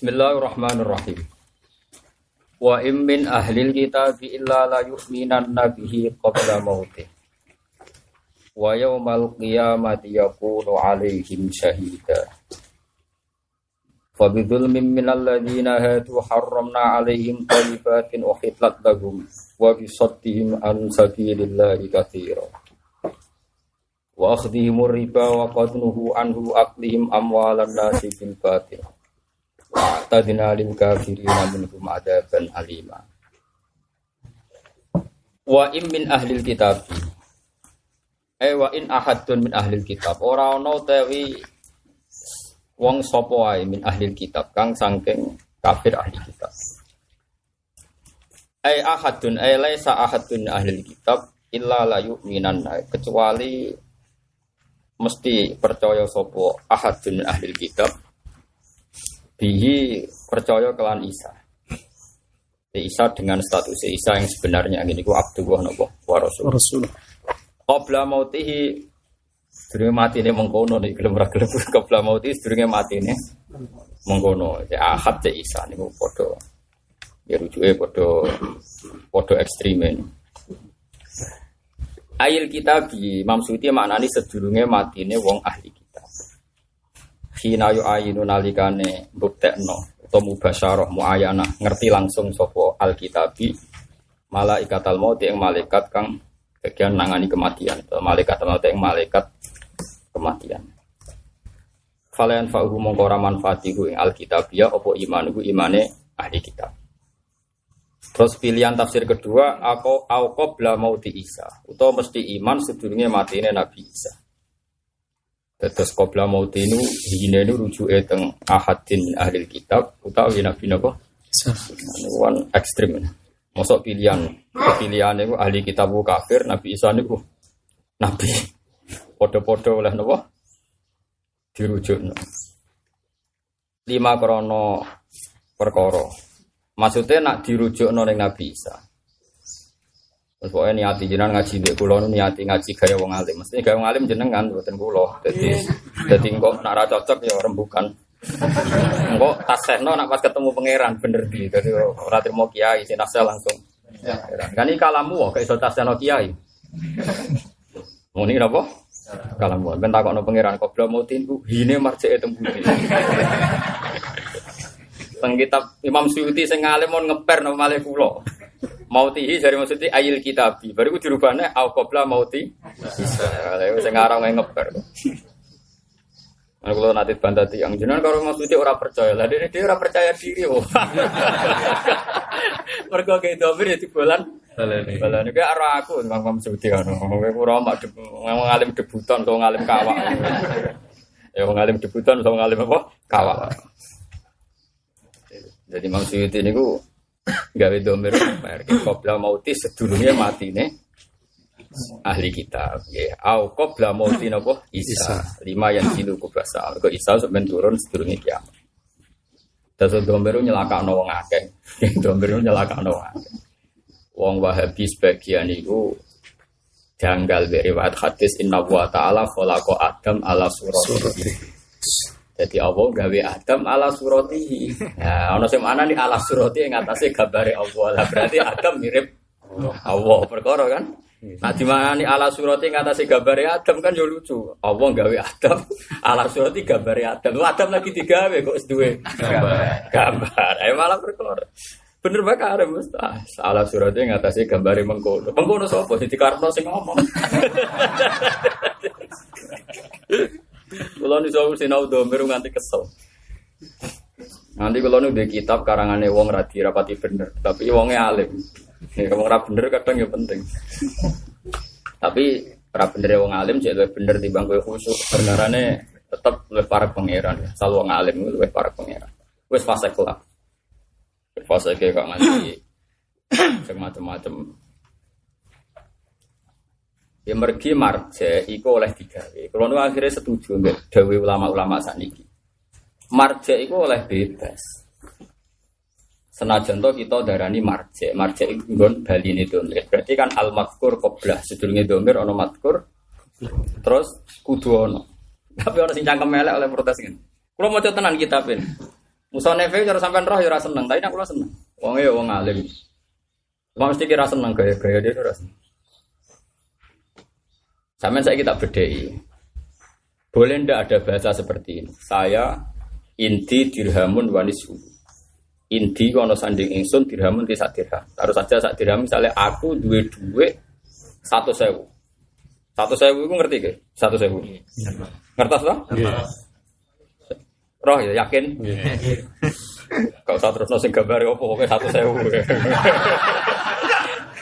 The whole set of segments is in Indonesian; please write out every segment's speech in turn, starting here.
Bismillahirrahmanirrahim. Wa im min ahlil kitabi illa la yu'minanna bihi qabla mautih. Wa yawmal qiyamati yakunu 'alaihim shahida. Fa bidzulmin minal ladzina hadu harramna 'alaihim thayyibatin uhillat lahum wa bisaddihim an sabilillahi katsiran. Wa akhdhihim riba wa qadnuhu anhu aqlihim amwalan nasi bil batil. Wa tadina lil kafirina minhum adaban alima. Wa im min ahlil kitab. Wa in ahadun min ahlil kitab. Ora ono tawi wong sapa wae min ahlil kitab kang saking kafir ahli kitab. Ahadun laisa ahadun ahlil kitab illa la yu'minanna, kecuali mesti percaya sapa ahadun ahlil kitab bihi, percaya kelan Isa. Isa dengan status Isa yang sebenarnya ngene iku Abdullah napa wa Rasul. Qabla mautihi, durunge matine mengkono nek gelem ra gelem qabla mautihi durunge matine mengkono. Ahad te Isa niku padha ya rujuke padha ekstreme. Ail kitabi Imam Suyuti maknani sedurunge matine wong ahli kitab. Khina yu ayinu nalikane buktekno utawa mubasyarah muayana ngerti langsung sapa alkitabi malaikatul maut yang malaikat kang bagian nangani kematian, malaikatul maut yang malaikat kematian. Falayan fa'u mongko ora manfaatiku ing alkitabiya apa imanku imane ahli kitab. Terus pilihan tafsir kedua, aku qabla mauti Isa, atau mesti iman sedurunge matine Nabi Isa. Terus qabla mauti nu hine nu rujuke teng ahadin ahli kitab utawi Nabi napa? Isa. One ekstrem. Mosok pilihan niku ahli kitab kafir, Nabi Isa niku nabi. Padha-padha oleh napa? Dirujukno. Lima krana perkara. Maksudnya nak dirujuk neng Nabi Isa. Pokoknya niati jenengan ngaji di pulau, niati ngaji gaya wong alim. Mestinya gaya wong alim jenengan buatin pulau. Jadi kok nak cocok ya rembukan. Kok tasehno nak pas ketemu pangeran bener di. Jadi orang terima kiai sinasel langsung. Kan ini kalamu kok iso tasehno kiai. Muni napa? Kalamu. Ben takokno pangeran kok belum mautin ku hine marjake tembune. Teng kitab Imam Suyuti sing alim mon ngeper nang malih kula. Mautihi jare maksud e ayil kitabi. Bariku dirubane au qabla mauti. Lha sing aran ngeper. Ana kula nate bandati yang jenengan karo maksud e ora percaya. Lah dene dhewe ora percaya diri. Mergo ke dobir dibolan. Bolan iki karo aku Imam Suyuti ngono. Kowe ora mak ngalim debutan utawa ngalim kawak. Ya ngalim debutan utawa ngalim apa? Kawak. Jadi Imam Suyuti niku gawe domir qabla mauti sedurunge matine ahli kitab nggih au qabla mauti napa Isa lima yang dilu kubasa kok Isa sampeyan turun sedurunge kiamat. Dadi domir nyelakakno wong akeh, domir nyelakakno wong akeh. Wong Wahabi sebagian niku janggal riwayat hadis inna wa ta'ala khalaqa Adam ala suratihi. Jadi Allah gawe Adam ala suratihi. Ya, ana sing ana ni ala surati ing atase gambare Allah. Berarti Adam mirip Allah perkara kan? Nah, di mana ni ala surati ing atase gambare Adam kan yo lucu. Allah gawe Adam ala surati gambare Adam. Lu Adam lagi digawe kok duwe gambar. Ayo malah perkara. Bener bae kare mustah. Ala surati ing atase gambare mengkono. Mengkono sapa? Dadi Karno sing ngomong. Kalau nih jauh sinau domir nganti kesel. Nanti kalau nih udah kitab karangannya wong radi rapati bener, tapi wongnya alim. Ya wong rap bener kadang ya penting. Tapi rap bener wong alim jadi bener di bangku khusus. Benarane tetap oleh para pangeran. Ya. Selalu wong alim oleh para pangeran. Wes fase kelak. Fase kayak nganti macam-macam. Ya mergi marja iku oleh digawe. Kulo nu akhire setuju mbek dawuh ulama-ulama sakniki. Marja iku oleh bebas. Senajan to kita darani marja. Marja iku nggon baline domir. Berarti kan al mazkur qablah sedurunge domir ana mazkur. Terus kudu ana. Tapi ana sing cangkem elek oleh protes ngene. Kulo maca tenan kitab ben. Musa Neve cara sampean roh ya ora seneng, tapi nek kula seneng. Wong e ya wong alim. Wong mesti kira seneng gaya-gaya dhewe ora seneng. Sampeyan saiki tak bedheki. Boleh ndak ada bahasa seperti ini? Saya inti dirhamun wa nisfu. Inti kono sanding ingsun dirhamun ki sak dirham. Taruh saja sak dirham misalnya aku duwe dhuwit 100.000. 100.000 iku ngerti ge? 100.000. Ngertos ta? Roh ya yakin? Kau usah terusno sing gambare opo pokoke 100.000.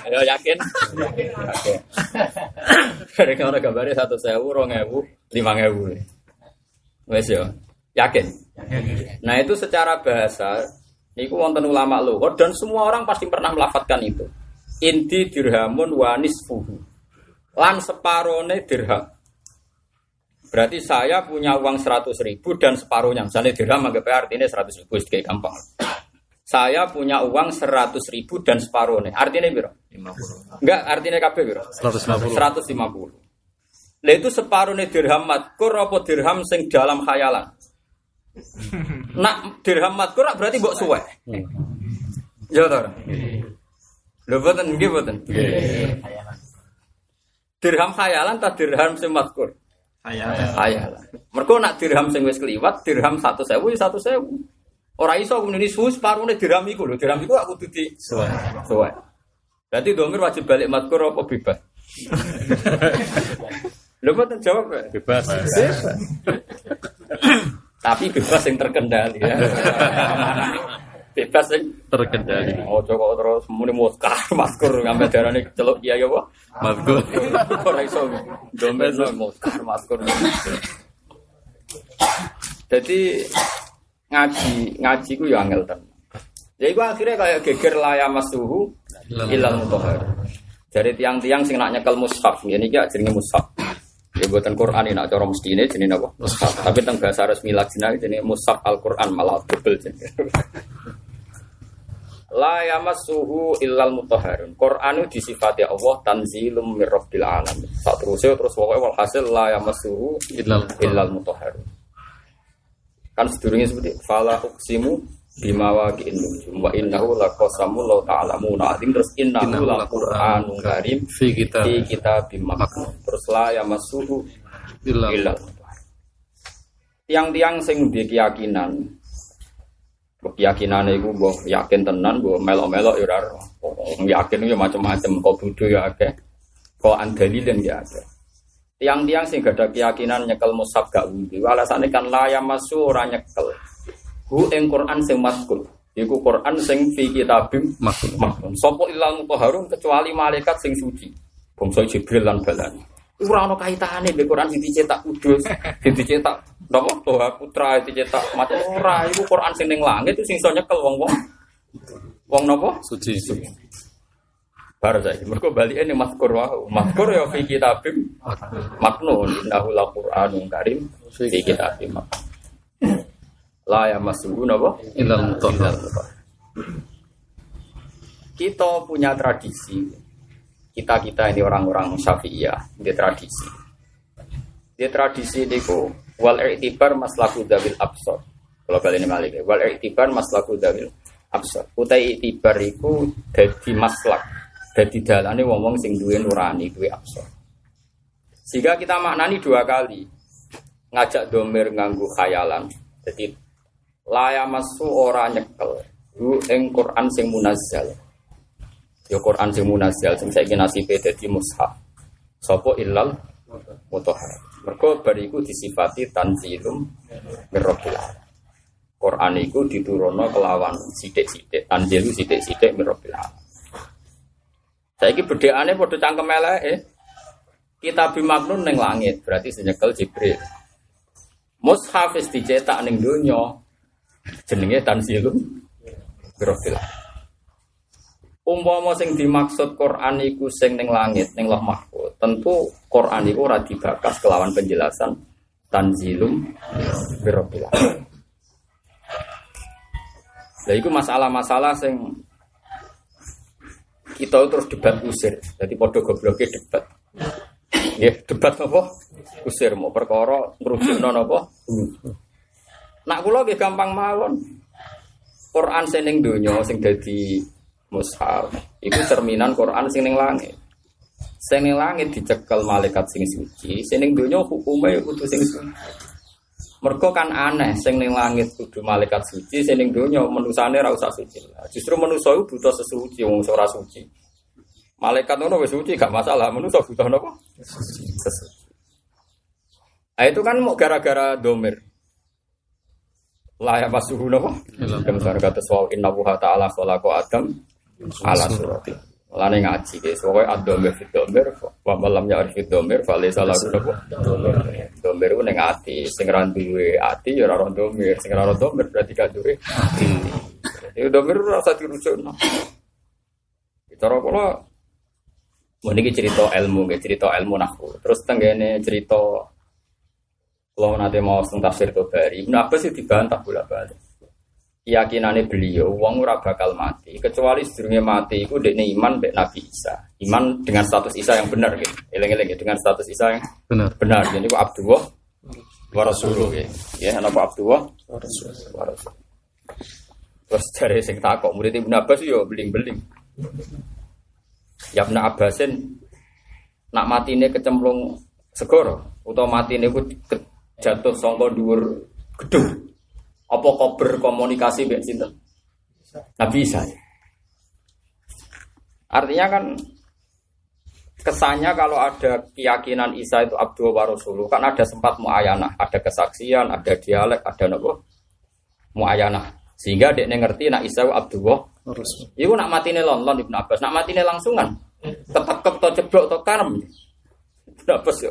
Ayo yakin? Oke. Karek ora gambare 100.000, 2.000, 5.000. Wes yo. Yakin? Nah itu secara bahasa niku wonten ulama luhur dan semua orang pasti pernah melafadzkan itu. Inti dirhamun wa nisfuhu. Lan separone dirham. Berarti saya punya uang 100.000 dan separuhnya. Misalnya dirham anggapnya artinya 100.000 kayak gampang. Saya punya uang 100.000 dan separuhnya. Artinya berapa? 50. Enggak, artinya KB berapa? 150. Lah itu separuhnya dirham matkur apa dirham sing dalam khayalan. Nak dirham matkur berarti mbok suwe. Ya ta. Lho boten nggih boten. Dirham khayalan ta dirham sing matkur? Ayalah. Mergo nak dirham sing wis kliwat, dirham 100.000 wis 100.000. Ora iso muni sus parune dirham iku lho, dirham iku aku kudu disuwek. Berarti domir wajib balik matkur apa bebas? Lho boten jawab kok. Bebas. Tapi bebas yang terkendali ya. Bebas yang terkendali. Oh, coba terus muni muskar matkur ngambe darane celuk iya ya, Pak. Matkur. Ora iso. Dombe muskar matkur. Dadi ngaji ku yo angel tenan. Ya iku akhire kaya geger laya masuhu ilal mutahhar. Dari tiang-tiang sing nak nyekel mushaf, niki jenenge mushaf. Ya buatan Quran ini, nak corong mesti ini jenis apa? Mushaf. Tapi tentang bahasa resmi lajnah jenis mushaf Al-Quran malah double jenis. La yamassuhu illal mutahharun. Quran itu disifati Allah tanzilum min rabbil alamin. Saat terusnya terus pokoknya walhasil la yamassuhu illal mutahharun. Kan sedurungnya seperti fala uqsimu bima waqi'in nujum wa innahu laqasamul law ta'lamun azim terus innahu laqur'anun karim fi kitabim maknun terus la yamassuhu illa tiang-tiang sing duwe keyakinan iku mbok yakin tenan mbok melok-melok ya ora yakin ya macam-macam kok bodho ya akeh kok andalilen ya akeh tiang-tiang sing gak ada keyakinan nyekel mushaf gak wudu alasane kan la yamassuhu ora nyekel ku ing Quran sing maskul iku Quran sing fi kitabim maknun sapa ilal mutahharun kecuali malaikat sing suci bangsa Jibril lan balane ora ana kaitane mbek Quran sing dicetak kudus sing dicetak napa Toha Putra dicetak macam ora iku Quran sing ning langit itu sing iso nyekel wong napa suci bar saiki mergo balike ning mazkur wae mazkur ya fi kitabim maknun innahu laqur'anun karim fi kitabim la ya masunguna wa ilal mutahhar. Kita punya tradisi. Kita ini orang-orang Syafi'iyah, dia tradisi. Dia tradisi niku wal i'tibar maslaku dzawil absar. Kalau kali ini malik wal i'tibar maslaku dzawil absar. Utai i'tibar iku dadi maslak, dadi dalane wong-wong sing duwe nurani kuwi absar. Sehingga kita maknani dua kali. Ngajak domir nganggo khayalan. Jadi laya masu ora nyekel hu ing Quran sing munazzal. Ya Quran sing munazzal sing saiki nasibe dadi mushaf. Sapa illal mutahhar. Mergo bariku disifati tanzilum min rabbil alamin. Quran iku diturunno kelawan sithik-sithik, tanzil sithik-sithik min rabbil alamin. Saiki bedheane padha cangkem eleke. Kitab maknun ning langit, berarti nyekel Jibril. Mushaf wis dicetak ning donya jenenge tanzilun birofil. Umpama sing dimaksud Quran iku sing ning langit ning Lauh Mahfuz, tentu Quran iku ora dibakas kelawan penjelasan tanzilum birofil. Lah iku masalah-masalah sing kita terus debat usir. Dadi padha gobloke debat. Nggih, debat apa? Usir mau perkara ngrujukno napa? Nak kula nggih gampang mawon. Quran sing ning donya sing dadi mushaf iku cerminan Quran sing ning langit. Sing ning langit dicekel malaikat sing suci, sing ning donya hukume kudu sing suci. Mergo kan aneh sing ning langit kudu malaikat suci, sing ning donya menusane ora usah suci. Justru manusa iku butuh sesuci wong ora suci. Malaikat ono wis suci gak masalah, manusa butuh napa? Sesuci. Ah itu kan mau gara-gara domir. La ya basuhu napa? Kan kata suau inna buha ta'ala khalaqa adam ala surati. Lah ning ngaji guys, pokoke ad-domir fi domir, wa malam ya arfi domir, fa laysa la napa? Domir ku ning ati, sing ra duwe ati ya ora domir, sing ra domir berarti gak duwe ati. Iku domir ora usah dirujukno. Cara kula meniki cerita ilmu nahwu. Terus tenggene cerita kalau nanti mau tafsir Tobari, kenapa sih dibantah bolak-balik? Keyakinannya beliau, wong ora bakal mati, kecuali sedurunge mati itu dekne iman mbek Nabi Isa. Iman dengan status Isa yang benar, gitu. Eleng-eleng dengan status Isa yang benar. Jadi ku Abdullah wa Rasuluh, ya, napa Abdullah wa Rasuluh. Terus dari sing takok murid Ibnu Abbas yo beling-beling. Ya Ibnu Abbasin nak matine kecemplung segara utawa matine ku jatuh sangka dhuwur gedung. Apa kok berkomunikasi mbek sinten? Nabi Isa. Artinya kan kesannya kalau ada keyakinan Isa itu abdu wa rasuluh, kan ada sempat muayanah, ada kesaksian, ada dialek, ada napa? Muayanah. Sehingga dekne ngerti nek Isa abdu wa rasuluh. Iku nak matine lonlon Ibnu Abbas, nak matine langsungan. Tetep to jeblok to karem. Ibnu Abbas yo.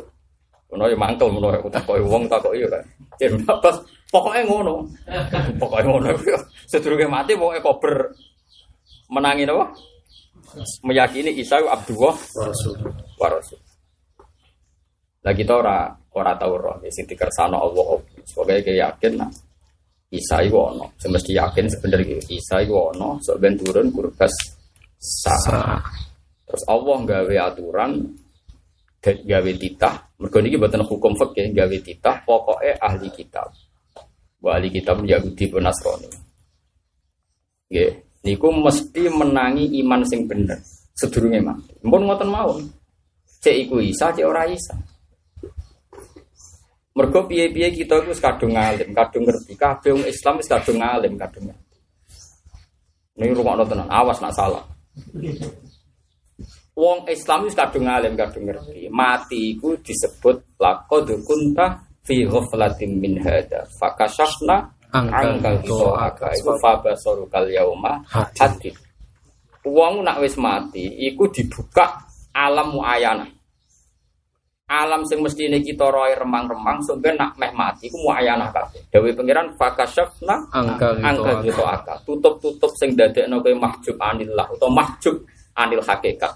Ono yo mangkel menawa aku takoki wong takoki yo kan. Cek pas pokoke ngono. Pokoke ngono yo. Sedurunge mati pokoke kober menangi napa? Meyakini Isa iku Abdullah wa Rasul. Lah kita ora tau ora sing dikersano Allah. Pokoke keyakin nah Isa iku ono. Semesti yakin sebenarnya Isa iku ono sok ben turun kurbas sah. Terus Allah nggawe aturan gawe titah, mergo niki mboten hukum fikih gawe titah, pokoke ahli kitab. Wa ahli kitab Yahudi lan Nasrani. Nggih, niku mesti menangi iman sing bener sedurunge mati. Mumpun ngoten mawon. Cek iku Isa, cek ora Isa. Mergo piye-piye kita iku wis kadung alim, kadung ngerti kabeh wong Islam wis kadung alim, kadung. Niki rumakno tenan, awas nak salah. Wong Islam itu kadung alim kadung ngerti. Mati iku disebut laqad kunta fi ghaflatin min hada fakashafna anka ghita'aka fa basarukal yauma hadid. Wong nak wis mati iku dibuka alam muayana. Alam sing mestine kita roe remang-remang sampeyan nak meh mati iku muayana kabeh. Dewe pangeran fakashafna anka ghita'aka. Tutup-tutup sing dadekno kowe mahjub anillah utawa mahjub anil hakikat.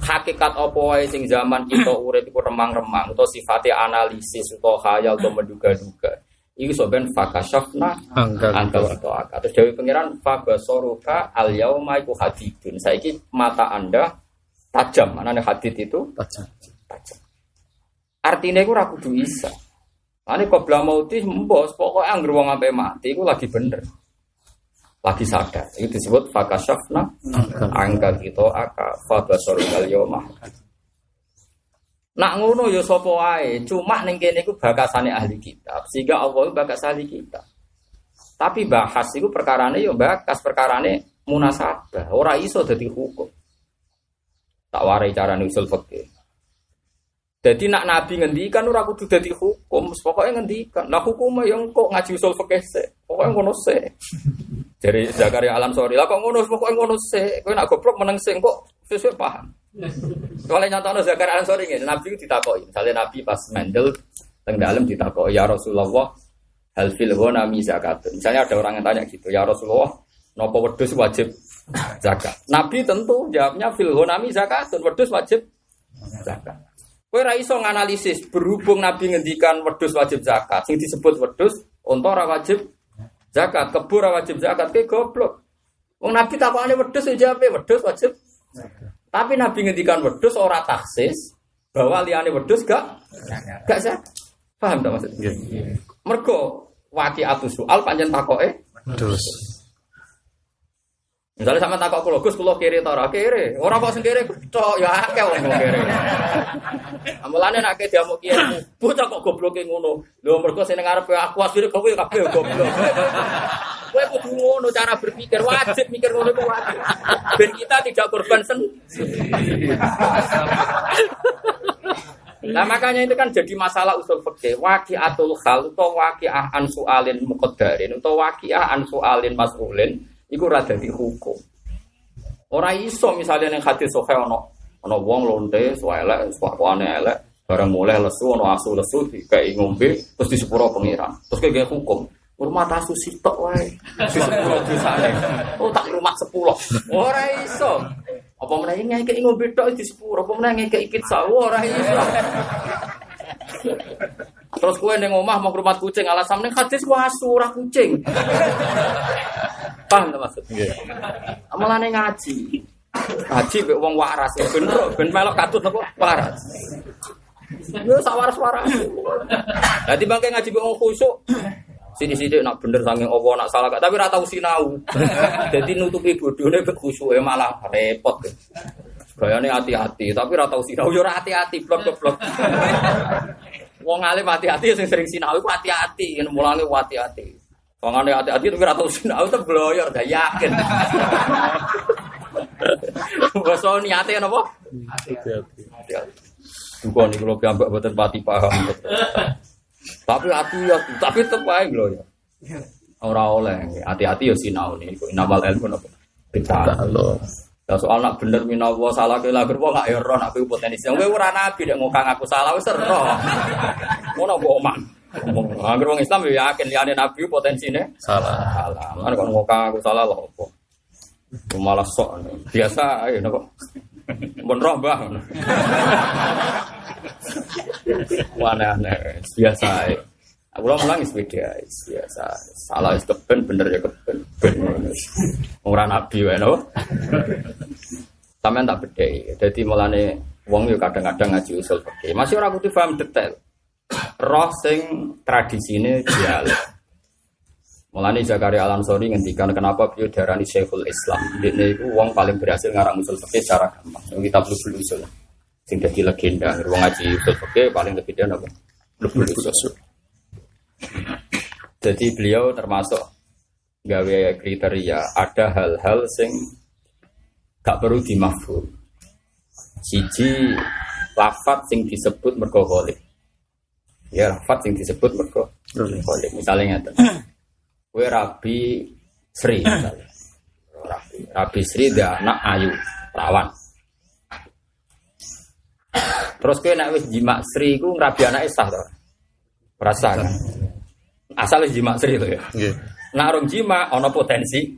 Hakikat apa wae sing zaman kita urip iku remang-remang utawa sifate analisis utawa khayal utawa menduga-duga. Iku soben fakashafna angka utawa akal. Terus dewe pangeran fabasaruka al-yauma iku hadidun. Saiki mata Anda tajam. Manane hadid itu tajam. Artine iku ora kudu isa. Ane qabla mauti mbos pokoke anggere wong ampe mati iku lagi bener. Lagi sadar, itu disebut fakashafna angka kita akak fabasorikal yomah. Nak ngono ya sapa wae, cuma ning kene iku bakasane ahli kitab, sehingga Allah bakas ahli kitab. Tapi bahas iku perkarane ya bakas perkarane munasabah, ora iso dadi hukum. Tak warai carane usul fikih. Dadi nak nabi ngendikan ora kudu dadi hukum, pokoke ngendikan. Lah hukume yo engko ngaji usul fikih sik, pokoke ngono sik. Dari Zakaria Alam Sori lah kok ngono pokoke ngono sik, kowe nak goblok meneng sik kok sesuk paham. Soale nyatane Zakaria Alam Sori ngene, nabi ditakoki, misale nabi pas mendel teng dalem ditakoki ya Rasulullah hal fil ghanami zakatun. Misalnya ada orang yang tanya gitu, ya Rasulullah, napa wedhus wajib zakat? Nabi tentu jawabnya fil ghanami zakatun, wedhus wajib zakat. Kowe ra iso nganalisis berhubung Nabi ngendikan wedhus wajib zakat. Sing disebut wedhus unta ora wajib zakat, kebo ora wajib zakat, kowe goblok. Wong Nabi takokane wedhus jawabe wedhus wajib zakat. Tapi Nabi ngendikan wedhus ora taksis bahwa liyane wedhus gak sah. Paham ta maksudnya? Mergo waqi'atu soal pancen takoke wedhus. Misalnya sama takok kula, Gus kula kiri ta ora kiri. Ora kok sing kiri kutok ya akeh wong kiri. Amulane nek diamuk kiye bocah kok gobloke ngono. Lho mergo sing ngarepe aku asline kowe kabeh goblok. Kowe kudu ngono cara berpikir, wajib mikir ngono kuwi wajib. Ben kita tidak korban sendiri. Nah makanya itu kan jadi masalah usul fikih, waqi'atul khal atau waqi'ah an su'alin muqaddarin atau waqi'ah an su'alin mas'ulin iku ora dadi hukum. Ora iso misale ning hadis sahih ana wong lonte suwe elek, suwakane elek, bareng mulai lesu ana asu lesu dikai ngombe terus disepuro pengiran. Terus kaya hukum. Rumah tasu sitok wae. Disepuro dosane. Oh tak rumah 10. Ora iso. Apa meneh ngekek ngombe tok di sepuro, apa meneh ngekek ikit sawo ora iso. Terus kowe ning omah mau ngrumat kucing, alasan ning hadis ku asu ora kucing. Paham ta maksud? Nggih. Amalane ngaji. Ngaji mek wong waras ben kok ben melok katut apa waras. Yo sak waras-waras. Lah dibangke ngaji mek wong khusuk. Sini-sini nak bener saking Allah nak salah tapi ora tau sinau. Dadi nutupi bodhone mek khusuke malah repot. Gayane hati-hati tapi ora tau sinau yo ora hati-hati blok-blok. Wong alim hati-hati sing sering sinau iku hati-hati mulane hati-hati. Wong alim hati-hati tapi ora tau sinau te bloyor gak yakin. Basa niate napa? Hati-hati. Duga niku lho piyambak mboten pati paham. Tapi hati ya, tapi tepae lho ya. Ora oleh, hati-hati ya sinau niku inawal ilmu napa. Betallah. Ya soal nak bener menawa salah ke lager wae gak ya ora nak potensi. Kowe ora nabi nek ngokang aku salah wis ora. Ngono kok omah. Lager wong Islam ya yakin liane nabi potensine salah. Kan kok ngokang aku salah lho opo. Malah sok biasa ae napa. Mun roh Mbah. Aneh-aneh biasa ae. Aku ulang wis biasa. Salah wis keben bener ya keben. Ora nabi wae lho. Sampeyan tak bedheki. Dadi mulane wong yo kadang-kadang ngaji usul fikih. Masih ora kudu paham detail. Roh sing tradisine dialek. Mulane Zakaria Al-Ansori ngendikan kenapa beliau diarani Syekhul Islam. Dene iku wong paling berhasil ngarang usul fikih secara gampang. Kita perlu usul. Sing dadi legenda wong ngaji usul fikih paling legenda apa? Lebih usul. Jadi beliau termasuk gawe kriteria ada hal-hal sing gak perlu dimafhum. Siji lafaz sing disebut mergo kholik. Ya lafaz sing disebut mergo kholik. Misalnya ngaten. Kowe Rabi Sri misalnya. Rabi Sri dhe anak ayu, rawan. Terus kowe nek wis jimak Sri iku ngrabi anake sah to? Rasa kan? Asal jimak sri itu ya. Nggih. Nek arung jimak ana potensi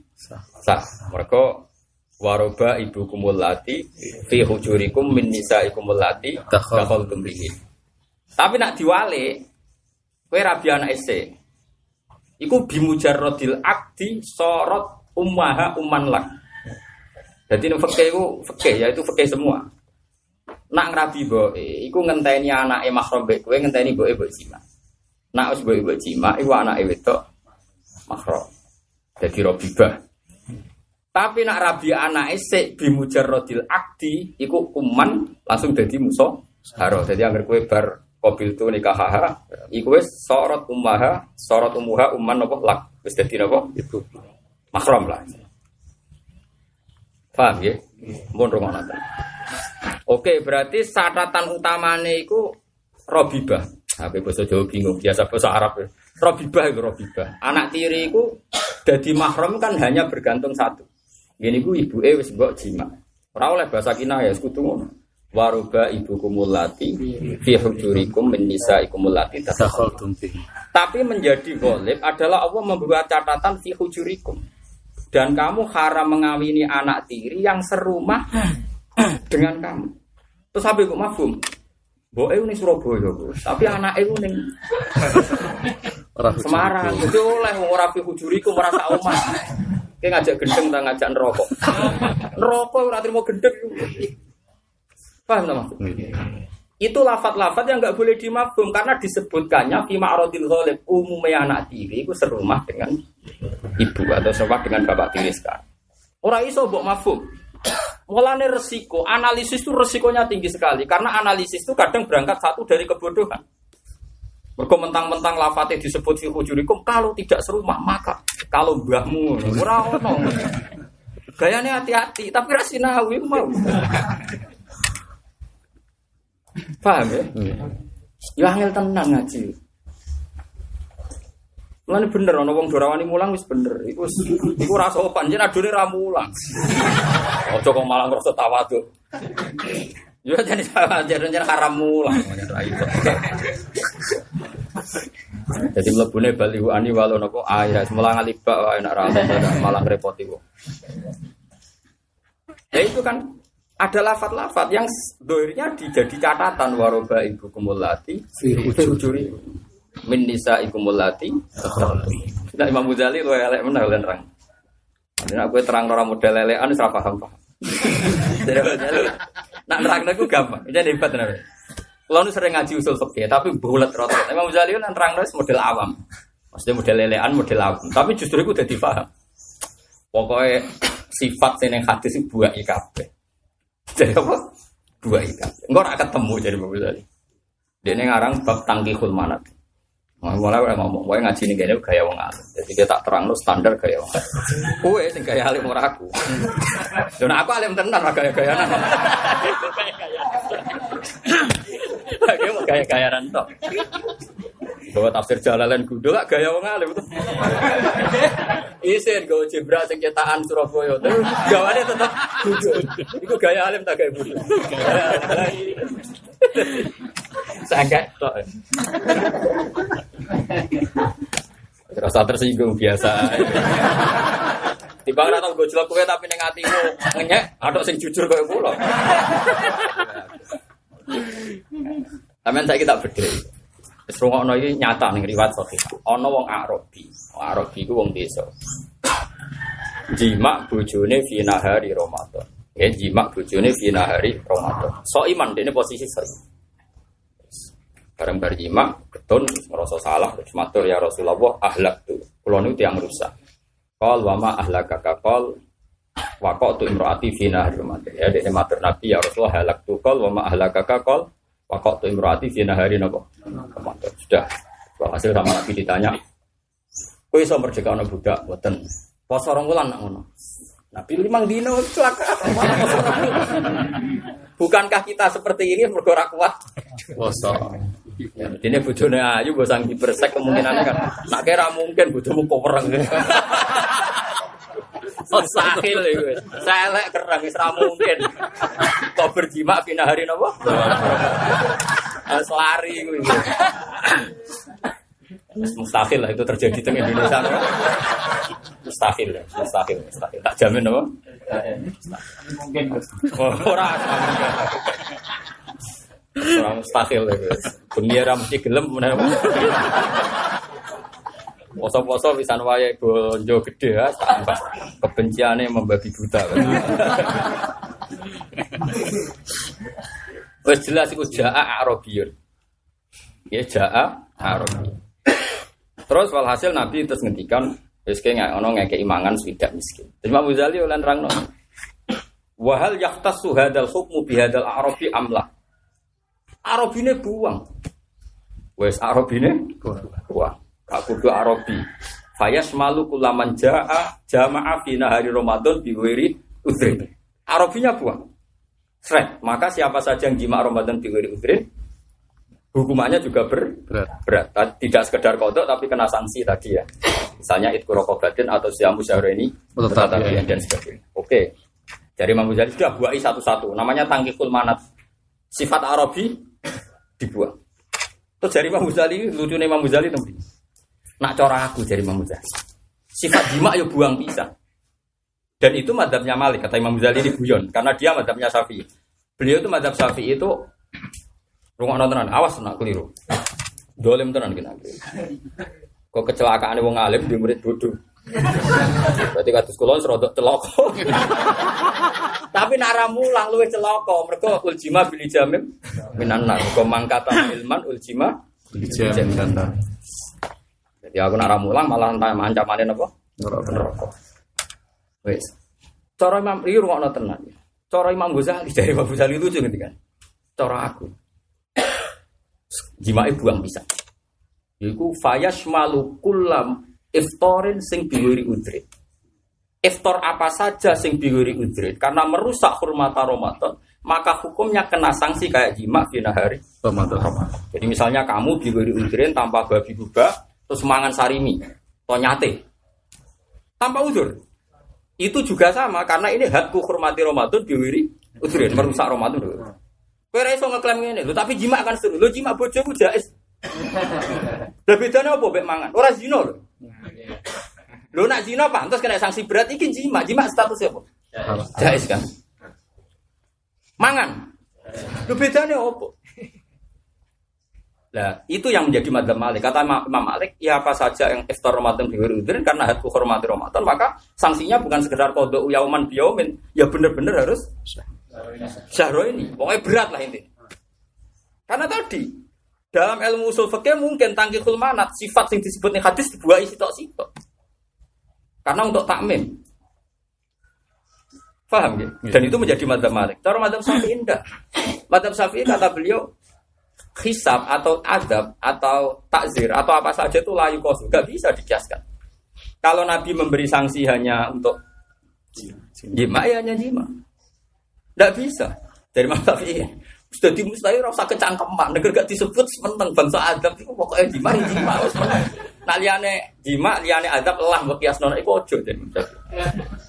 sah. Mergo waroba ibu kumulati fi hujurikum min nisaikum allati dakhaltum bihi. Tapi nek diwale kowe rabi anake sih. Iku bimujarradil akdi sorot ummaha umanlak. Dadi nek fikih iku fikih yaitu fikih semua. Nek ngrabi boke iku ngenteni anake mahram mbek kowe ngenteni boke mbok jimak. Nak wis mbok jima iku anake wedok mahram. Dadi robibah. Tapi nak rabi anake sik bimujarradil akdi iku umman langsung dadi muso haro. Dadi anggere kowe bar qabiltu nikahaha iku wis sorot umuha umman apa lak. Wis dadi napa? Ibu. Mahram lah. Paham ya? Mun rumakna. Oke, berarti syaratan utamane iku robibah. Tapi bahasa Jawa bingung, biasa bahasa Arab. Robibah. Anak tiri itu dadi mahram kan hanya bergantung satu. Gini ku ibu wis mbok jima. Ora oleh bahasa kinayah kudu ngono. Waruba ibukumul lati fi hujurikum min nisaikumul lati tasakhultum fi. Tapi menjadi ghalib adalah Allah membuat catatan fi hujurikum. Dan kamu haram mengawini anak tiri yang serumah dengan kamu. Terus sampai kok mafhum. Boe ning Surabaya, tapi anake ku ning Semarang. Dadi oleh wong ora fi hujuriku ora sak omah. Ki ngajak gendeng ta ngajak neraka. Neraka ora trimo gendeng. Paham ta maksud? Itu lafaz-lafaz yang enggak boleh dimafhum karena disebutkannya fi ma'radil ghalib umume anak tiri iku serumah dengan ibu atau serumah dengan bapak tiri sekarang. Ora iso mbok mafhum. Mulane resiko, analisis itu resikonya tinggi sekali karena analisis itu kadang berangkat satu dari kebodohan. Mergo mentang-mentang lafate disebut fi hujurikum kalau tidak serumah maka kalau mbahmu ora ono. Gayane hati-hati tapi rasinawi mau. Paham ya? Yo angel tenan ngaji. Mulane bener ana wong dorawani mulang wis bener. Iku ora sopan, yen adone ra mulang. Aja kok malah ngrasa tawadhu. Yo jane jare haram mulang. Jadi mlebune balihu ani walo napa ayat mulang alibak wae nek ra malah repoti kok. Ya itu kan ada lafat-lafat yang dohirnya dijadi catatan waroba ibu kumulati firujuri min nisa ikumulati. Nah Imam Ghazali lu elek menah lan rang. Nek kowe terang ora model lelekan wis ora paham-paham. Nak nerang aku gampang. Jadi hebat tenan. Kulo sering ngaji usul fikih tapi bulet rotot. Imam Ghazali lan rang wis model awam. Maksudnya model lelekan, model awam. Tapi justru iku dadi paham. Pokoke sifat sing nang hadis iku buake kabeh. Jadi apa? Dua ikan. Engkau ora ketemu jadi Bapak Ghazali. Dene ngarang bab tangkihul manat. Mulai ora ngomong, wae ngaji ning kene gaya wong alim. Jadi dia tak terangno standar gaya wong. Kowe sing gaya alim ora aku. Yo nek aku alim tenan ora gaya-gayaan. Lagi mau gaya-gayaan tok. Bawa tafsir Jalalain Gundo gak gaya wong alim to. Isen go jebra sing cetakan Surabaya. Gawane tetep Gundo. Iku gaya alim tak gaya budhe. Sangat tok. Terasa tersinggung biasa. Tiba ora tau gojlok kowe tapi ning atimu ngenyek atok sing jujur koyo kula. Amen saiki tak bedhe. Wis rungokno iki nyata ning riwayat sahih. Ana wong Arabi. Wong Arabi ku wong desa. Jimak bojone fi nahari Ramadan. Ya jimak bojone fi nahari Ramadan. So iman dene posisi sahih. Barang berjima, ketun, merasa salah, matur ya Rasulullah, ahlak tu, kulon itu yang rusak. Kol wama ahlak kakak kol, wakok tu imroati fina hari Ramadan. Ya, dia matur Nabi ya Rasulullah, ahlak tu kol wama ahlak kakak kol, wakok tu imroati fina hari Ramadan. Sudah, hasil sama Nabi ditanya, kau iso merdeka anak budak, boten, pas orang bulan nak ngono. Nabi limang dino celaka. Bukankah kita seperti ini mergorak kuat? Bosong. Ini bojone ayu bosang dipersek kemungkinan kan. Nak kira mungkin bojomu kok wereng. Sahil iku. Selek kereng wis ra mungkin. Kok berjima pinah hari napa? Selari kuwi. Mustahil lah itu terjadi di Indonesia. Mustahil. Tak jamin apa? Mungkin. Orang mustahil lah. Dunia ramai gelem mana? Poso-poso pisan wayahe bonjo gede ya. Kebenciannya membabi buta. Wes jelas iku jaa Arabiyun. Ya jaa Arabiyun. Terus walhasil Nabi terus ngendikan wis kene ana ngekeki mangan swidak miskin. Terima Muzali lan rangno. Wa hal yahtassu hadzal hukmu bi hadzal a'rafi amla. Arabine buang. Wis arabine buang. Gak kudu arabi. Fayas malu kulaman jaa jama'a fi nahari Ramadan bi ghairi udhrin. Arabinya buang. Sret, maka siapa saja yang jima Ramadan bi ghairi udhrin hukumannya juga berat. Tidak sekedar kodok tapi kena sanksi tadi ya. Misalnya itqu raqabatin atau siamu syahreni tatabian dan sebagainya. Oke. Dari Imam Ghazali sudah buai satu-satu. Namanya tangkihul manat. Sifat Arabi dibuang. Terus dari Imam Ghazali lucune Imam Ghazali tembe. Nak cara aku dari Imam Ghazali. Sifat jima yo buang pisan. Dan itu mazhabnya Malik kata Imam Ghazali di guyon karena dia mazhabnya Syafi'i. Beliau itu mazhab Syafi'i itu rungokno tenan, awas nak keliru. Dolem tenan kena keliru. Kok kecelakaane wong alim di murid bodho. Berarti kados kula serodok celaka. Tapi nak ra mulang luwih celaka, mergo uljima bil jamim minan nar. Kok mangkatan ilman uljima bil jamim. Jadi aku nak ra mulang malah ancamannya napa? Neraka. Wis. Cara Imam Riyu ngokno tenan. Cara Imam Ghazali dari Imam Ghazali lucu ngerti kan? Cara aku. Jima'e buang bisa. Iku fayasmalu kullam iftorin sing diwiri udrit. Iftor apa saja sing diwiri udrit karena merusak hormat Ramadan, maka hukumnya kena sanksi kayak jima' di hari Ramadan. Jadi misalnya kamu diwiri udrit tanpa babi buba terus mangan sarimi, tonyate. Tanpa udzur. Itu juga sama karena ini hakku hormati Ramadan diwiri udrin merusak Ramadan. Kowe ra iso ngeklaim ngene lho, tapi jima kan seru. Lho jima bojoku jais. Lah bedane opo mek mangan? Ora zina lho. Lho nek zina pantes kena sanksi berat iki jima. Jima statusnya opo? Jais kan. Mangan. Lho bedane opo? Lah itu yang menjadi madzhab Malik. Kata Imam Malik, ya apa saja yang iftar Ramadan diwiri udrin karena hadku hormati Ramadan, maka sanksinya bukan sekedar qadha yauman biyaumin, ya bener-bener harus syahrul ini. Pokoknya berat lah ini. Karena tadi dalam ilmu usul fikih mungkin tangkikhul manat sifat yang disebut nih hadis dibuahi sitok-sitok. Karena untuk takmim. Paham ya? Dan itu menjadi madzhab Malik. Cara madzhab Syafi'i enggak. Madzhab Syafi'i kata beliau hisab atau adab atau takzir atau apa saja itu layu kosu, gak bisa dikiaskan. Kalau Nabi memberi sanksi hanya untuk jima, ya hanya jima, gak bisa. Dari mata ini sudah dimustahil rasa kecangkeman, negeri gak disebut sementeng bangsa adab itu pokoknya jima, jima. Nah liane jima, liane adab lah berkias nona itu ojo jadi.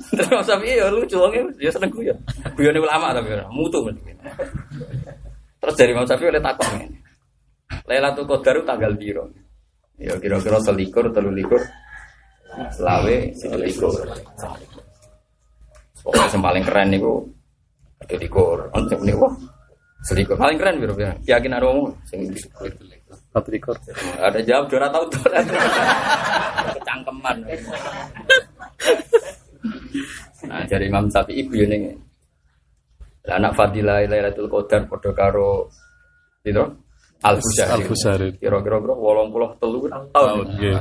Terus masa ini ya lucu, dia seneng guyon, guyonnya ulama tapi mutu. Terus dari Imam Syafi'i oleh takon ini. Lailatul Qadar tanggal biru. Ya kira-kira selikur, telulikur, selawe, selikur. Pokoknya yang paling keren itu telulikur. Untuk ini, wah, selikur. Paling keren biru-biru. Yakin ada ngomong? Telulikur. Ada jawab, juara tahu tuh. Kecangkeman. Nah, dari Imam Syafi'i ibu ini. Lah anak fadilah Lailatul Qadar padha karo gitu Al-Busyari. Kira-kira 83 tahun. Nggih.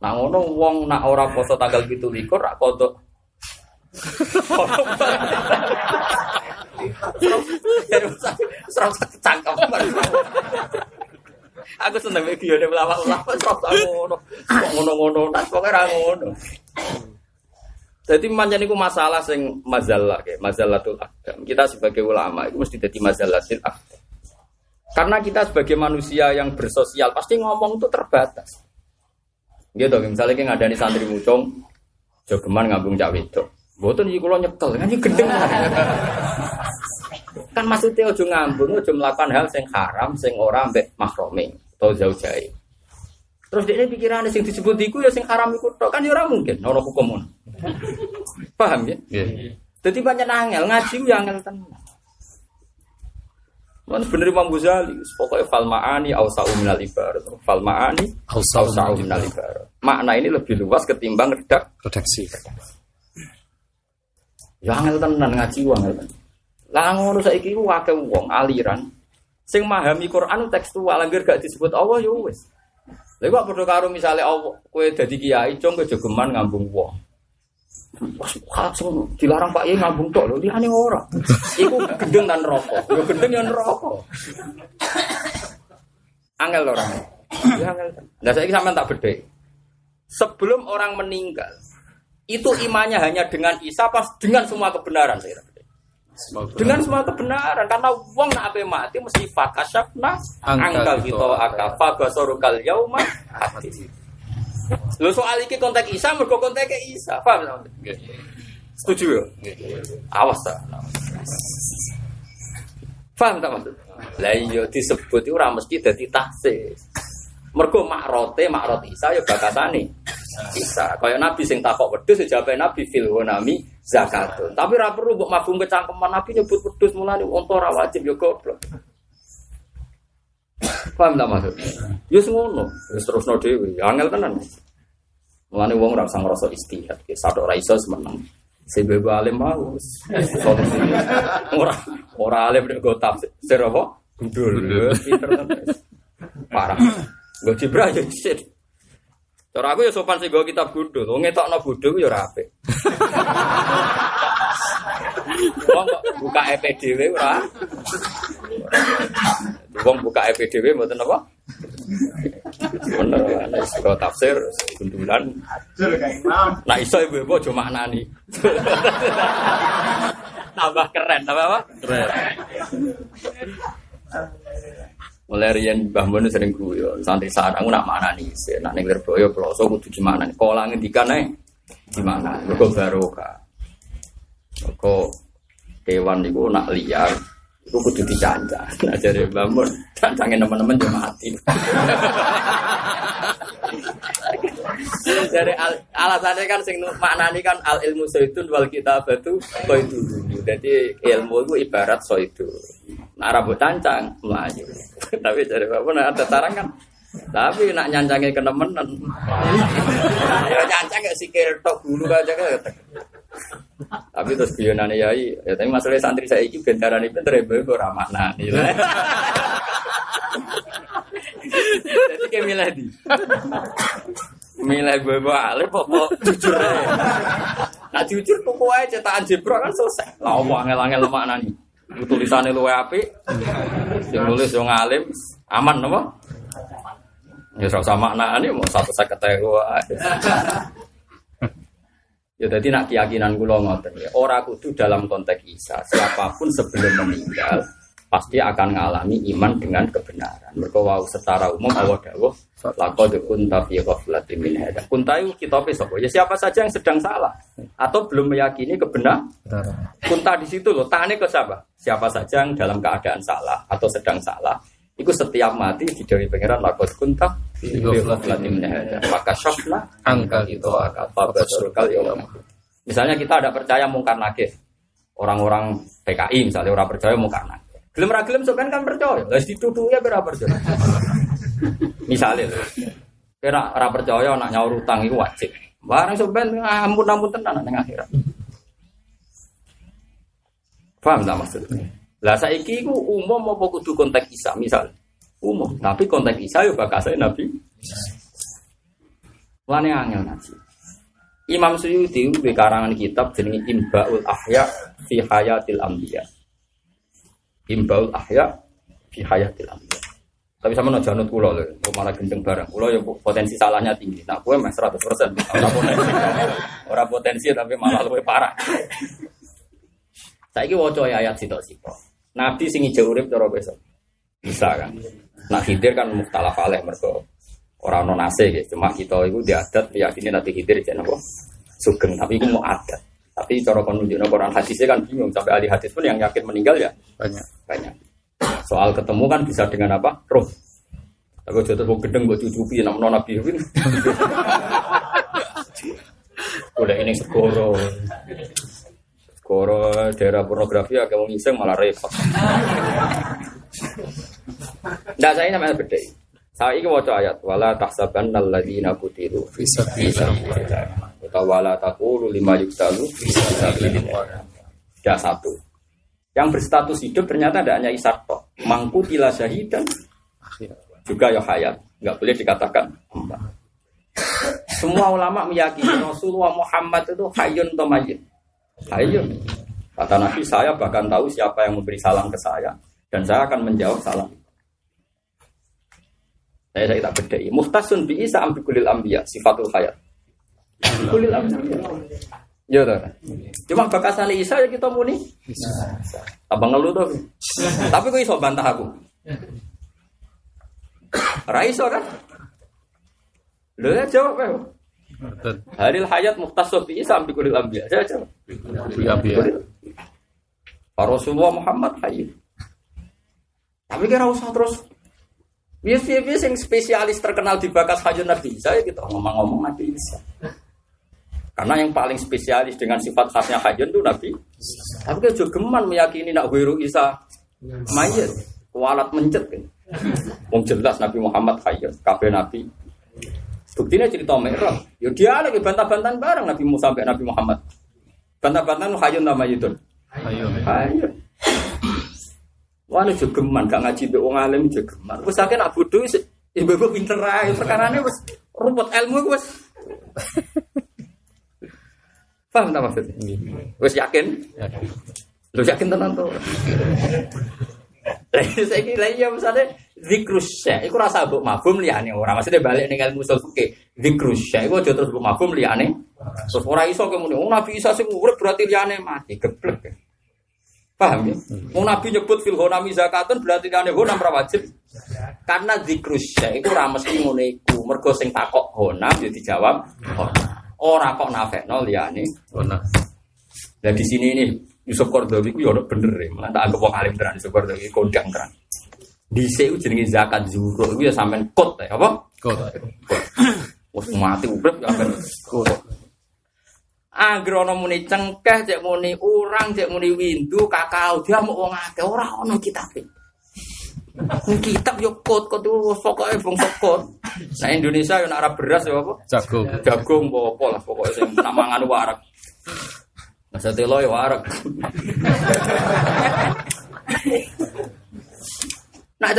Nah ngono wong nak ora poso tanggal 17 rak kodok. Serasa kecangkeman. Aku seneng iki yo nek lawak-lawak serasa ngono. Ngono-ngono tak pokoke ra ngono. Jadi macam itu masalah sing mazalah, mazalatul akdam. Kita sebagai ulama itu mesti jadi mazalatul akdam. Karena kita sebagai manusia yang bersosial pasti ngomong itu terbatas. Gitu, misalnya kita ngadani santri mucung, jogeman ngambung cak wedok. Mboten iki kula nyekel, kan iki gendeng. Kan maksudnya ojo ngambung, ojo melakukan hal sing haram, sing ora mbek mahrame atau zaujae. Terus dia pikirannya sing disebut iku ya sing haram iku tok kan ya ora mungkin ana hukum ngono. Paham ya? Nggih. Dadi pancen angel ngaji ya angel tenan. Mun bener Imam Ghazali, pokoke fal ma'ani ausau minal ibarat. Fal ma'ani ausau minal ibarat. Makna ini lebih luas ketimbang redaksi. Ya angel tenan ngaji wae angel. Lah ngono saiki ku akeh wong aliran sing memahami Quran tekstual anggere gak disebut Allah ya wis. Lha kok padha karo misale kowe dadi kiai cung kowe jogeman ngambung wong. Wah, dilarang Pak Yai ngambung tok lho, liyane ora. Iku gendeng lan neraka. Yo gendeng yo neraka. Angel lho ora. Ya angel. Lah saiki sampean tak bedhek. Sebelum orang meninggal, itu imannya hanya dengan Isa pas dengan semua kebenaran saya. Dengan semua kebenaran karena wong nak ape mati mesti fakasyafna angkal kita akafa basorukal yauma hadis. Lho soal iki kontak Isa mergo kontak Isa, paham ta? Nggih. Setuju ya? Nggih. Awas ta. Paham ta maksud? Lah iya disebut iku ora mesti dadi tahsis. Mergo makrot Isa ya bakatane Isa. Kaya nabi sing takok wedhus jawabe nabi fil gonami zakatun. Tapi ora perlu mbok mabung kecangkeman nabi nyebut wedhus mulane unta ora wajib ya goblok. Paham ta maksud? Ya ngono, wis terusno dhewe, angel tenan. Mulane wong ora usah ngrasa istihad, sadok ra iso semeneng. Sebab alim mau. Ora alim nek go tafsir apa? Gundul. Pinter tenan. Parah. Go cebra ya shit. Cara aku ya sopan sih gue kitab gundul, ngetokno bodho ku ya ora apik. Wong buka EPDW ora. Wong buka EPDW mboten apa? Bener ana iso tafsir gundulan. Ajur Kang Imam. Lah iso ibu-ibu aja maknani. Tambah keren, tambah apa? Keren. Mulai riyen Mbah Mun sering guyon, santri sarang nak maknani sik, nak ning Lirboyo ploso kudu dimaknani. Kala ngendikan ae gimana? Mergo barokah. Mergo dewan niku nak liar iku kudu dicancang. Nah jare Mbah Mun, cancange teman-teman yo mati. Dari alasannya kan sing maknani kan al ilmu soidun wal kitabatu soidun. Jadi ilmu itu ibarat soidun. Nah rambut cancang melayu. Tapi dari apapun ada tarang kan. Tapi nak nyancangnya ke temenan. Ya nyancang gak sikir tok dulu aja kan. Tapi terus bionane yai. Ya tapi masalah santri saya iki bentarane pinter bebo ora maknani. Jadi kayak milih di milih bebo alih pokok jujur aja. Nah jujur pokok aja cetakan jebro kan selesai. Lah omong angel-angel maknani. Tulisannya luwe apik. Sing nulis wong alim aman apa? Ya ora usah maknani mau 150 wae. Ya dadi nak keyakinan kula ngoten ya. Ora kudu dalam konteks isa. Siapapun sebelum meninggal pasti akan mengalami iman dengan kebenaran. Mereka wau setara umum Allah dawuh laqad kunta fi ghaflatin min hada. Kunta itu kitabe sapa? Ya siapa saja yang sedang salah atau belum meyakini kebenaran. Kunta di situ loh, tane ke siapa? Siapa saja yang dalam keadaan salah atau sedang salah. Iku setiap mati didhawuhi pangeran laqad kunta fi ghaflatin min hada. Maka syafna angka itu apa bersurkal ya. Misalnya kita ada percaya mungkar nakir. Orang-orang PKI misalnya orang percaya mungkar nakir. Gelem ra gelem sok kan percaya. Lah ditutuke ora percaya. Misale lho. Kira ora percaya nak nyaur utang iku wajib. Barang sok ben ampun-ampun tenan nang akhirat. Paham ta maksudnya? Lah saiki iku umum apa kudu konteks isa misal. Umum, tapi konteks isa yo bakase Nabi. Lane angel naji. Imam Suyuti di karangan kitab jenenge Imbaul Ahya fi Hayatil Anbiya. Imbaul Ahya fi Hayatil Anbiya. Tapi sama no janut kula lho, malah gendeng barang. Kula yo potensi salahnya tinggi. Nah, kowe meh 100%. Ora potensi tapi malah luwih parah. Saiki waca ayat sitok-sitok. Nabi sing ijo urip cara besok. Bisa kan. Nah, Khidir kan mukhtalaf alaih mergo ora ono nase nggih. Cuma kita iku diadat yakine nanti Khidir jan apa? Sugeng, tapi iku mau adat. Tapi cara konunjuknya Quran hadisnya kan bingung. Sampai ahli hadis pun yang yakin meninggal ya banyak. Soal ketemu kan bisa dengan apa? Roh. Aku jatuh mau gedeng, mau cucupi, namun nabi ini udah ini segoro segoro daerah pornografi agak mengiseng malah repot. Nggak, saya namanya beda. Saya ini wajah ayat wala tahsabanna alladzina qutilu fi sabilillah wala taqulu lima yuqtalu tidak satu yang berstatus hidup ternyata tidak hanya isarto mangku tila syahidan juga ya hayat nggak boleh dikatakan mbak. Semua ulama meyakini Rasulullah Muhammad itu hayyun atau mayyit hayyun kata Nabi saya bahkan tahu siapa yang memberi salam ke saya dan saya akan menjawab salam saya tak bedai muhtasun bi'isa ambikulil ambiya sifatul hayat kulit ambil ya udah cuma bakasan Isa ya kita muni abang ngeluh tuh tapi kok iso bantah aku raiso kan lu ya jawab ya hadil hayat muhtasab bi Isa ambil kulit ambil saya jawab Rasulullah Muhammad hayy tapi kira usah terus biasa-biasa yang spesialis terkenal di bakas hayun Nabi Isa ya kita ngomong-ngomong Nabi Isa. Karena yang paling spesialis dengan sifat khasnya hayyun itu Nabi. Tapi kan juga geman meyakini nak wiru Isa mayit, kualat mencet kan. Wong jelas Nabi Muhammad hayyun, kabeh nabi. Buktinya cerita Mi'raj. Ya dia lagi bantah-bantahan bareng Nabi Musa sampai Nabi Muhammad. Bantah-bantahan hayyun ta mayitun. Hayyun. Hayyun. Wah juga geman gak ngaji mbek wong alim juga geman. Wis akeh nak bodho wis mbok pinter ae perkarane wis rumput ilmu wis. Paham tak maksudnya? Wes yakin? Lu yakin tenan to? Lah saya kira ya misale zikrus syekh iku rasa mbok mafhum liyane ora. Maksudnya balik ning ilmu usul fikih. Zikrus syekh iku aja terus mbok mafhum liyane. Terus ora iso kemune. Oh nabi Isa sing urip berarti liyane mati geblek. Paham ya? Wong nabi nyebut fil ghanami zakatun berarti liyane ghanam ora wajib. Karena zikrus syekh iku ora mesti ngono iku. Mergo sing takok ghanam ya dijawab ghanam. Ora kok nafekno liyane ghanam. Lah di sini ini Yusuf Qardawi ku ya ora bener e, malah tak anggap wong alim tenan Yusuf Qardawi kondang tenan. Dhisik jenenge zakat zuhur iku ya sampean kot ta, apa? Kot. Wes mati urip ya ben kot. Anggere ana muni cengkeh, cek muni urang, cek muni windu, kakau dia mok wong akeh ora ana kitabe. Wong kitab yo kot-kot wis pokoke bangsa kot. Nah Indonesia yo nek arep beras ya apa? Jagung. Jagung apa lah pokoke sing mangan wareg. Masa telo ya warak. Nah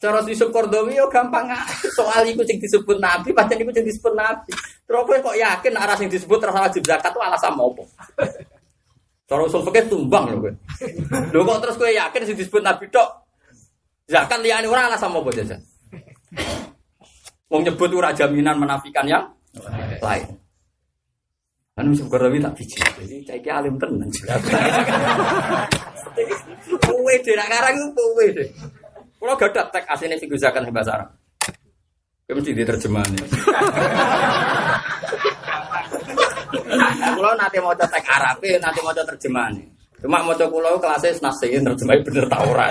cara Yusuf Qardawi yo gampang soal iku sing disebut nabi, pancen iku sing disebut nabi. Terus kok yakin nek arah sing disebut terus wajib zakat itu alasan opo? Cara usul fikih tumbang lho kowe. Lho kok terus kowe yakin sing disebut nabi tok zakat liyane ora alasan opo jajan? Wong nyebut ora jaminan menafikan yang lain. Anu sebentar lagi tak bijak, jadi saya kira alim tenang. Puwe deh, nak karang itu puwe deh. Kalau gak ada tag aslinya digunakan bahasa Arab, mesti diterjemahannya. Kalau nanti mau tag Arab, nanti mau terjemahannya. Cuma mau kalau kelasnya nasihin terjemahin bener tauran.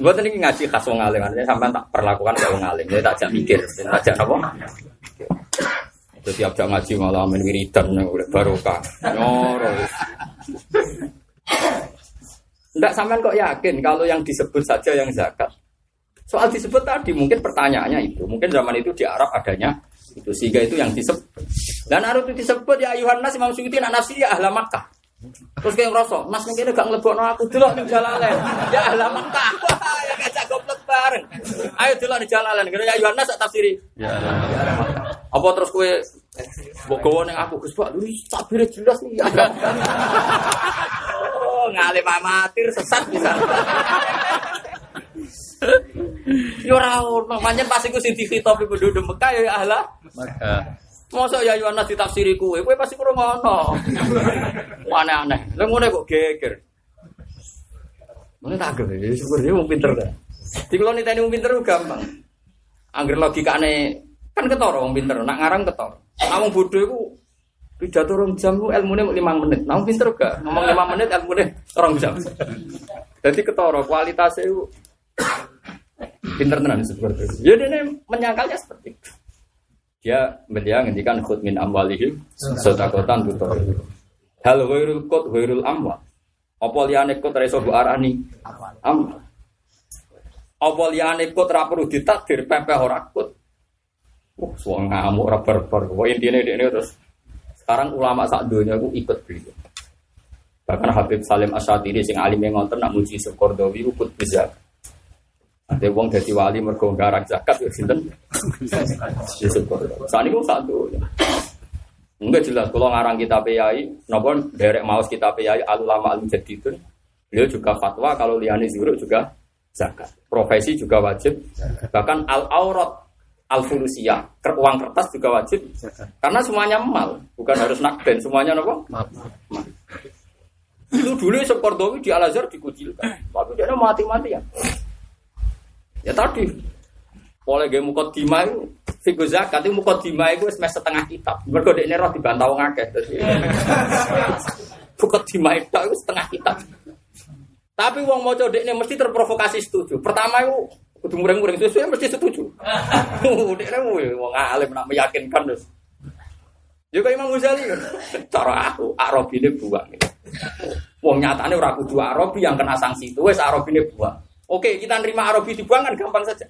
Gue tadi ngaji khas wong alim, artinya sampai tak perlakukan kayak wong alim, jadi tak ajak mikir, tak ajak apa? Terus tiap jam ngaji malah main wiridan, udah barokah, nyorol. Nggak sampean kok yakin kalau yang disebut saja yang zakat? Soal disebut tadi mungkin pertanyaannya itu, mungkin zaman itu di Arab adanya itu sehingga itu yang disebut. Dan Arab itu disebut ya Yohanes Imam Suyuti nafsi ya ahli Makkah. Terus kayak ngerosok, mas mungkin gak ngelebokno aku delok ning jalalan. Ya alamat tak. Ya gak goblok bareng. Ayo delok ning jalalan. Kira ya Yohanes tak tafsiri. Ya alamat. Apa terus kowe mbok gowo ning aku Gus Pak, lurus tafsir jelas iki. Oh, ngalim amatir sesat pisan. Yo ora ono, pancen pas iku sing dikitopi penduduk Mekah ya ahla Mekah. Masa ya Yohanes ditafsiri kowe, kowe pasti kurang ngono. Aneh-aneh. Lah ngene kok geger. Mene tak geger, syukur dia wong pinter ta. Dikloni tani wong pinter gampang. Angger logikane kan ketara wong pinter, nak ngarang ketara. Lah wong bodho iku pidato rong jam ku elmune 5 menit. Lah wong pinter gak ngomong 5 menit elmune rong jam. Dadi ketara kualitasnya iku pinter tenan seperti itu. Ya dene menyangkalnya seperti itu. Dia ngendikan khud min amwalihim sedekatan buta. Hal ghairul qut ghairul amwal. Apa liyane qut reso mbok arani amwal. Apa liyane qut ra perlu ditakdir pepeh ora qut. Wong ngamuk ora berber. Pokoke intine dekne terus sekarang ulama sak donya ku ikut beliau. Bahkan Habib Salim Asy-Syatiri sing alime ngonten nak muji Yusuf Qardawi ku qut bizat. Ada wong dadi wali mergo nggarang zakat yo sinten? Yusuf Qardawi. Sakniku satu. Enggak jelas kalau ngarang kitab Yai, napa derek maos kitab Yai Al-Ulama Al-Mujaddidun. Beliau juga fatwa kalau liyane zuhur juga zakat. Profesi juga wajib. Bahkan al-aurat al-fulusiyah, uang kertas juga wajib. Karena semuanya mal, bukan harus nakden, semuanya napa? Mal. Itu dulu Yusuf Qardawi di Al-Azhar dikucilkan. Tapi dia mati-mati ya. Ya tadi oleh ge mukaddimah iku fiqh zakat iku mukaddimah iku wis mes setengah kitab. Mergo dekne roh dibantah wong akeh. Mukaddimah tok iku setengah kitab. Tapi wong maca dekne mesti terprovokasi setuju. Pertama iku kudu ngureng-ngureng sesuai mesti setuju. Dekne wong alim nak meyakinkan terus. Ya kaya Imam Ghazali kan. Cara aku Arabine buang. Wong nyatane ora kudu Arabi yang kena sanksi itu wis Arabine buang. Oke, kita nerima Arabi dibuang kan gampang saja.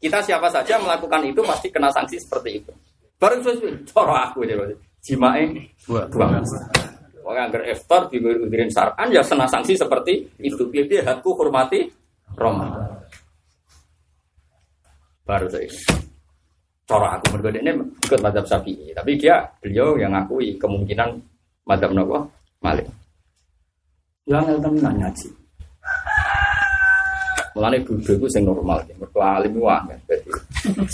Kita siapa saja melakukan itu pasti kena sanksi seperti itu. Bareng sesuai coro aku jadi jimae buang. Orang angger iftar diudirin syar'an ya kena sanksi seperti itu. Jadi hakku hormati Roma. Baru saja. cara aku mergodene ikut mazhab Syafi'i, tapi beliau yang ngakui kemungkinan mazhab napa Malik. Yang elten ngaji. Mulane duduk itu sing normal, mergo alim wae. Jadi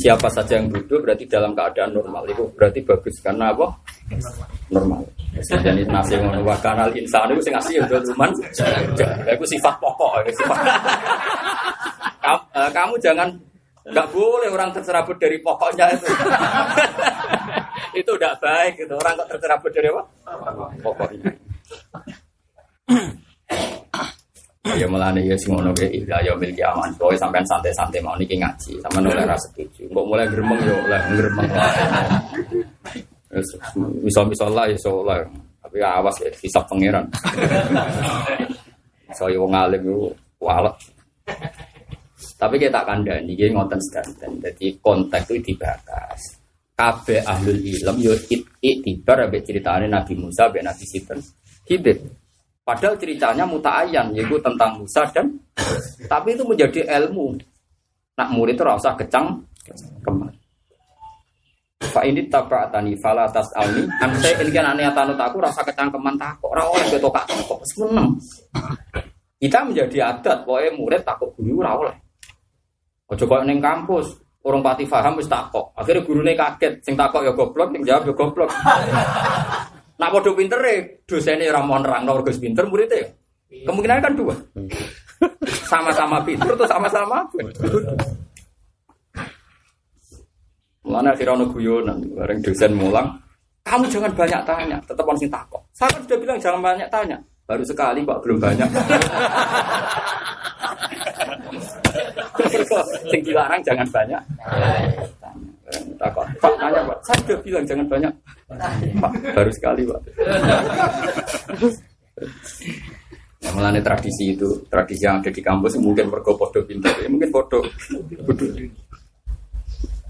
siapa saja yang duduk berarti dalam keadaan normal itu berarti bagus karena apa? Normal. Jadi nasi ngono wae kanal insane sing asih yo cuman jaga. Iku sifat pokok, sifat. Kamu jangan enggak boleh orang tercerabut dari pokoknya itu. Itu enggak baik gitu. Orang kok tercerabut dari apa? Pokoknya. Ya mulane ya sing ngono ke ya miliki aman. Kowe sampean santai-santai mau niki ngaji, sampean oleh ra setuju. Kok mulai gremeng yo oleh gremeng. Wis iso-iso Allah ya salah. Tapi awas ya hisab pangeran. Saya wong alim yo walet. Tapi kita kandani iki ngoten sedanten. Dadi kontak itu dibatas. Kabeh ahlul ilm yo iktibar ambek critane Nabi Musa ambek Nabi Sinten. Hidir. Padahal ceritanya muta'ayyan, yaitu tentang Musa dan tapi itu menjadi ilmu. Nak murid itu rasa kecang kemar. Fa ini taba'atani fala tas'alni an sa'in kan aniyatanu taku rasa kecang keman takok ora oleh ketokak kok seneng. Kita menjadi adat pokoke murid takok guru ora oleh. Aja koyo ning kampus, urung pati paham wis takok. Akhire gurune kaget, sing takok ya goblok, sing jawab ya goblok. Nak podo pinter e, dosene ora mon rangno mergo pinter murid e. Kemungkinan kan dua. Sama-sama pinter atau sama-sama bodoh. Mulane Firono guyonan bareng dosen mulang, kamu jangan banyak tanya, tetep wong sing takok. Saya kan sudah bilang jangan banyak tanya. Baru sekali kok belum banyak. Sing dilarang jangan banyak. Takut. Pak tanya Pak, saya sudah bilang jangan banyak. Pak baru sekali Pak. Nah, melani tradisi itu, tradisi yang ada di kampus mungkin bergopodo pintar, ya, mungkin bodoh.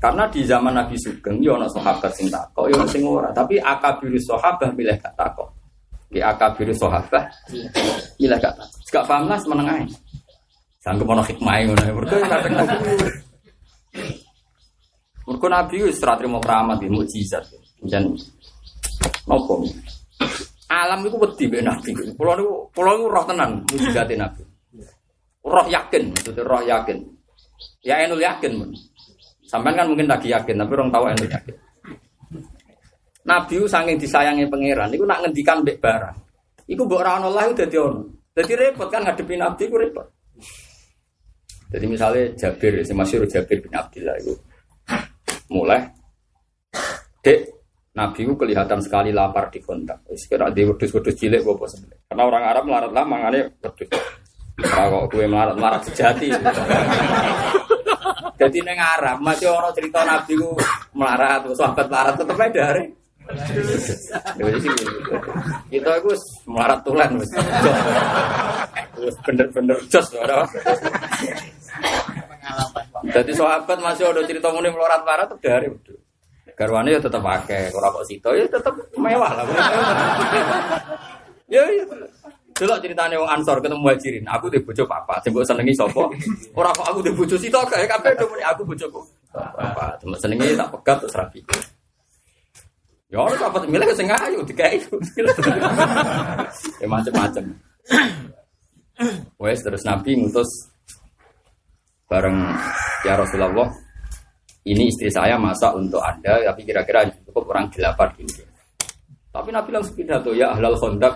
Karena di zaman Nabi Sugeng, yo ana sahabat sing takok, yo sing ora. Tapi akabirus sahabah milih gak takok. Ki akabirus sahabah milih gak takok. Gak paham lah menengae. Sanggup ana hikmahe ngono. Mergo kadang-kadang mereka Nabi itu serat terima keramat, mukjizat. Macam nopo. Alam itu wedi be Nabi. Pulau itu roh tenan, mukjizat Nabi. Roh yakin, betul roh yakin. Ya enul yakin pun. Sampean kan mungkin lagi yakin, tapi orang tahu enul yakin. Nabi itu saking disayangi pangeran. Iku nak ngendikan bek barang. Iku mbok ra ono Allah itu dadi ono. Dadi repot kan ngadepi Nabi ku repot. Jadi misalnya Jabir, si masyhur Jabir bin Abdillah itu. Mulai Dek, Nabi ku kelihatan sekali lapar di kontak. Sekiranya di wedus-wedus cilik bobo sebelah. Karena orang Arab melarat lah, makanya wedus. Kalau gue melarat sejati. Jadi neng Arab masih orang cerita Nabi ku melarat, sahabat melarat tetep aja dari. Kita aku melarat tulen, bener-bener jos orang. Jadi sahabat masih ada cerita muni melarat-larat tetep dari. Garwane ya tetep akeh, ora kok sito ya tetep mewah lah. Ya ya. Delok critane wong Ansor ketemu Muhajirin. Aku dhe bojo papa, sing mbok senengi sapa? Ora kok aku dhe bojo sito kae kabeh do muni aku bojoku. Papa, cuma senengi tak pegat terus rapi. Ya ora sahabat milih sing ayu dikai. Ya macam-macam. Wes terus Nabi ngutus bareng ya Rasulullah, ini istri saya masak untuk Anda, tapi kira-kira cukup orang gelapar gitu. Tapi Nabi langsung pidato, ya ahlal Khandaq,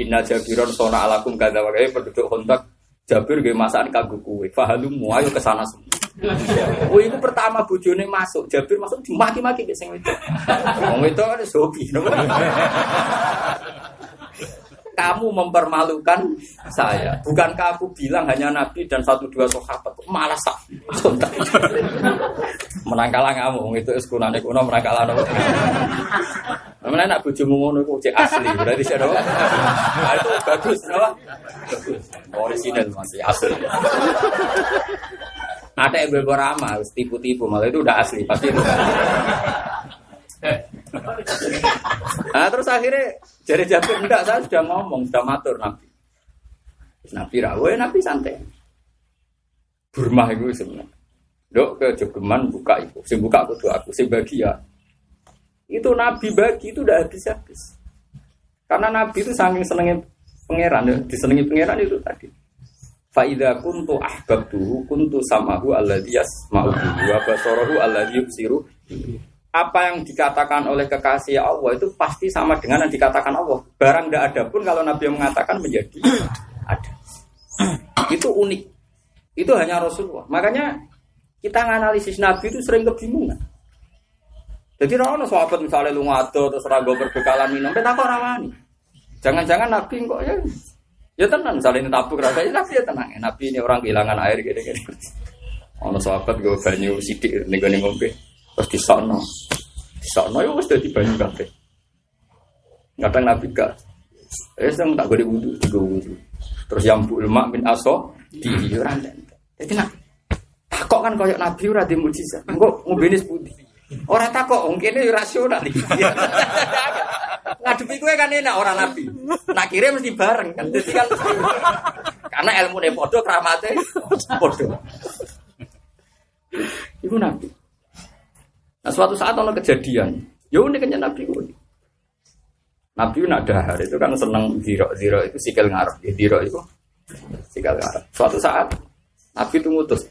inna Jabiron sona alakum kada wae penduduk Khandaq, Jabir nggih masakan kanggo kowe. Fahalumu ayo ke sana semua. Oh, itu pertama bojone masuk, Jabir masuk dimaki-maki nek sing wedok. Wong wedok kan sopi. Kamu mempermalukan saya. Bukankah aku bilang hanya Nabi dan 1-2 sahabat? Malah sak. Menangkalah kamu itu sekunane kuno menangkalah apa? Namane nak bojomu ngono iku cek asli. Berarti sik apa? Ah itu bagus apa? Bagus. Original masih asli. Ada embel korama wis tipu-tipu malah itu udah asli pasti. Nah, terus akhirnya jari Jabir enggak, saya sudah ngomong, sudah matur Nabi. Nabi rawuh, Nabi santai. Burmah itu sebenarnya. Dok ke jogeman buka ibu, saya buka aku doa aku, saya bagi ya. Itu Nabi bagi itu udah habis-habis. Karena Nabi itu saking senengnya pangeran, disenengi pangeran itu tadi. Faida kuntu ahbabtuhu kuntu samahu alladzi yasma'u wa basarahu alladzi yubsiru. Apa yang dikatakan oleh kekasih Allah itu pasti sama dengan yang dikatakan Allah. Barang tidak ada pun kalau Nabi yang mengatakan menjadi ada. Itu unik. Itu hanya Rasulullah. Makanya kita nganalisis Nabi itu sering kebingungan. Jadi orang sahabat misalnya lu ngado terus rago berbekalan minum, tapi tak orang ini. Jangan-jangan Nabi kok ya, ya tenang misalnya ini tabuk rasanya Nabi ya tenang. Ya, Nabi ini orang kehilangan air gini-gini. Orang sahabat gue banyu sidik nih ngombe terus di sana ya harus jadi banyu kafe. Kadang Nabi gak, saya tak boleh wudhu. Terus yang bulma bin aso di orang dan. Jadi nak. Kok kan koyok Nabi ora di mujizat. Engko ngombene putih. Ora takok ngkene yo rasional iki. Ngadepi kowe kan enak ora Nabi. Nak kire mesti bareng kan. Dadi kan karena ilmune padha kramate padha. Iku Nabi. Nah suatu saat ono kejadian. Yo uniknya Nabi ku. Nabi nak dahar itu kan seneng zira itu sikil ngarep. Zira itu sikil ngarep. Suatu saat Nabi itu ngutus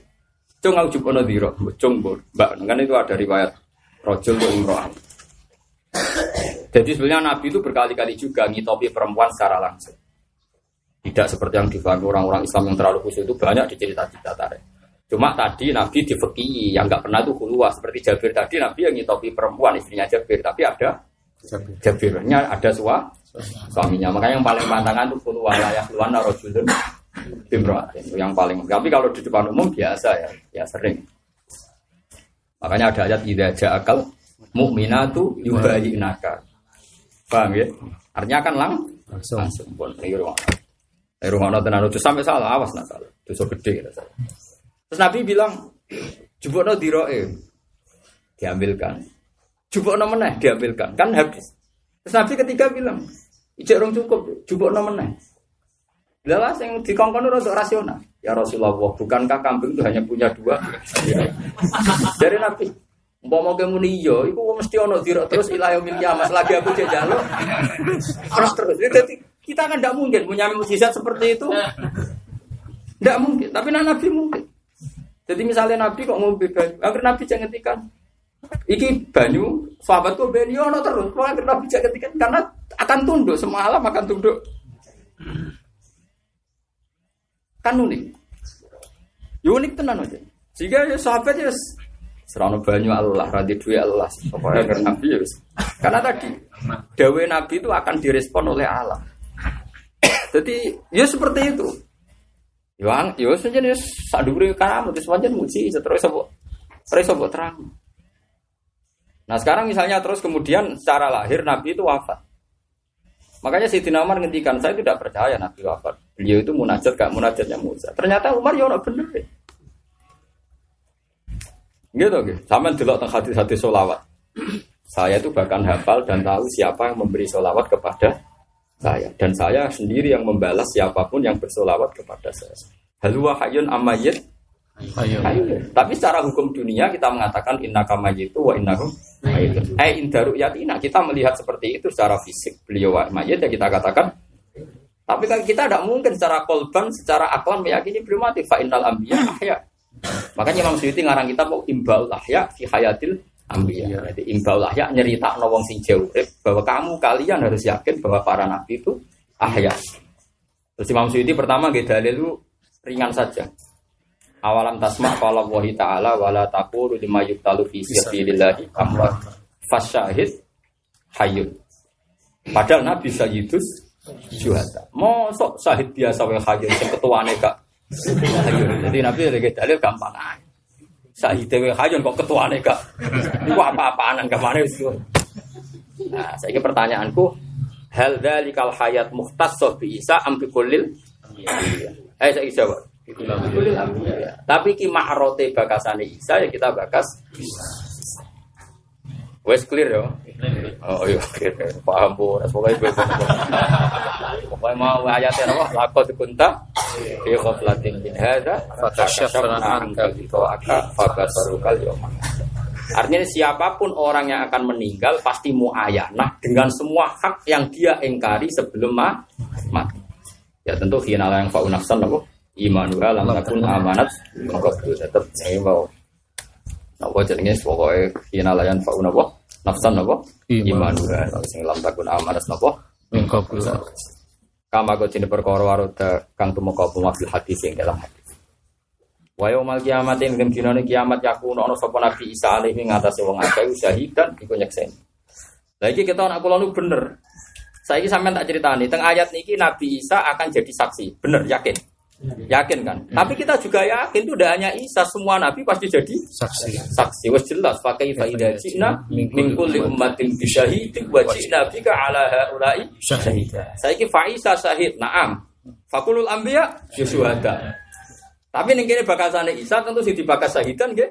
Cung aku jupono diro, cung mbak, kan itu ada riwayat rojul ke umroh. Jadi sebenarnya Nabi itu berkali-kali juga ngitopi perempuan secara langsung. Tidak seperti yang difahami orang-orang Islam yang terlalu khusus itu banyak dicerita-cerita tarik. Cuma tadi Nabi difekii yang nggak pernah itu keluar seperti Jabir tadi Nabi yang ngitopi perempuan istrinya Jabir, tapi ada Jabirnya ada suaminya. Makanya yang paling pantangan itu keluar layak keluar narojulun. Timroatin yang paling, tapi kalau di depan umum biasa ya sering. Makanya ada ayat idza ja'akal mukminatu yubayyinaka. Paham ya? Artinya kan langsung pun ruang tenan ojo sampai salah, awas nak salah. Dosa gede kita salah. Terus Nabi bilang, "Jupukno diroe." Diambilkan. Jupukno meneh diambilkan. Kan habis. Terus Nabi ketiga bilang, "Ijek rong cukup, jupukno meneh." Adalah yang dikongkon untuk rasional. Ya Rasulullah, bukankah kambing itu hanya punya dua? Dari Nabi, umpama kemuni yo, iku mesti ono dirok terus ila yaumil qiyamah lagi aku jajal. Terus. Jadi kita kan tidak mungkin punya mukjizat seperti itu. Tidak mungkin, tapi Nabi mungkin. Jadi misalnya Nabi kok ngombe banyu, akhir Nabi jeng ngetikan. Iki banyu, sahabatku banyu ono terus, kok akhir Nabi jeng ngetikan karena akan tunduk semua alam akan tunduk. Kan unik tenan aja. Jika sahabat ya serana banyu Allah, radi duwe Allah, supaya Nabi ya. Karena tadi dawe Nabi itu akan direspon oleh Allah. Jadi ya seperti itu. Yo sencen wis sak dhuwure kamu terus pancen muji terus apa terang. Nah sekarang misalnya terus kemudian secara lahir Nabi itu wafat. Makanya Sayyidina Umar ngendikan, saya tidak percaya Nabi wafat. Beliau itu munajat gak munajatnya Musa. Ternyata Umar ya orang bener. Gitu. Sama delok teng hadis-hadis solawat. Saya itu bahkan hafal dan tahu siapa yang memberi solawat kepada saya. Dan saya sendiri yang membalas siapapun yang bersolawat kepada saya. Haluwa hayyun ammayyit. Tapi secara hukum dunia kita mengatakan innaka mayyitu wa innakum inda ru'yatina. Kita melihat seperti itu secara fisik beliau mayit ya kita katakan. Tapi kan kita tidak mungkin secara kolban, secara akal meyakini beliau mati. Fa innal anbiya ahya. Makanya Imam Suyuti ngarang kita mau imbaul ahya fi hayatil anbiya. Jadi imbaul ahya nyeritakno wong sing jauh bahwa kamu kalian harus yakin bahwa para nabi itu ahya. Terus Imam Suyuti pertama nggih dalil lu ringan saja. Awalam tasma' qala Allahi ta'ala wala taqulu lima yuktalu fi sabilillahi amwat fasyahid hayyun. Padahal Nabi Sayyidus Syuhada. Mosok syahid biasa wae hayyun sing ketuane gak hayyun. Dadi Nabi lek dalil gampang ae. Syahid wae hayyun kok ketuane gak. Iku apa-apaanan gamane wis. Nah, saiki pertanyaanku, hal dzalikal hayat mukhtassah bi Isa am bi kullil? Ayo saiki jawab. Itulah. Tapi ki mahrote bakasane Isa ya kita bakas. Wes clear yo. Oh iya clear. Paham bu. Semoga ibu. Pokoknya mau ayatnya apa? Lakot kunta. fi ghaflatin min hadza fakashafna anka ghita'aka fabasarukal yawma. Artinya siapapun orang yang akan meninggal pasti muayanah dengan semua hak yang dia ingkari sebelum mati. Ya tentu hina la yang faunafsan loh. Imanuha lam takun amanat maqabdu tetep mau. Nah, wajahnya sebagai hina la yang faunafsan nafsan nopo imanuha sing lam takun amanat nopo maqabdu. Kama gojine perkara waroda kang tumeka pemabil hati sing dalam hati. Wa yaumil kiamati ing dinane kiamat yakun ana sapa Nabi Isa alaihi ngatasi wong akeh syahidan iku nyekseni. Lah iki kita anak kula nu bener. Saiki sampean tak critani teng ayat niki Nabi Isa akan jadi saksi. Bener yakin? Yakin kan? Tapi kita juga yakin itu udah hanya Isa, semua nabi pasti jadi saksi. Saksi wis jelas pakai faidah jina min kulli ummatin bi syahidin wa jina bika ala haula'i syahida. Saiki faisa syahid. Naam. Fakulul anbiya syuhada. Tapi ning kene bakasane Isa tentu sing dibakas sahidan nggih.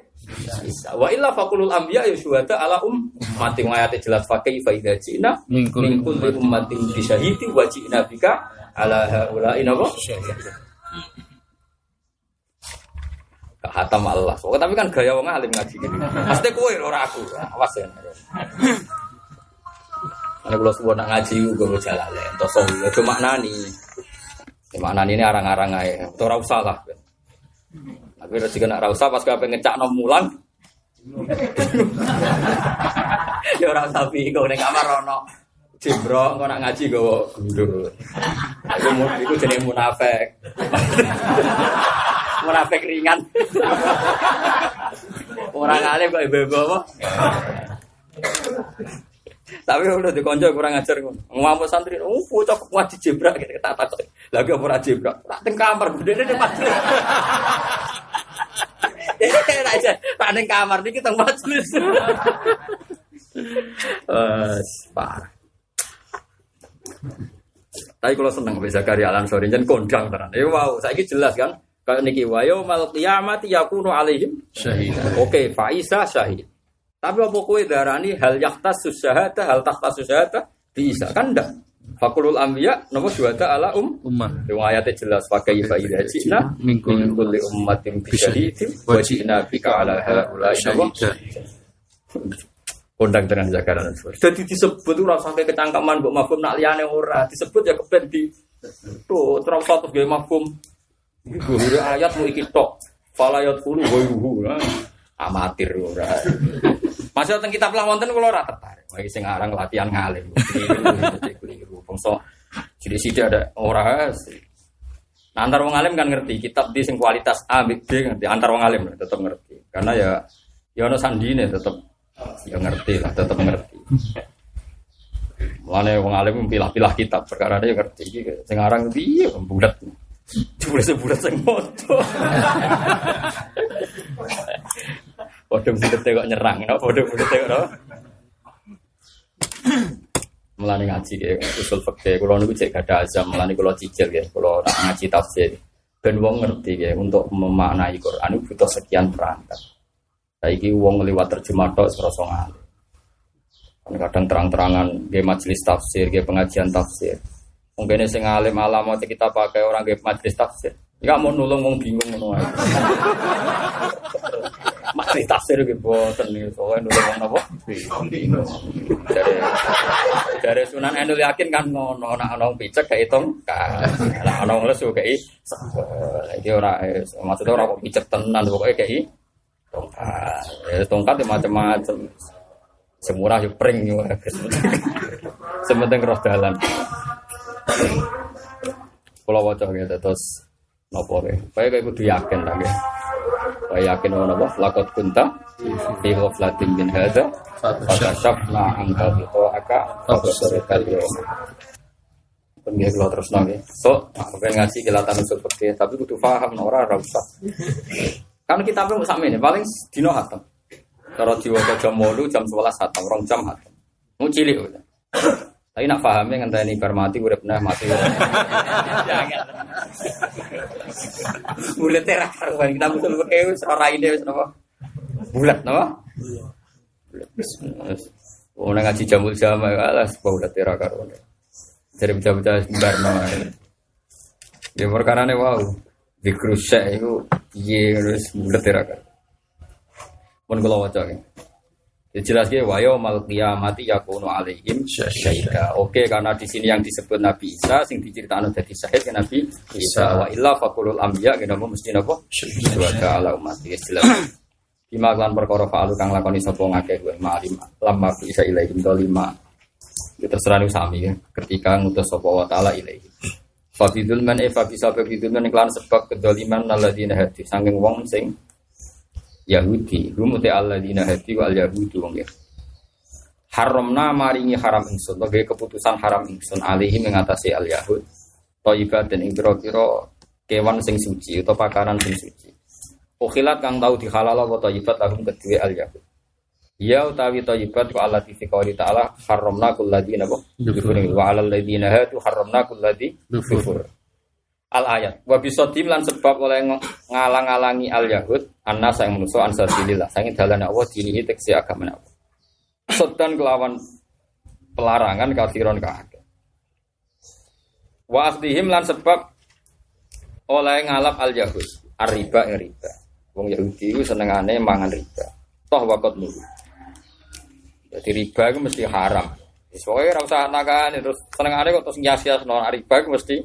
Isa. Wa illa faqulul anbiya yusyuhada ala ummati ayate jelas fakih fa idza jina min kulli ummatin bi syahidi wa jina bika ala haula inna syahida. Ka hatam Allah. Kok tapi kan gaya wong alim ngaji ngene. Mesti kowe ora aku. Awas ya. Ana kula suwun nak ngaji kok jalale entos ojo maknani. Maknani ini arang-arang ae. Ora usah lah. Tapi rezeki nak ra usah pas kowe ngecakno mulang. Ya ora sapi kok ning kamar ono jembrong kok nak ngaji gowo gundur. Iku jenenge munafik. Munafik ringan. Orang alim kok bebo apa? Tapi udah dikonco kurang ajar ngono. Ngomong santri, "Oh, bocah kok ngaji jebrak kene tak takok." Lah ki ora jebrak. Tak teng kamar, bedene teng majelis. Ora aja, tak teng kamar iki teng majelis. Parah. Tapi kalau seneng bisa karya Al-Ansori jan kondang tenan. Ya wow, saiki jelas kan? Kayak niki wa yaumil qiyamati yakunu alaihim syahida. Oke, faisa syahid. Tapi apa kowe darani hal yahtasus syahada hal tahtasus syahada bisa kan ndak fakulul anbiya nomor 2 ta ala ummah riwayate jelas pakai faidah cina mingkul kulli ummatin bi syahidin wa jina bika ala haula syahida kondang tenan jakaran dadi disebut ora sampai kecangkeman mbok mafhum nak liyane ora disebut ya kepen di to terus gawe mafhum iku ayat mu iki tok falayat qulu wa amatir ora. Maksud teng kitab lah wonten kula ora tertarik. Iki sing aran latihan ngalim. Keliru. Bangsa sithik-sithik ada ora. Antar wong alim kan ngerti kitab di sing kualitas A B ngerti antar wong alim tetep ngerti. Karena ya ono sandine tetep ya ngerti lah, tetep ngerti. Mulane wong alim pilah-pilah kitab perkara dia ngerti iki sing aran piye bulet. Bulet sing moto. Waduh budete kok nyerang, napa waduh budete kok. Mulane ngaji usul fikih kula niku cek gadah azam, mulane kula cicil nggih, kula ngaji tafsir. Ben wong ngerti nggih untuk memaknai Quran itu butuh sekian perangkat. Saiki wong liwat terjemah tok rasa ngalih. Kadang terang-terangan nggih majelis tafsir, nggih pengajian tafsir. Mungkin sing alim alama kita pakai orang nggih majelis tafsir. Ya mau nulung wong bingung ngono ae. Mari tafsir ge boten niku soalé nulung wong napa? Bingung. Dari Sunan Endul yakin kan ngono nek ana picek gak hitung kan. Nek ana lesu gak iso. Iki ora maksud ora kok picek tenan pokoke gak iso. Tongkat. Ya tongkat macam-macam. Semurah yo pring yo. Sementing roh dalan. Kula waca gitu terus napa wae. Kaya kudu yakin ta nggih. Kaya yakin ana apa laqad kunta fi ghaflatin min hadza fakashafna anka ghita'aka fabasarukal yawma. Pengen kula terusno nggih. Sok sampeyan ngaji kelatan usul fikih tapi kudu paham ora usah. Kan kitabe mung sakmene paling dina hatam. Cara diwaca jam 8 jam 11 hatam, rong jam hatam. Mung cilik. Tapi nak pahamnya ngenteni bar mati urip nah mati. Jangan. Bulet era karuan kita mesti pakai wis ora ide wis napa. Bulet napa? Bulet. Wong ngaji jambul jamaah alas bulet era karuan. Jadi baca-baca barno. Ya perkarane wae. Dikrusek iku piye wis ngeteraken. Mun kula waca iki. Dijelaskan wa yaumul qiyamati yakunu alaihim syahida. Oke, karena di sini yang disebut Nabi Isa sing diceritakno dadi syahid kan Nabi Isa wa illa faqulul anbiya kenapa mesti napa syahid wa ta'ala umat Islam. Lima kan perkara fa'alu kang lakoni sapa ngakeh wa ma'rifah. Lamma Isa ilaihim dolima. Diterserani sami ya ketika ngutus sapa wa ta'ala ilaihi. Fabidul man fa bisa fabidul man iklan sebab kedoliman alladziina hadi saking wong sing Yahudi, rumute alladziina hadi wal yahudu wong ya. Haramna maringi haram ingsun, sebagai keputusan haram ingsun alihi mengatasi al yahud. Thayyibat den ingkira-kira kewan sing suci atau pakanan sing suci. Ukhilat kang tau dihalal wa thayyibat lahum kedue al yahud. Ya utawi thayyibat wa allati fi qouli ta'ala haramna kull ladzina wa 'alal ladzina hadu haramna kull ladzi dzufur. Al ayat wa bisodim lan sebab oleh ngalang-alangi al yahud annas yang manusa an sabilillah sange dalan Allah dinihi tekse agama Allah. Setan kelawan pelarangan kafiron kaake. Wa akhdihim lan sebab oleh ngalap al yahud ar-riba riba. Wong Yahudi ku senengane mangan riba. Toh waqat mulu. Jadi riba itu mesti haram. Soalnya orang usah nakan terus seneng ada kok terus nyasias non riba itu mesti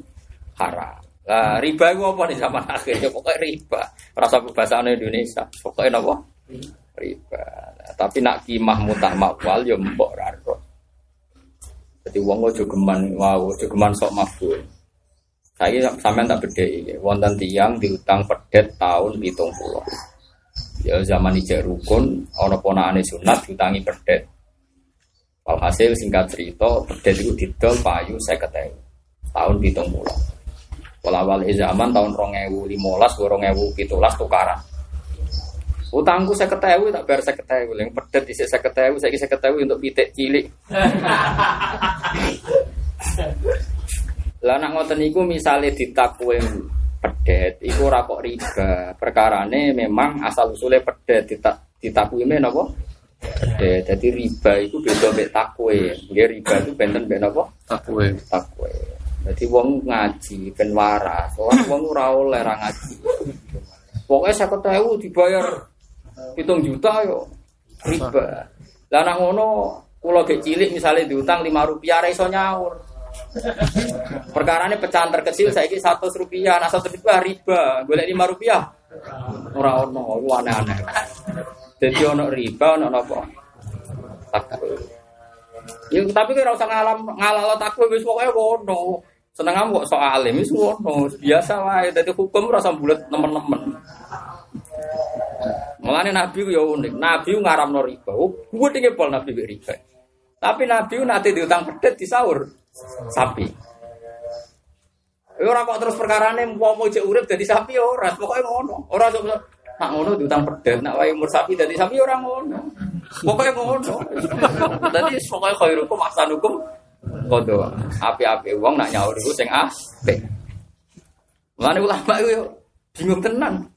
haram. Nah, riba itu apa di zaman akhirnya? Pokoknya riba. Rasa bahasa Indonesia. Pokoknya apa? Riba. Nah, tapi nak kimah mutah makwal ya mbok raro. Jadi wong ojo geman wae, ojo geman sok mabur. Saya sampean tak bedheki. Wonten tiyang diutang pedet tahun 70. Ya zaman ijek rukun ana ponakane sunat diutangi pedet. Walhasil singkat cerita pedet iku didol payu 50.000 tahun 70. Walawal zaman tahun 2015 2017 tukaran. Utangku 50.000 tak bar 50.000 ning pedet isih 50.000 saiki 50.000 untuk pitik cilik. Lah nek ngoten niku misale ditakwe pedet iku ora kok riba. Perkarane memang asal usule pedet ditakwime napa? Pedet. Dadi riba iku beda mek takwe. Nggih riba iku benten mek napa? Takwe. Takwe. Dadi wong ngaji ben waras, wong ora oleh ra ngaji. Pokoke 50.000 dibayar 7 juta yo riba. Lah nek ngono kula gek cilik misale diutang 5 rupiah ra iso nyaur. Perkarane pecahan terkecil saiki 100 rupiah, nah 100 ribu riba, golek 5 rupiah. Ora ono, iku aneh-aneh. Dadi ono riba, ono napa? Takwe. Ya tapi ora usah ngalalo takwe wis pokoke ono. Senengamu kok sok alim wis ono, biasa wae. Dadi hukum ora usah bulet nemen-nemen. Mulane Nabi ku ya unik. Nabi ngaramno riba. Kuwi dinge pol Nabi riba. Tapi Nabi nate diutang pedet disaur. Sapi. Ora kok terus perkarane umpama cek urip dadi sapi ora, pokoke ngono. Ora sok nak ngono diutang pedet, nak wae umur sapi dadi sapi ora ngono. Pokoke ngono. Dadi pokoke khairukum ahsanukum qodha. Api-api wong nak nyaur iku sing apik. Mulane ulama iku bingung tenan.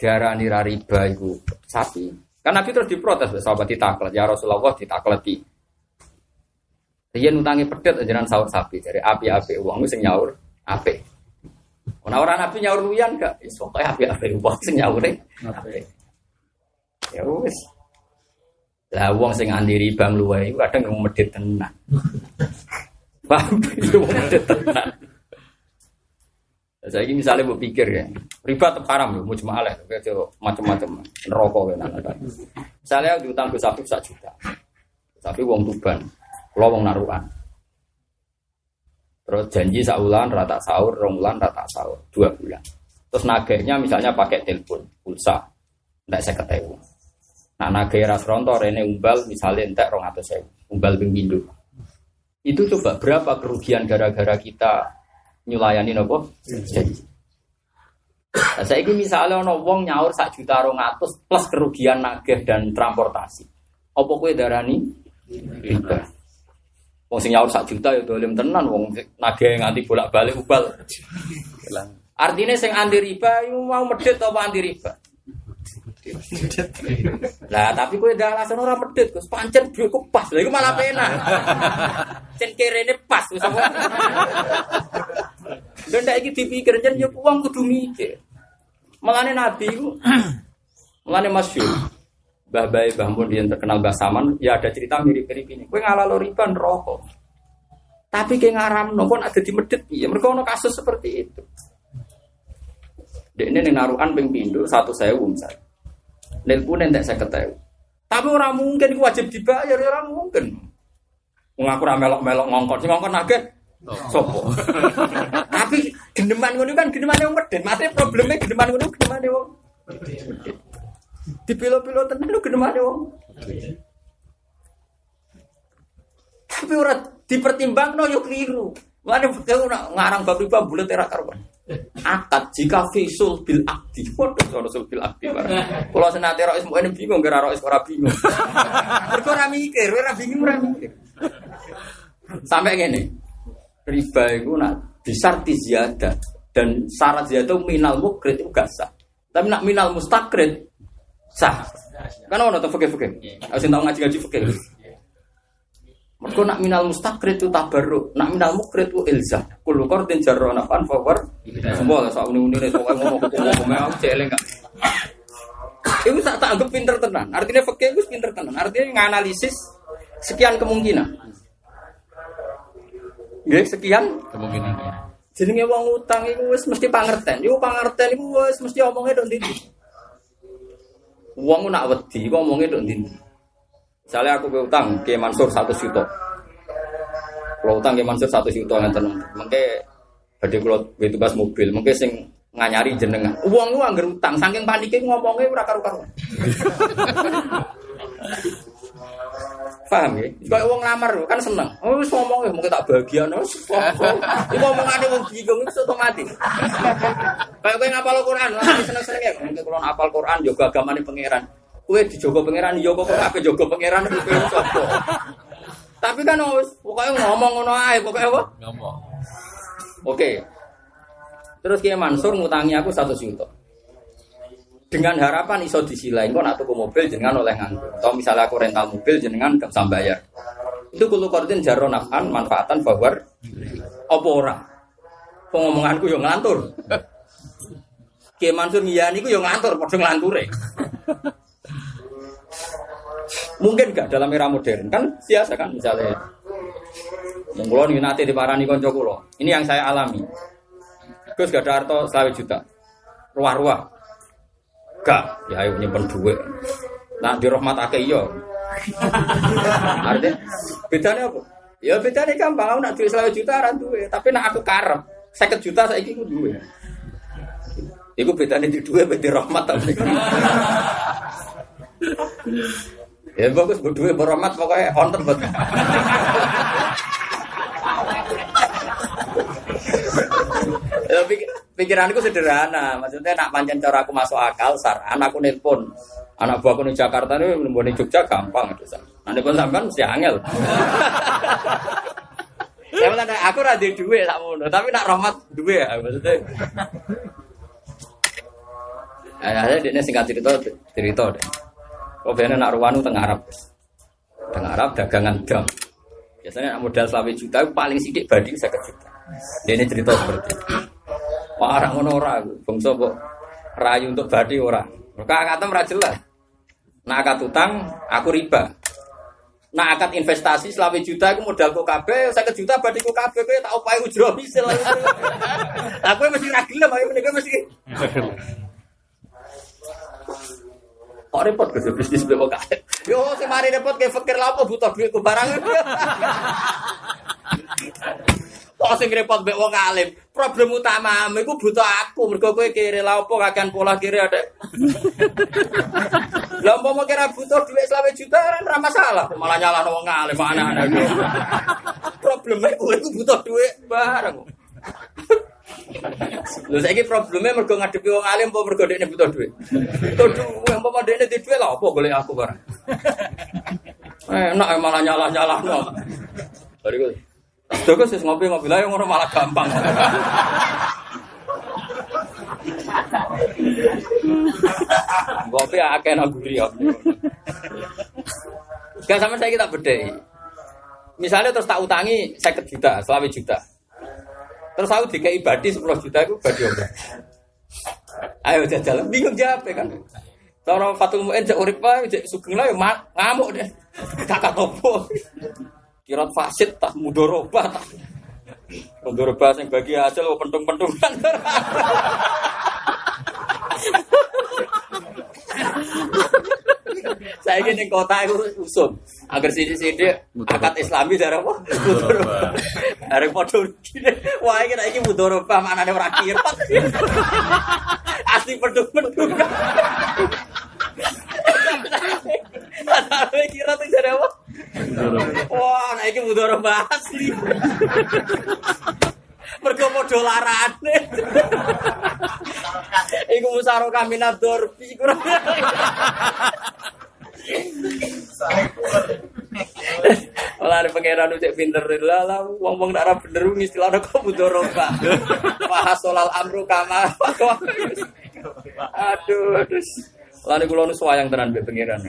Diarani ra riba iku sapi. Kan Nabi terus diprotes sahabat ditaklet, ya Rasulullah ditakleti. Yen utange pedet ajaran sahur sapi dari api-api wong sing nyaur apik. Ana ora nabi nyaur luyan gak wis pokoke api-api wong sing nyaure apik. Ya wis. Lah wong sing anti riba mluwe iku kadang wong medhit tenan. Paham iki wong medhit tenan. Saiki misale mbok pikir ya, riba tetep haram lho mujmalah macam-macam neraka wae nang. Misale diutang ke sapi 1 juta. Tapi wong Tuban kalau wong naruhan terus janji saulan rata sahur, rongulan rata sahur 2 bulan terus nagehnya misalnya pakai telepon, pulsa entek 50.000 nah nageh rasrontor, ini umbal misalnya entek 200.000 umbal pindu itu coba berapa kerugian gara-gara kita nyulayani nopo? Janji nah, saya ini misalnya ada wong nyaur 1 juta 200 plus kerugian nageh dan transportasi apa kowe darani? Riba wong sing nyaur 1 juta ya dolim tenan wong nagih nganti bolak-balik ubal. Artine sing anti riba iku mau medhit apa anti riba? Lah tapi kowe ndak alasan ora medhit, Gus. Pancen dhuwitku pas. Lah iku malah penak. Cen kerene pas wis apa. Dan tak iki dipikir jenenge wong kudu mikir. Melane nabi ku melane masyhur. Mbah Bae Mbah Mun yang terkenal Mbah Saman, ya ada cerita mirip-mirip ini. Kowe ngalalo riba neraka. Tapi ki ngaramno kon ada di medhit piye? Mergo ono kasus seperti itu. Dekne ning narukan ping pindho 1.000 misal. Nelpon entek 50.000. Tapi ora mungkin wajib dibayar, ora mungkin. Wong aku ora melok-melok ngongkon, sing ngongkon akeh. Sopo. Tapi gendeman ngono kan gendemane wong medhit. Mate probleme gendeman ngono gendemane wong. Dipilo-pilo tenan lho gendemane wong. Tapi ora dipertimbangno yo kliru. Mane kok ngarang bab riba bulet ora karuan. Akad jika fisul bil akdi. Waduh sono bil akdi. Kula senate ro ismu bingung gara ro is ora bingung. Mergo ora mikir, ora bingung ora mikir. Sampai ngene. Riba iku nak disarti ziyadah dan syarat ziyadah minal mukrid itu gak sah. Tapi nak minal mustakrid sah. Kan ono to fikih-fikih. Sing tau ngaji-ngaji fikih. Mergo nak minal mustakrid itu tabarruk, nak minal mukrid itu ilzah. Kulo korten jarro nafan power. Semua sak uni-unine sok ngono ngomong celeng gak. Iku tak anggap pinter tenan. Artinya fikih iku pinter tenan. Artinya nganalisis sekian kemungkinan. Nggih sekian kemungkinan. Jenenge wong utang iku wis mesti pangerten. Yo pangerten iku wis mesti omonge tok ndi. Wong nak wedi omonge tok ndi. Misalnya aku utang ke Mansur 1 juta. Kalau utang ke Mansur 1 juta ngeten. Mengke badhe kula tugas mobil, mengke sing nganyari jenengan. Wong ku anggere utang saking panike ngomongnya ora karo-karo. Paham ya? Kayak wong lamar kan seneng. Oh wis ngomong mengke tak bahagia wis. Iku omongane wong bingung iso otomatis. Kayak kowe ngapal Al-Qur'an, seneng-seneng ya. Mengke kula ngapal Qur'an yo agamane pangeran. Kowe dijogo pangeran ya kok kabeh jogo pangeran kowe sapa. Tapi kan wis pokoke ngomong ngono ae pokoke apa? Ngomong. Oke. Terus Kiai Mansur ngutangi aku 1 juta. Dengan harapan iso disilai engko nak tuku mobil jenengan oleh nganggo. Atau misalnya aku rental mobil jenengan gak sambayar. Itu kulo kortin jaro nafan manfaatan power apa ora? Pengomonganku yo ngelantur. Kiai Mansur ngiyani ku yo ngelantur padha ngelanture. Mungkin gak dalam era modern kan biasa kan misalnya monggo niku nate diparani kanca kula. Ini yang saya alami. Gus gak ada harta 1 juta. Ruah-ruah. Gak, ya ayo nyimpen duit. Nah, di rahmat akeh iya. Artinya bedane apa? Ya bedane gampang, nak duit 1 juta ora duwe, tapi nak aku karep 50 juta saiki ku duwe. Iku bedane di duwe be di rahmat ta. Ya bagus berdua berhormat pokoknya on terbat. Ya, pikiranku sederhana, maksudnya nak pancen cara aku masuk akal, saran aku nelpon anak buahku di Jakarta ini nelpon di Jogja gampang, nanti pun sampean mesti angel. Ya maksudnya aku rada duwe sakmono, tapi nak rahmat duwe ya maksudnya. Ada dene singkat cerita deh. Kau biasanya nak ruwanu tengah Arab, dagangan dam. Biasanya nak modal 1 juta, paling sedikit banding 1 juta. Ini cerita seperti itu. Orang orang, bangsa kok rayu untuk badi orang. Mereka akatem rajelah. Nak akat utang, aku riba. Nak akat investasi 1 juta, aku modal kok kabe, 1 juta badi kok kabe, kau tak opai ujroh bisa. Aku mesti ragilem, aku mesti. Kok repot ke bisnis blek kok. Yo sing mari repot ke pikir lapo butuh duit ku barang. Kok sing repot mbek wong alim. Problem utamamu iku butuh aku mergo kowe kire lapo kakean pola kire adek. Lah umpama kira butuh duit 1 juta ora masalah, malah nyalahno wong alim anak-anak. Probleme kowe iku butuh duit barang. Lho saiki probleme mergo ngadepi wong alim apa mergo dekne butuh duit. Butuh duit apa dekne di duit lho apa golek aku barang. Enak malah nyalah-nyalahno. Bariku. Dogo wis ngopi-ngopi lae ngono malah gampang. Ngopi akeh nang guri yo. Gak sampe saiki tak bedheki. Misale terus tak utangi 50 juta, 100 juta. Terus aku dikei badi 10 juta aku badi omah. Ayo jajal, bingung jape kan. Cara Fatul Mu'in cek urip wae cek sugeng lah ya ngamuk deh. Kakak topo. Kirat fasid tak mudharabah tak. Mudharabah sing bagi hasil pentung-pentungan. Saya ini kota itu usum. Agar sini-sini akad Islami cara apa? Mudharabah. Arek padha iki. Wah iki mudharabah maknane ora kirat. Asli pentung-pentungan. Ada kirat cara apa? Wah iki mudharabah asli. Mergo padha larane. Iku musyarakah minad dorbi kurang. Olah ada pengeran ucap pinter lah, wong-wong tak arah bener istilah ada kau mudharabah. Wahas solal amru kamar. Aduh, lani kulo nu suwayang tenan mbek pengeran.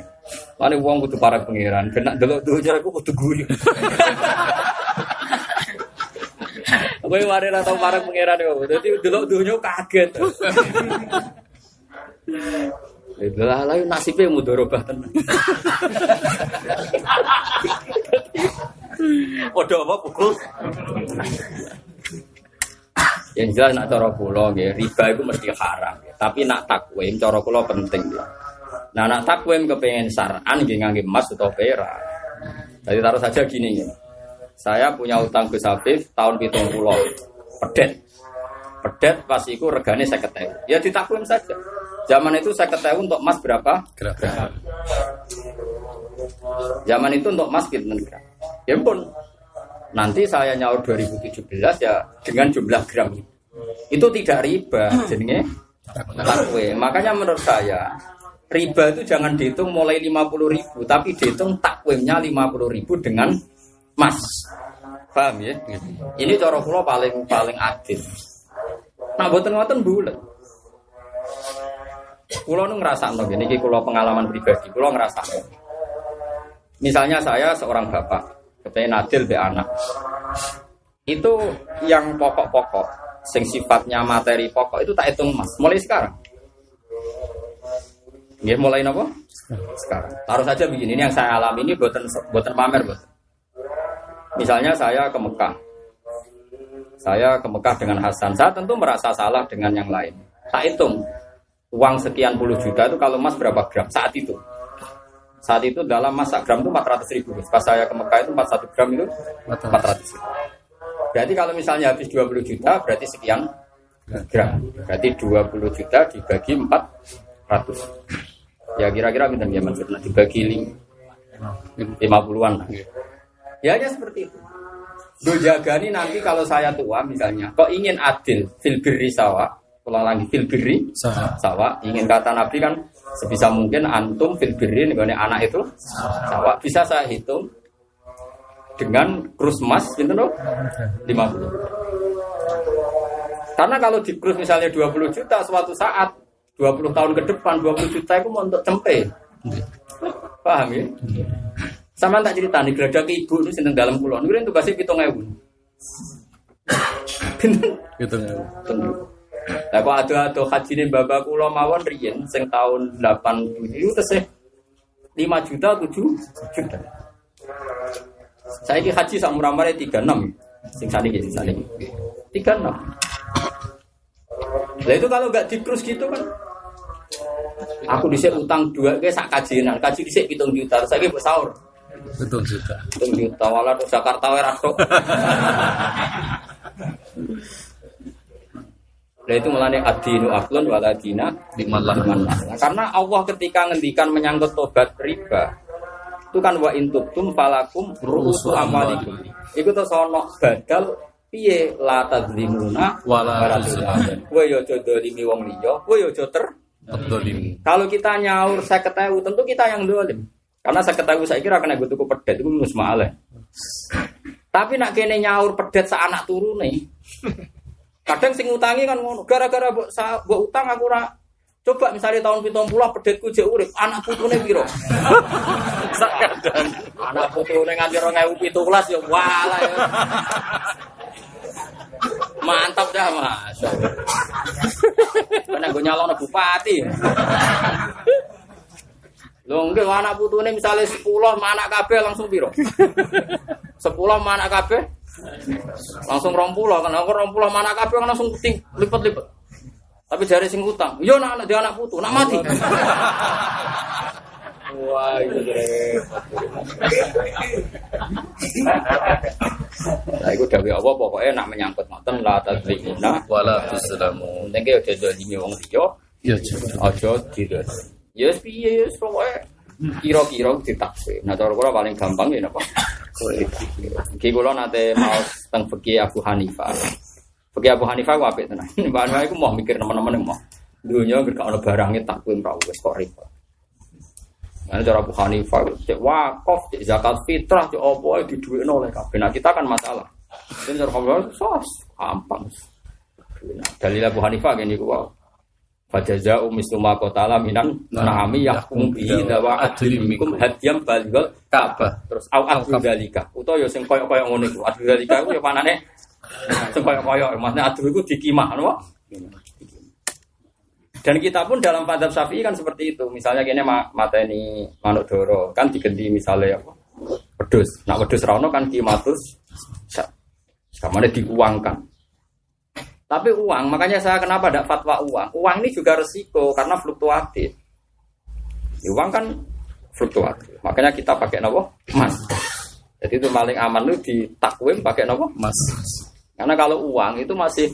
Lani wong kudu parek pengeran, kena delok dojar aku kudu guyu. Kowe wareh ra tau parek pengeran kok. Dadi delok dunyo kaget. Itulah lah nasibnya mudharabah tenan. Padha apa pukul. Yang jelas nak cara kula nggih, riba itu mesti haram. Tapi nak takwim cara kula penting. Nah nak takwim kepengin syar'an nggih ngangge emas utawa perak. Jadi taruh saja gini ya. Saya punya utang ke Safif tahun 70. Pedet pas iku regane 50.000. Ya ditakwim saja. Zaman itu 50.000 untuk emas berapa? Gram. Zaman itu untuk emas pinten gram? Ya pun. Nanti saya nyaur 2017 ya dengan jumlah gram itu. Itu tidak riba jenenge takwim. Makanya menurut saya riba itu jangan dihitung mulai 50.000 tapi dihitung takwimnya 50.000 dengan emas. Paham ya? Ini cara kula paling adil. Nah boten-boten bulet. Kulo nu ngrasakno ngene iki kulo pengalaman pribadi, kulo ngrasakno. Misalnya saya seorang bapak, kepen adil be anak. Itu yang pokok-pokok, sing sifatnya materi pokok itu tak hitung mas. Mulai sekarang. Nggih, mulai napa? Sekarang. Taruh saja begini, ini yang saya alami ini boten pamer, boten. Misalnya saya ke Mekah. Saya ke Mekah dengan Hasan. Saya tentu merasa salah dengan yang lain. Tak hitung. Uang sekian puluh juta itu kalau emas berapa gram saat itu? Saat itu dalam emas gram itu 400.000. Pas saya ke Mekah itu 41 gram itu 400.000. Berarti kalau misalnya habis 20 juta berarti sekian gram. Berarti 20 juta dibagi 400. Ya kira-kira minta dia maksudnya dibagi 50-an. Ya hanya seperti itu. Duh jagani nanti kalau saya tua misalnya. Kok ingin adil fil birri sawa? Pulang lagi fil birri sawa. Ingin kata Nabi kan sebisa mungkin antum fil birri nggone anak itu sawa. Bisa saya hitung dengan krus emas pinten to? 50. Karena kalau di krus misalnya 20 juta suatu saat 20 tahun ke depan 20 juta itu mau untuk cempe. Paham ya? Sama tak cerita nih, geladak ibu itu sinten dalem kula. Niku enten tugasé 7.000. Pinten? 7.000. Lah kok ado-ado hajine bapak kula mawon riyen sing taun 87 itu tesih 5 juta 7 juta. Saiki haji sak murah-murah 36. Sing saniki iki 36. Lah itu kalau enggak dikrus gitu kan. Aku dhisik utang 2 ke sak kajinan. Kaji dhisik 7 juta. Saiki mbok sahur. 7 juta. 7 juta walah tok Jakarta wae ra tok. Lah itu mulane adinu aklun waladina liman. Karena Allah ketika ngendikan menyangkut tobat riba itu kan wa intubtum falakum ru'usu amwalikum. Iku terus ono badal piye la tadzlimuna wala tadzlamun. Kowe yo aja dolimi wong liya, kowe yo aja dolimi. Kalau kita nyaur 50.000 tentu kita yang dolim. Karena 50.000 saya kira kena tuku pedet iku wis maleh. Tapi nak kene nyaur pedet sak anak turune. Kadang sing utangi kan ngono, gara-gara mbok utang aku ora. Coba misalnya tahun 70 pedhetku jek urip, anak putune piro? Sak kadang anak putune nganti 2017 ya walah ya. Mantap dah Mas. Karena gue nyalon bupati. Lho nggih anak putune misale 10 anak kabeh langsung piro? 10 anak kabeh langsung 20 kan. Aku 20 anak kabeh langsung puting lipat-lipat. Tapi jare sing utang, yo anak dia anak putu, nak mati. Wah, itu repot. Lah iku dawuh apa pokoke nak menyangkut ngoten la tadrikuna wala tusalamu. Nek yo dadi wong liya, yo aja dirus. Yes, piye yes, pokoke kira-kira ditaksir. Nah, cara kula paling gampang ya napa? Iki kula nate maos teng fikih Abu Hanifah. Fikih Abu Hanifah ku apik tenan. Bahan-bahan iku mau mikir teman-teman mau. Dunya gak ono barange takwim ra wis kok repot. Nah, cara Abu Hanifah cek wakaf, cek zakat fitrah, cek opo ae diduwekno oleh kabeh. Nah, kita kan masalah. Dene cara kula sos gampang. Dalil Abu Hanifah ngene iku wae. Fajaza'u misluma qatala minan na'ami yahkum bihi wa adlimukum hadyam balgal Ka'bah terus au dalika utawa ya sing koyo-koyo ngene iku adu dalika iku ya panane sing koyo-koyo maksudnya adu iku dikimah napa dan kita pun dalam mazhab Syafi'i kan seperti itu misalnya kene mateni manuk doro kan digendi misalnya apa wedhus nak wedhus ra ono kan kimatus samane diuangkan. Tapi uang, makanya saya kenapa tidak fatwa uang. Uang ini juga resiko karena fluktuatif. Uang kan fluktuatif. Makanya kita pakai nopo emas. Jadi itu paling aman itu ditakwim pakai nopo emas. Karena kalau uang itu masih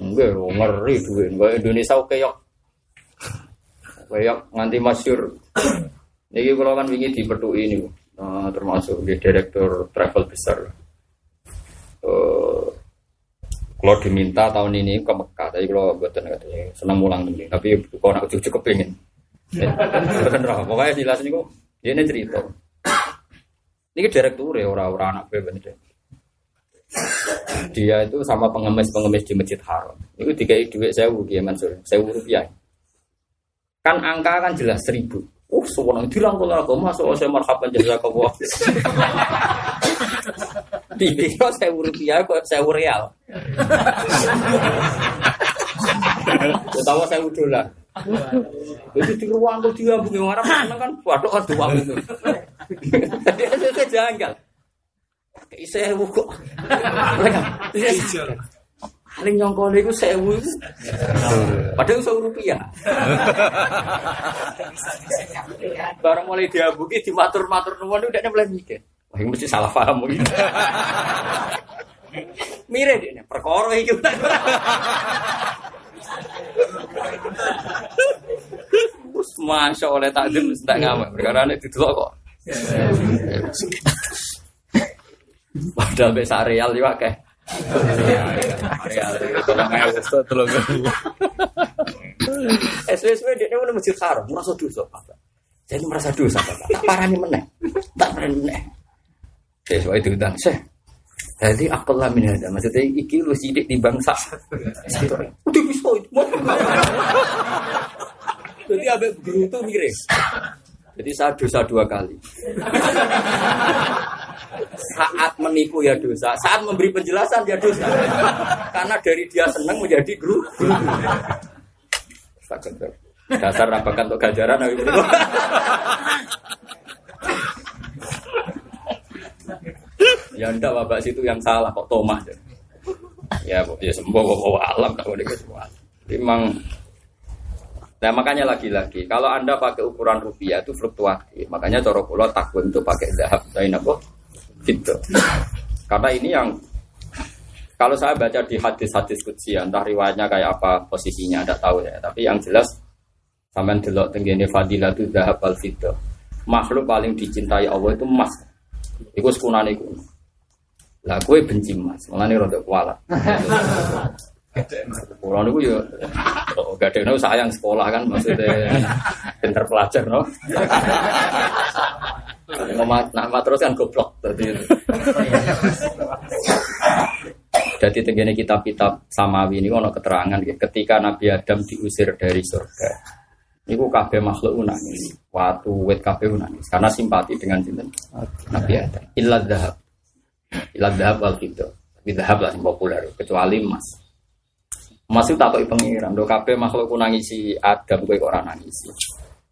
enggak ngeri duit. Enggak Indonesia keok, keok nganti masyur. Ini kalau kan ingin diperdui ini, termasuk di direktur travel besar. Kalau diminta tahun ini ke Mekah, tapi kalau buatan katanya senang ulang mending. Tapi kalau nak cukup pengen, bener. Pokoknya jelas ni kok. Dia ni cerita. Ini direktur ya orang-orang anak bener. Dia itu sama pengemis-pengemis di Masjid Haram. Itu dikai duit Rp1.000 Kan angka kan jelas 1.000 Oh, seorang bilang kalau aku masuk saya marhaban jazakallah. Dikira Rp1.000 kok Rp1.000 Ketawa $1.000 Itu di ruang kok dia bunyi ngarep kan waduh kan doang itu. Dia janggal. Rp1.000 kok. Paling nyongkol itu Rp1.000 Padahal Rp1.000 Barang mulai diabuki dimatur-matur nuwun udah mulai mikir. Wah, ini mesti salah paham mungkin. Mire dia nih, perkara itu. Masya Allah takdim tak ngamak. Perkara ini didulok kok. Padahal bisa real juga kayak. Real. SWSW dia mana mesti sarung, merasa dosa apa? Jadi merasa dosa apa? Tak parani meneng, tak parani meneng. Sesuai itu kan. Jadi apalah minada maksudnya iki lu sidik di bangsa. Udah bisa itu. Jadi abe guru tuh mikir. Jadi saya dosa 2 kali. Saat menipu ya dosa, saat memberi penjelasan ya dosa. Karena dari dia senang menjadi guru. Dasar rapakan untuk gajaran nabi. Ya ndak bapak situ yang salah kok Thomas. Ya ya sembuh bawa alam tak boleh kesuwan. Memang nah makanya lagi-lagi kalau Anda pakai ukuran rupiah itu fluktuatif. Makanya cara kula takwim itu pakai zahab dainapa gitu. Karena ini yang kalau saya baca di hadis-hadis qudsi entah riwayatnya kayak apa posisinya ndak tahu ya. Tapi yang jelas sampean delok tenggene fadilatu zahab wal fiddah. Makhluk paling dicintai Allah itu emas. Iku sekunane iku. Lah kowe benci mas, malah nek rodok kualat. Kualat niku yo gadekno sayang sekolah kan maksudnya pinter pelajar no. Nama terus kan goblok tadi. Jadi tenggene kitab-kitab samawi niku ana keterangan nggih ketika Nabi Adam diusir dari surga. Niku kabeh makhluk nangis. Watu wet kabeh nangis karena simpati dengan sinten Nabi Adam. Illa dhahab. Illa dhahab wal fiddah. Bidhab lah yang populer, kecuali emas. Emas itu tak kok pengiran, do kape makhluk nangisi Adam kok orang nangisi.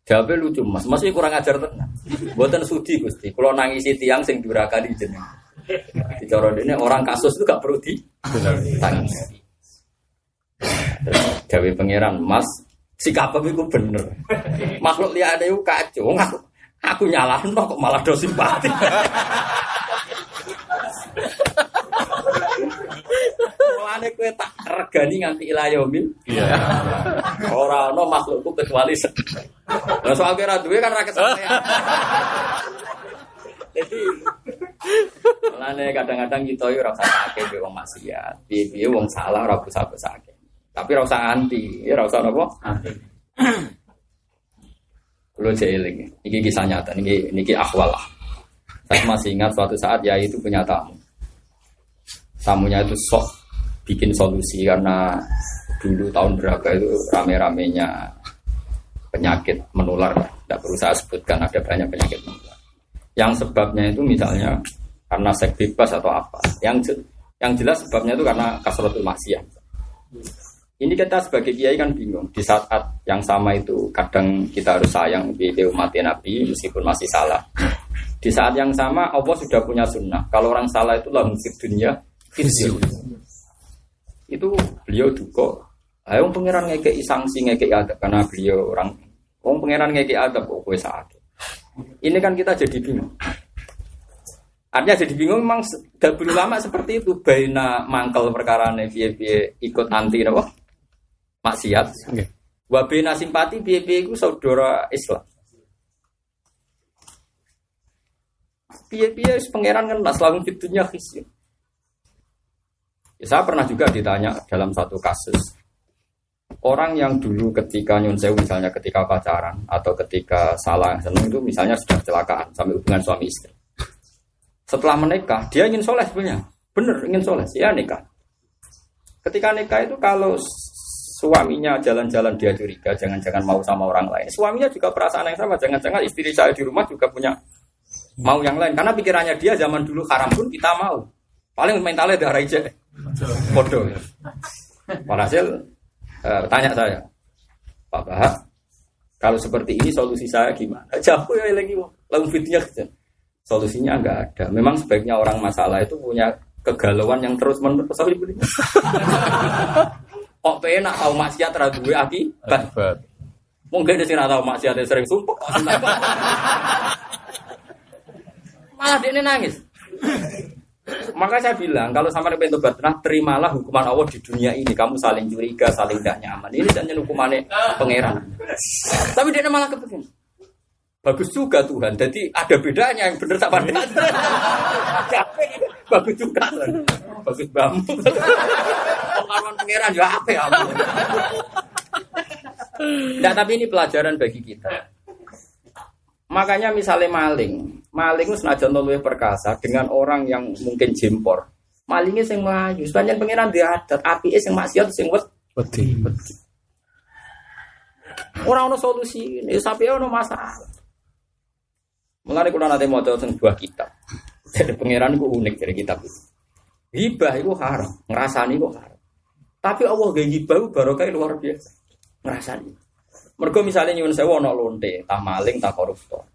Jabe lucu mas, masih kurang ajar tenan. Mboten sudi Gusti, kula nangisi tiang sing durakani jenengan. Dicara dene orang kasus itu gak perlu di tangisi. Jabe pengiran mas, sikapmu iku bener. Makhluk liyane iku kacau. Aku nyalahin kok malah do simpati. Mulane kowe tak regani nganti ilayomin. Iya. Ora ono makhlukku kecuali sek. Lah soal kira duwe kan ra kesane. Dadi mulane kadang-kadang kita yo ora usah akeh be wong maksiat, piye-piye wong salah ora usah akeh. Tapi ora usah anti, ya ora usah napa? Anti. Kulo jeeling. Iki kisah nyata, niki akhwalah. Saya masih ingat suatu saat Yai itu punya tamu. Tamunya itu sok bikin solusi karena dulu tahun berapa itu rame-ramenya penyakit menular. Tidak perlu saya sebutkan ada banyak penyakit menular. Yang sebabnya itu misalnya karena seks bebas atau apa. Yang jelas sebabnya itu karena kasratul maksiat. Ini kita sebagai kiai kan bingung. Di saat yang sama itu kadang kita harus sayang kepada umat Nabi meskipun masih salah. Di saat yang sama Allah sudah punya sunnah. Kalau orang salah itu lahum fid dunya khizyun. Itu beliau duka. Ayo pangeran ngekeki sanksi ngekeki adab karena beliau orang wong pangeran ngekeki adab kok kowe saat. Ini kan kita jadi bingung. Artinya jadi bingung memang dahulu lama seperti itu baina mangkel perkarane piye-piye ikut anti napa? Maksiat. Nggih. Wa bina simpati piye-piye iku saudara Islam. Piye-piye pangeran ngenas langsung fitunya khisyun. Ya, saya pernah juga ditanya dalam satu kasus. Orang yang dulu ketika nyun sewu misalnya ketika pacaran atau ketika salah seneng itu misalnya sudah kecelakaan sampai hubungan suami istri. Setelah menikah, dia ingin soleh sebenarnya. Bener ingin soleh, ya nikah. Ketika nikah itu kalau suaminya jalan-jalan dia curiga, jangan-jangan mau sama orang lain. Suaminya juga perasaan yang sama, jangan-jangan istri saya di rumah juga punya mau yang lain. Karena pikirannya dia zaman dulu haram pun kita mau. Paling mentalnya darah aja. Bodoh. Walhasil, tanya saya, Pak Bahak, kalau seperti ini solusi saya gimana? Jauh ya lagi, langsung fitnya. Solusinya nggak ada. Memang sebaiknya orang masalah itu punya kegalauan yang terus-menerus. Kok penak tau maksiat ra duwe akibat. Mungkin sing ra tau maksiate sering sumpek. Malah dia nangis. Maka saya bilang kalau sama pengen tobat tenang, terimalah hukuman Allah di dunia ini. Kamu saling curiga, saling tidak nyaman. Ini hanya hukumannya pangeran. Tapi dia malah kepikiran. Bagus juga Tuhan. Jadi ada bedanya yang bener tak padahal. Bagus juga. Bagus banget. Pengalaman pangeran juga apa ya? Nah, tapi ini pelajaran bagi kita. Makanya misalnya maling itu senajan luwih perkasa dengan orang yang mungkin jempor. Malingnya sing mlayu. Sepanjang pangeran diadat, apike sing maksiat sing wedi. Ora ono solusi, ya sampe ono masalah. Mulane kula nate maca teng buah kitab. Jadi pangeran iku unik dari kitab itu. Hibah iku haram, ngrasani iku haram. Tapi Allah gawe hibah iku barokah luar biasa. Ngrasani. Mergo misale nyuwun sewu ana lonte, tah maling, tah koruptor.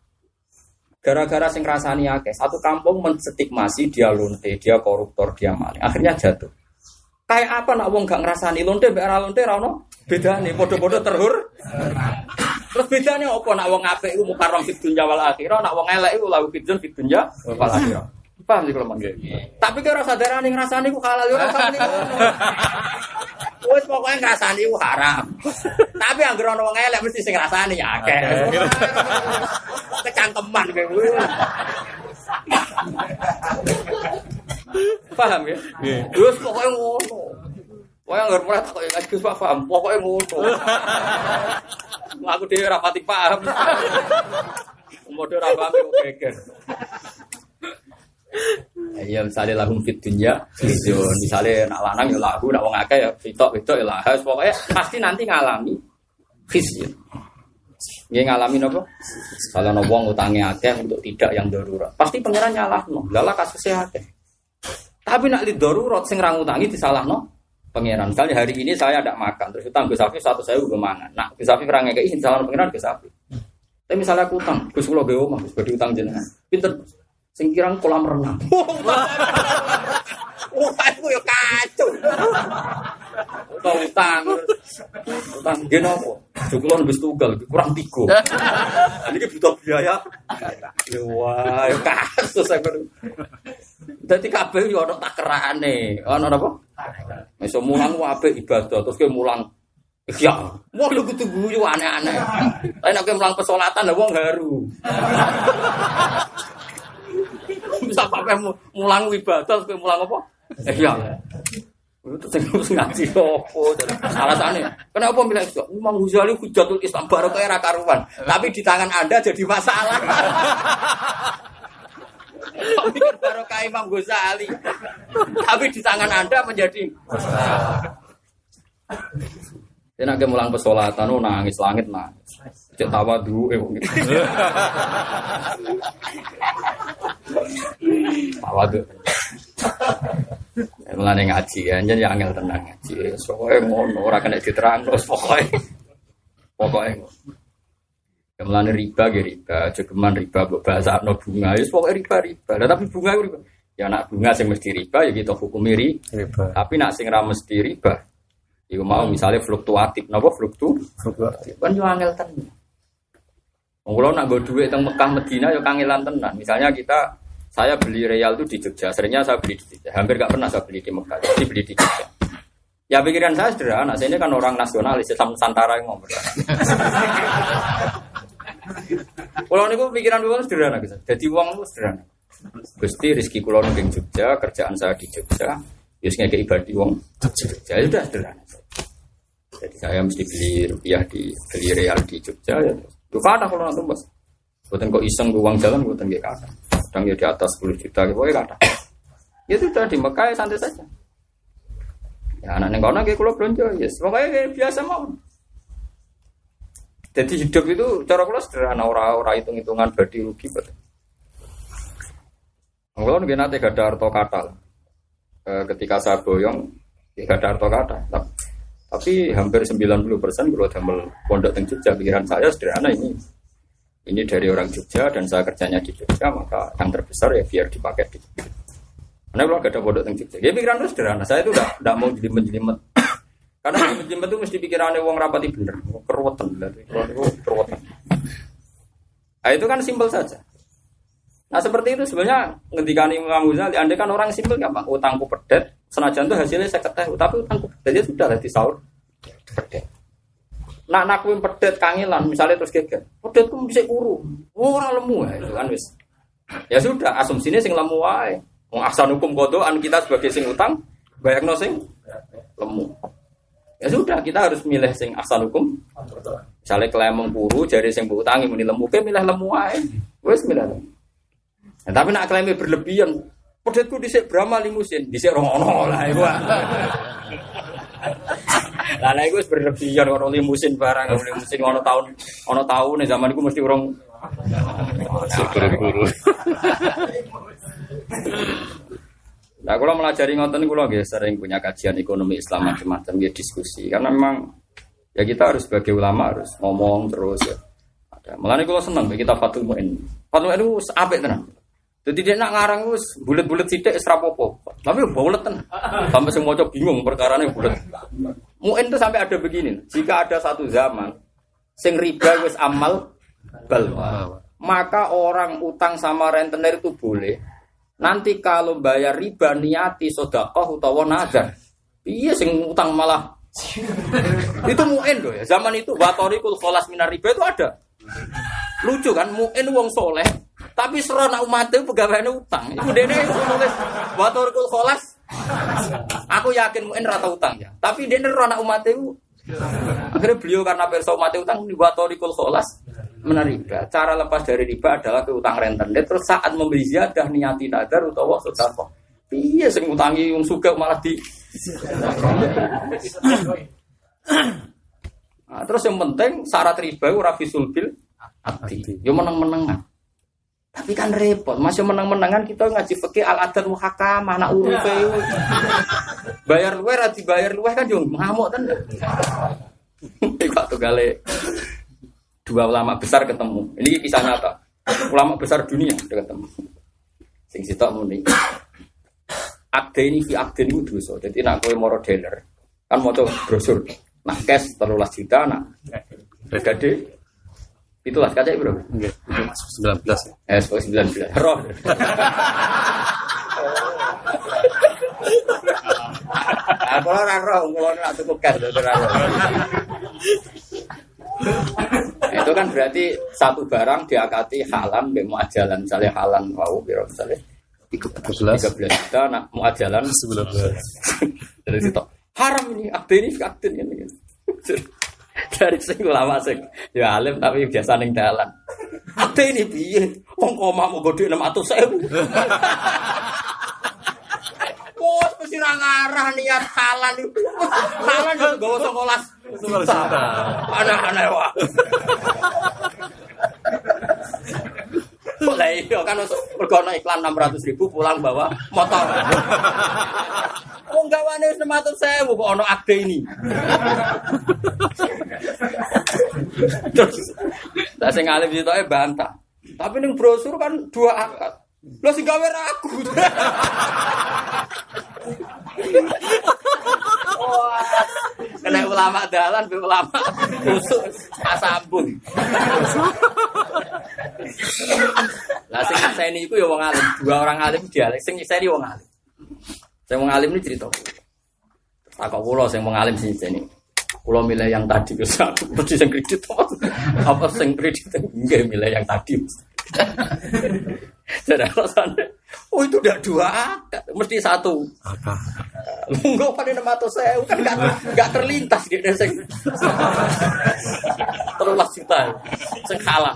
Gara-gara sing ngrasani akeh, satu kampung menstigmasi dia lonte, dia koruptor, dia maling. Akhirnya jatuh. Kayak apa nak wong gak ngrasani lonte mbek ora lonte ra ono bedane, padha-padha terhur. Terus bedane apa nak wong apik iku mukarram fid dunya wal akhirah, nak wong elek iku lahu fid dunya wal akhirah. Paham iki lho mangke. Tapi kok ora sadarane ngrasani ku halal yo ora sampeyan ngono. Wes pokoke ngrasani ku haram. Tapi anggere ana wong elek mesti sing ngrasani ya akeh. Kecangkeman kowe. Paham ya? Terus pokoke ngono. Wah, nggak pernah takut yang agus paham, pokoknya ngono. Aku dia rapati paham. Modal apa aku geger. Ya misalnya lagu fit dunia, misalnya nak lanang ya lagu, nak wong akeh ya fitok ya lahas. Pokoknya pasti nanti ngalami khizyun. Dia ngalami apa? Kalau wong utangnya akeh untuk tidak yang darurat, pasti pangeran nyalah. Lala kasusnya akeh. Tapi nak lid darurat sing ra ngutangi disalahno pangeran. Misalnya hari ini saya ndak makan, terus utang Gus Safi 100.000 go mangan. Nah, Gus Safi ra ngekeki disalahno pangeran Gus Safi. Tapi misalnya aku utang, Gus kula gawe omah, Gus badhe utang jenengan. Pinter sing kirang kolam renang. Aku yo kacau. Utang utang geno apa? Cukulan wis tunggal kurang 3. Niki butuh biaya. Wah, yo kasus aku. Dadi kabeh yo ana takerane. Ana apa? Iso mulang apik ibadah terus ke mulang ya, wong lu kudu guyu aneh-aneh. Lah nek mulang pesolatan lah wong haru. Bisa pakai mulang ibadah terus ke mulang apa? Ya. Itu terus ngaji opo alasane. Kenapa milih iso? Imam Ghazali Hujatul Islam barokah era karuan. Tapi di tangan Anda jadi masalah. Pikir barokah Imam Ghazali. Tapi di tangan Anda menjadi masalah. Yen nek mulang pesolatan nangis langit nangis. Cek tawadhuke wong iki. Tawadhu. Mulane ngaji anjen ya angel tenang ngaji. Pokoke ngono ora kena diterangno pokoke. Mulane riba, jogeman riba mbok basakno bunga. Wis pokoke riba. Lah tapi bunga iku ya nak bunga sing mesti riba ya kita hukumi riba. Tapi nak sing ra mesti riba iku mau misalnya fluktuatif, napa fluktuatif. Kan yo angel tenan. Wong kula nak nggo dhuwit teng Mekah Medina yo kangelan tenan. Misalnya saya beli real itu di Jogja, seringnya saya beli di Jogja. Hampir enggak pernah saya beli di Mekah, jadi beli di Jogja. Ya pikiran saya sederhana, saya ini kan orang nasionalis, Islam Nusantara yang ngomong. Kula niku pikiran kula sederhana gitu. Jadi wong niku sederhana. Gusti rezeki kula ning Jogja, kerjaan saya di Jogja. Terus ngekei badi wong Jogja itu sudah sederhana. Jadi saya mesti beli rupiah beli real di Jogja ya. Itu kadang kalau nonton bos buatan kok iseng uang jalan buatan gak kadang kadang ya di atas 10 juta gitu ya kadang ya itu sudah di Mekah ya santai saja ya anak-anak kawan kayak kulo belanja ya pokoknya biasa mau. Jadi hidup itu cara kulo sederhana orang-orang hitung-hitungan badi rugi betul. Kalau nggak nanti gak ada harta katal. Ketika saya boyong tidak ada harta kata tapi hampir 90% kalau damel pondok teng Jogja pikiran saya sederhana ini dari orang Jogja dan saya kerjanya di Jogja maka yang terbesar ya biar dipakai di Jogja karena kalau tidak ada pondok teng Jogja ya pikiran itu sederhana saya itu tidak mau jelimet-jelimet karena jelimet itu mesti pikirannya wong rapati bener keruwetan nah itu kan simpel saja. Nah seperti itu sebenarnya ngendikan Imam Ghazali. Andai kan orang simpel nggak pak, utangku pedet, senajan tuh hasilnya saya ketemu, tapi utangku pedetnya sudah lah di sahur pedet. Nak nakuin pedet kangilan, misalnya terus geger, pedet kamu bisa uru, orang lemu ya itu kan wis. Ya sudah, asumsinya sing lemu wae. Wong asal hukum kodoan kita sebagai sing utang, bayangno sing lemu. Ya sudah, kita harus milih sing asal hukum. Misalnya kelemeng uru, jadi sing buutangi muni lemu, ke milih lemu wae, wes milih lemu. Nah, tapi nak klaimnya berlebihan. Pedetku dhisik Brahma limusin, dhisik rono lah iku. Lah nek wis berlebihan karo limusin barang, limusin ono taun nek zaman iku mesti urung guru. Lah kula melajari ngoten kula nggih sering punya kajian ekonomi Islam macam-macam nggih diskusi karena memang ya kita harus sebagai ulama harus ngomong terus ya. Ada. Mulane kula seneng kita Fathul Muin. Fathul Muin itu apik tenan. Jadi dia nak ngarang us bulat-bulat sidik serapopo, tapi bulat kan, sampai semua cowok bingung perkaranya bulat. Muen tu sampai ada begini, jika ada satu zaman, sing riba wis amal bal, maka orang utang sama rentenir itu boleh. Nanti kalau bayar riba niati sodakoh utawa nazar, iya sing utang malah itu muen doh ya. Zaman itu watorikul kholas minar riba itu ada. Lucu kan, muen wong soleh. Tapi serona umatnya pegawainya utang. Iku dene nulis watorkul kholas. Aku yakin mungkin rata utang ya. Tapi dene serona umatnya akhirnya beliau karena perso umatnya utang watorkul kholas menariba. Cara lepas dari riba adalah ke utang rentenir. Terus saat membeli ziyadah niati nadar utawa sedekah. Piye sing ngutangi wong sugih malah di. Nah, terus yang penting syarat riba ora fisul bil akti. Yo meneng-menengan. Tapi kan repot, masih menang-menangan kita ngaji fikih al-adat muhakamah nak urufe. Bayar luweh ra dibayar luweh kan yo ngamuk tenan. Iku tunggale dua ulama besar ketemu. Ini kisah nyata. Ulama besar dunia ketemu. Sing sitok muni. Akdeni fi akdeni dosa. Dadi nek kowe moro dealer kan maca brosur. Nah, cash 13 juta nak. Gede. Itulah kaca bro. Nggih, 19. Eh, 19. Roh. Aku ora roh, ngono nak cukup kas ora roh. Itu kan berarti satu barang diakati halan mbek muajalan, misalnya halan wau biro misalnya 13 juta nak muajalan 19. Terus itu haram ini, aktif ini. Dari sing ulama sing ya alim tapi biasa ning dalan. Ate ini piye? Wong omah mung godhe 600.000. Wes mesti ra ngarah niat halal itu. Halal yo gowo 19 juta. Anak-anak wae. Lah iya kan mergo ana iklan 600.000 pulang bawa motor. Wong gawane wis 600.000 kok ana akte ini. Terus tak sing alim ditoke bantah. Tapi ning brosur kan dua akad. Lho sing gawe ragu. Wah, kena ulama dalan, be ulama busuk tak sambung. Lah sing seni iku ya wong alim, dua orang alim dialek sing seni wong alim. Sing wong alim iki cerita. Tak kok kula sing wong alim sing seni. Kula milih yang tadi wis aku mesti sing kredit apa sing kredit nggih milih yang tadi. Cara alasannya, oh itu udah dua akad, mesti satu. Monggo pada 600.000 kan nggak terlintas dia dan saya terlalu juta, saya kalah.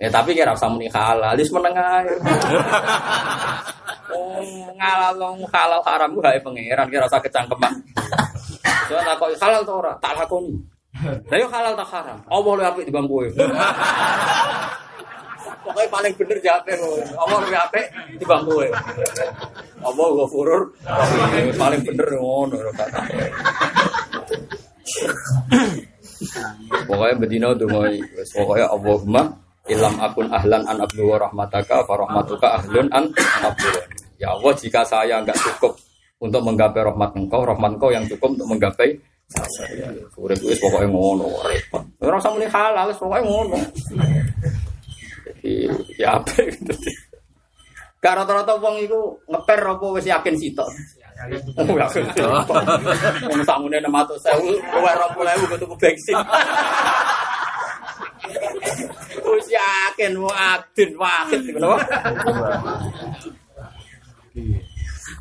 Ya tapi kira sama nih kalah, alis menengah. Oh ngalah long halal haram gue kayak pangeran kira saya kecangkeman. Soalnya kau halal tuh orang tak lakoni. Nah yo halal tak haram, Allah lu apik di bangku. Pokoknya paling bener jape lo, omong jape di bangku ya, omong gue furor, paling bener ngono kata. Pokoknya bedino tuh mau, pokoknya Allahumma ilam akun ahlan an abdu wa rahmataka, farahmatuka ahlun an abdu. Ya Allah jika saya enggak cukup untuk menggapai rahmat engkau yang cukup untuk menggapai saya. Urip wis pokoknya ngono, repot. Orang sama nih halal, pokoknya ngono. Ya apa gitu. Karo rata-rata wong iku ngeper apa wis yakin sitok. Ora sitok. Wong sangune 600.000, 20.000 kok tuku bensin. Wis yakin wadin wahid ngono.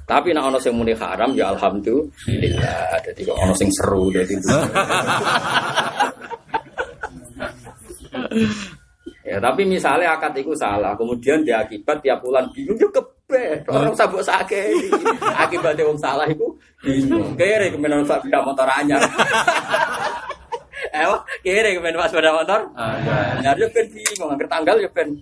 Tapi nek ana sing muni haram ya alhamdulillah. Dadi kok ana sing seru dadi. Ya tapi misalnya akad itu salah, kemudian dia akibat tiap bulan bingung juga kebet, orang sabuk sakit, akibatnya orang salah itu bingung. Kira kemudian pas sepeda motor anyar, kira kemudian pas sepeda motor anyar juga bingung, angker tanggal juga bingung.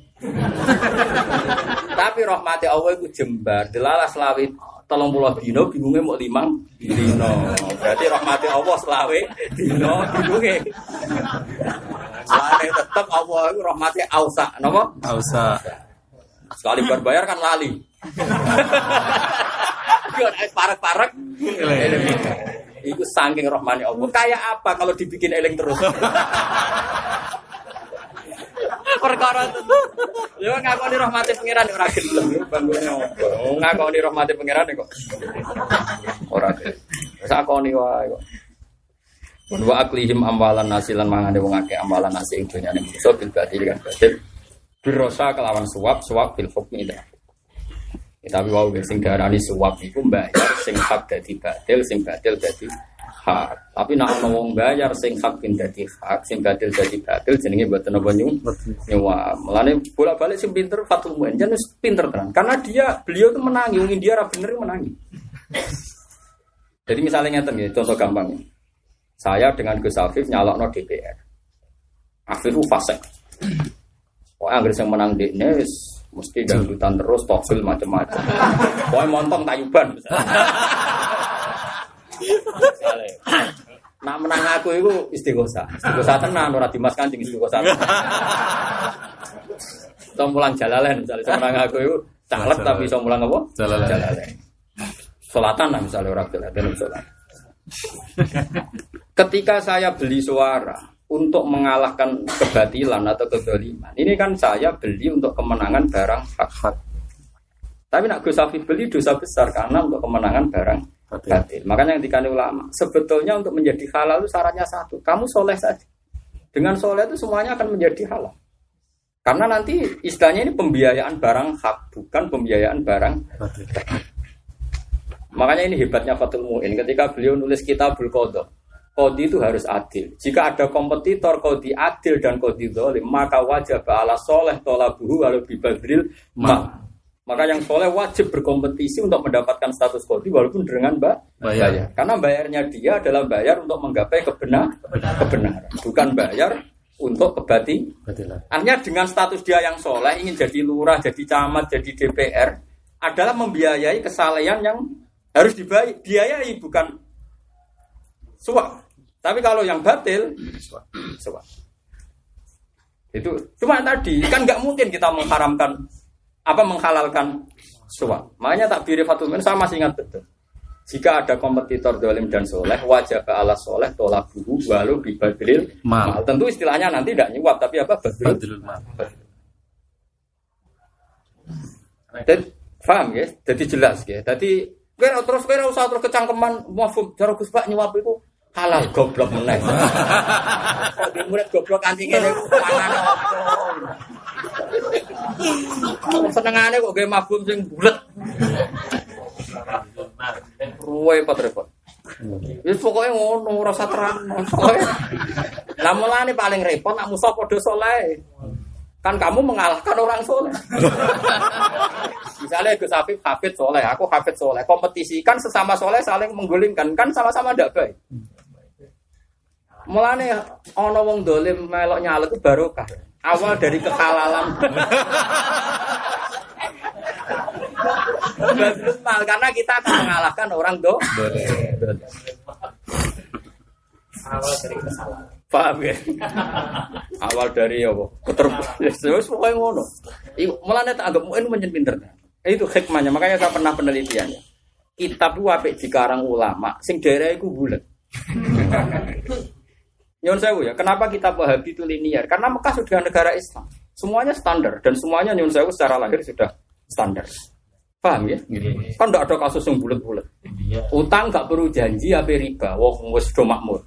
Tapi rahmati Allah itu jembar, delalah selawi 30 dino bingungnya mau 5 dino, berarti rahmati Allah selawi dino bingungnya. Lari tetap Allah itu rahmatnya ausa, nama? Ausa. Sekali berbayar kan lali. Gak parek-parek. Itu saking rahmani Allah. Kayak apa kalau dibikin eling terus? Perkara itu. Yo ngakoni rahmati pangeran ora gelem banggone apa. Ngakoni rahmati pangeran kok. Ora gelem. Sakoni wae kok. Wa aklihim amwalan nasi lan mangane wong akeh amwalan nasi ing dunyane musuh bil batil kan batil dirosa kelawan suap bil hukmi ila. Tapi wae sing diarani suap iku mbayar sing hak dadi batil dadi hak. Tapi nek ana wong mbayar sing hak dadi hak, sing batil dadi batil jenenge mboten apa nyuwap. Mulane bolak-balik sing pinter Fathul Muin jenenge pinter tenan. Karena beliau itu menangi wong India ra bener menangi. Jadi misalnya ngeten ya, contoh gampang. Saya dengan Gus Afif nyalakno DPR. Afif fasik. Pokoknya anggere sing menang dekne wis mesti dangdutan terus togel macam-macam. Pokoknya montong tayuban misalnya. Nak menang aku itu istighosa. Istighosa tenan ora Dimas Kanjeng istighosa. Sompulang jalalen misalnya menang aku itu calet tapi sompulang apa? Jalalen. Selatan lah misalnya orang Selatan misalnya. Ketika saya beli suara untuk mengalahkan kebatilan atau kedzaliman, ini kan saya beli untuk kemenangan barang hak-hak. Tapi nak Gus Hafid beli dosa besar karena untuk kemenangan barang batil. Makanya yang dikandung ulama, sebetulnya untuk menjadi halal itu syaratnya satu, kamu soleh saja. Dengan soleh itu semuanya akan menjadi halal. Karena nanti istilahnya ini pembiayaan barang hak, bukan pembiayaan barang batil. Makanya ini hebatnya Fathul Mu'in, ketika beliau nulis Kitabul Qadha. Qadhi itu harus adil. Jika ada kompetitor qadhi adil dan qadhi zalim, maka wajib ala soleh tolabuhu walau bibadril ma. Maka yang soleh wajib berkompetisi untuk mendapatkan status qadhi walaupun dengan bayar. Karena bayarnya dia adalah bayar untuk menggapai kebenaran. Bukan bayar untuk kebatilan. Artinya dengan status dia yang soleh, ingin jadi lurah, jadi camat, jadi DPR, adalah membiayai kesalehan yang harus dibiayai, bukan suap. Tapi kalau yang batil, suap. Itu cuma tadi kan nggak mungkin kita mengharamkan apa menghalalkan suap. Makanya takbir Fathul Mu'in saya masih ingat betul. Jika ada kompetitor zalim dan soleh, wajib ala soleh tolak buhu walau bibadril mal. Tentu istilahnya nanti tidak nyuap tapi apa badril mal. Faham ya? Jadi jelas ya. Jadi kira usah terus kecangkeman mafhum cara Gus Pak nyuap iku halal goblok meneh. Kok di murid goblok anti ngene panane opo. Senengane kok nggih mafhum sing bulet. Ruwe repot-repot. Wis pokoke ngono ora usah terang. Lah mulane paling repot nak musa padha saleh. Kan kamu mengalahkan orang soleh. Misalnya Gus Hafid soleh, aku Hafid soleh. Kompetisi kan sesama soleh saling menggulingkan, kan sama-sama tidak baik. Mulane ana wong dolim melok nyalek itu barokah. Awal dari kehalalan. Betul karena kita akan mengalahkan orang dolim. Awal dari kesalahan. Paham ya? Awal dari apa? Terus pokoknya ngono. Mulanya tak anggap Mu'in menjadi pinter. Itu hikmahnya. Makanya saya pernah penelitiannya. Kitab itu apik dikarang ulama. Sing daerah itu bulat. Nyon sewu ya. Kenapa kitab Wahabi itu linier? Karena Mekah sudah negara Islam. Semuanya standar dan semuanya nyon sewu secara lahir sudah standar. Paham ya? Kan tidak ada kasus yang bulat-bulat. Utang nggak perlu janji apa riba. Wong wis do makmur.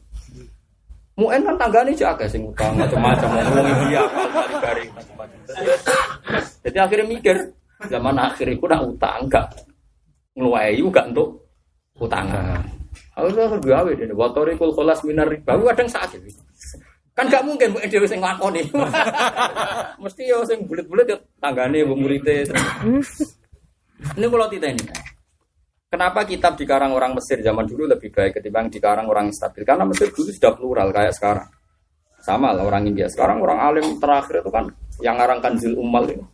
Mu'en kan tanggane jek akeh sing utang macam-macam wong India dari macam-macam. Jadi akhirnya mikir, zaman akhir iku nak utang gak ngluwahi gak entuk utangan. Ora kok gawe dene watore kul kholas minar riba kadang sak iki. Kan gak mungkin Mu'en dhewe sing nglakoni. Mesti yo sing bulet-bulet yo tanggane wong murite. Ini kula titeni. Kenapa kitab dikarang orang Mesir zaman dulu lebih baik ketimbang dikarang orang stabil? Karena Mesir dulu sudah plural kayak sekarang. Sama lah orang India. Sekarang orang alim terakhir itu kan yang ngarang Kanzil Ummal itu.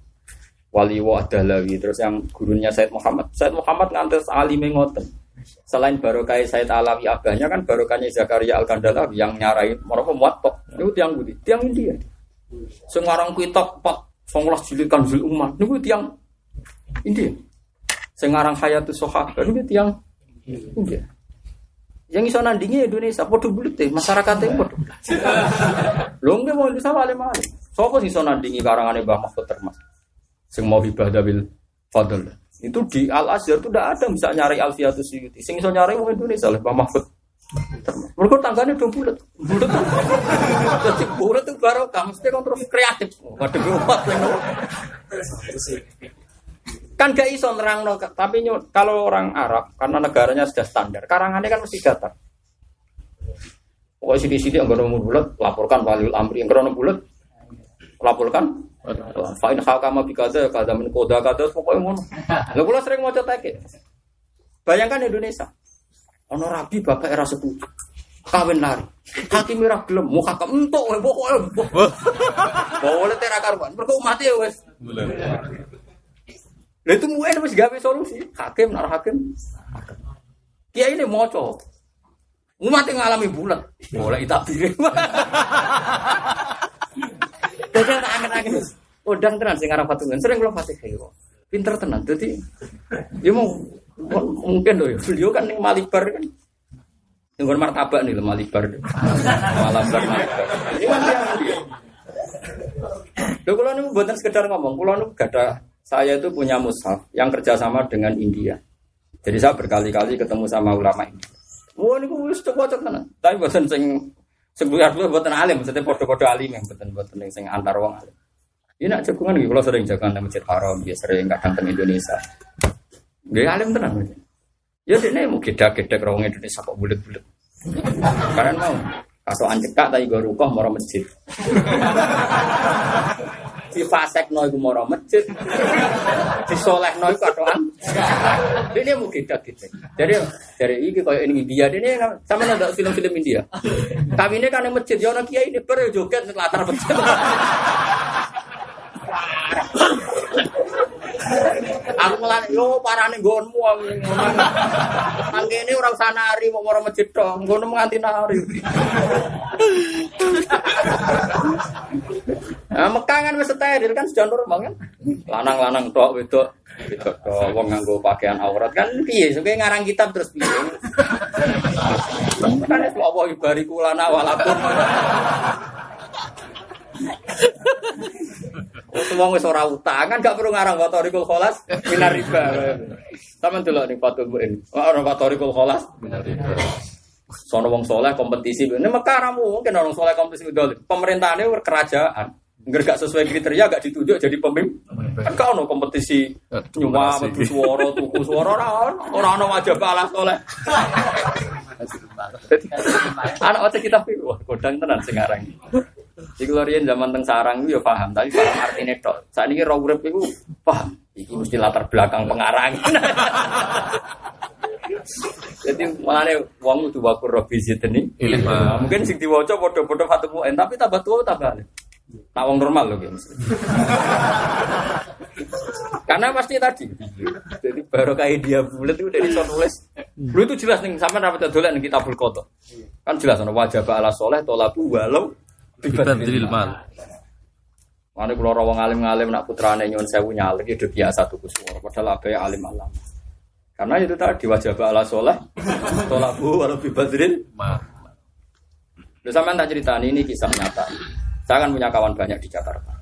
Wali Wa'adahlawi. Terus yang gurunya Said Muhammad. Said Muhammad ngantes alime ngoten. Selain barokai Said Alawi abahnya kan barokahnya Zakaria Al-Kandalawi yang nyarai Moroko Muattok. Itu tiang budi. Tiang India. Sengarang kitab Pak Songlah Jilid Kanzil Ummal. Itu tiang India. Sengarang Hayatus Sahabah itu tiang India. Yang iso nandingi Indonesia padha bulet e, masyarakate padha bulet. Lho nggih wong Indonesia wale-wale. Sopo sing iso nandingi karangane Mbah Mahfud Termas? Sing mau ibadah bil fadl. Itu di Al-Azhar itu ndak ada bisa nyari Alfiatus Suyuti. Sing iso nyari wong Indonesia lho Mbah Mahfud Termas. Mergo tanggane do bulet. Bulet. Dadi bulet itu baru kamu mesti kontrol kreatif. Padha opat lho. Kan gak iso nerangno, tapi kalau orang Arab karena negaranya sudah standar, karangannya kan mesti datar. Pokoknya sidik-sidik anggar nomor bulat, laporkan waliul amri, anggar nomor bulat, laporkan. Fa'in hakama bikada, kada min koda kada, pokoknya ngono. Lah kula sering maca teke. Bayangkan Indonesia. Ono rabi bapak era sepuh. kawin lari. Hakim ora gelem, mukhakam entuk wae pokoke. Boleh tera karuan, mergo mati ya wis. Lha itu muen wis gawe solusi, hakim nar hakim. Kiai ne maca. Umat yang ngalami bulat, boleh itabire. Dadang tak angin-angin. Odang tenan sing arep patungan, sering kula Fatihah yo. Pinter tenan. Dadi yo mungkin lho beliau kan ning Malibar kan. Ning nggon martabak nih Malibar. Malam bermain. Lho kula niku mboten sekedar ngomong, kula niku gadah saya itu punya mushaf yang kerjasama dengan India. Jadi saya berkali-kali ketemu sama ulama ini. Wah niku wis cocok tenan. Tapi mboten sing sebuah dua buatan alim, maksudnya podo-podo alim yang buatan yang antar wong alim. Ini nak jagungan gitu, kalau sering jagungan di Masjid Haram, dia sering kadang ke Indonesia. Gak alim tenang. Ya ini mau gedak-gedak orang Indonesia kok bulet-bulet. Karena mau kaso anjekak tadi gue rukoh mau orang masjid. Di fasek noy gue mau orang masjid. Di soleh noy kadoan. Ini mau gedak-gedak. Jadi ini kayak ini India, ini sama ada film-film India. Kami ini kan yang masjid, ya orang kiai ini berjoget latar masjid. Aku ngelak, yo parane nggonmu aku ngono. Nang kene ora usah nari kok ora masjid tok, ngono nganti nari. Ah Mekah kan wis steril kan sudah normal kan. Lanang-lanang tok, wedok tok, wong nganggo pakaian aurat kan piye? Sok ngarang kitab terus piye? Kan wis apa ibariku lana walapun. Wong wis ora utang kan gak perlu ngarang watorikul kholas minar riba. Sampeyan delok ning Fathul Muin. Ora watorikul kholas minar riba. Sono wong saleh kompetisi. Nek Mekah mungkin orang saleh kompetisi dolen. Pemerintahane kerajaan. Engger gak sesuai kriteria gak ditunjuk jadi pemimpin. Kan gak ono kompetisi nyuwa metu swara tuku swara ora ono wajah balas saleh. Anak otak kita wah godang tenan sing aran. Iku lorian zaman teng sarang itu ya paham, tapi paham artine tok. Saiki ro urip iku paham. Iki mesti latar belakang pengarang. Jadi mulane wong kudu wakur robiziteni. Mungkin sing diwaca padha-padha fatmu en tapi tambah tuwa tambah. Tak wong normal lho iki. Karena pasti tadi. Jadi barokah dia bulat itu dari soal nulis. Lu itu jelas ning sampean rapat dolan ning Kitabul Qadha. Kan jelas ono wajib ala saleh tolabu walau Ibadil mal. Mane kula ora wong alim-alim nak putrane nyuwun sewu nyalek ya biasa tuku suara padahal ape alim alam. Karena itu tadi wajib ala saleh tolabu walau ibadil mal. Terus sampean tak critani ini kisah nyata. Saya kan punya kawan banyak di Jakarta.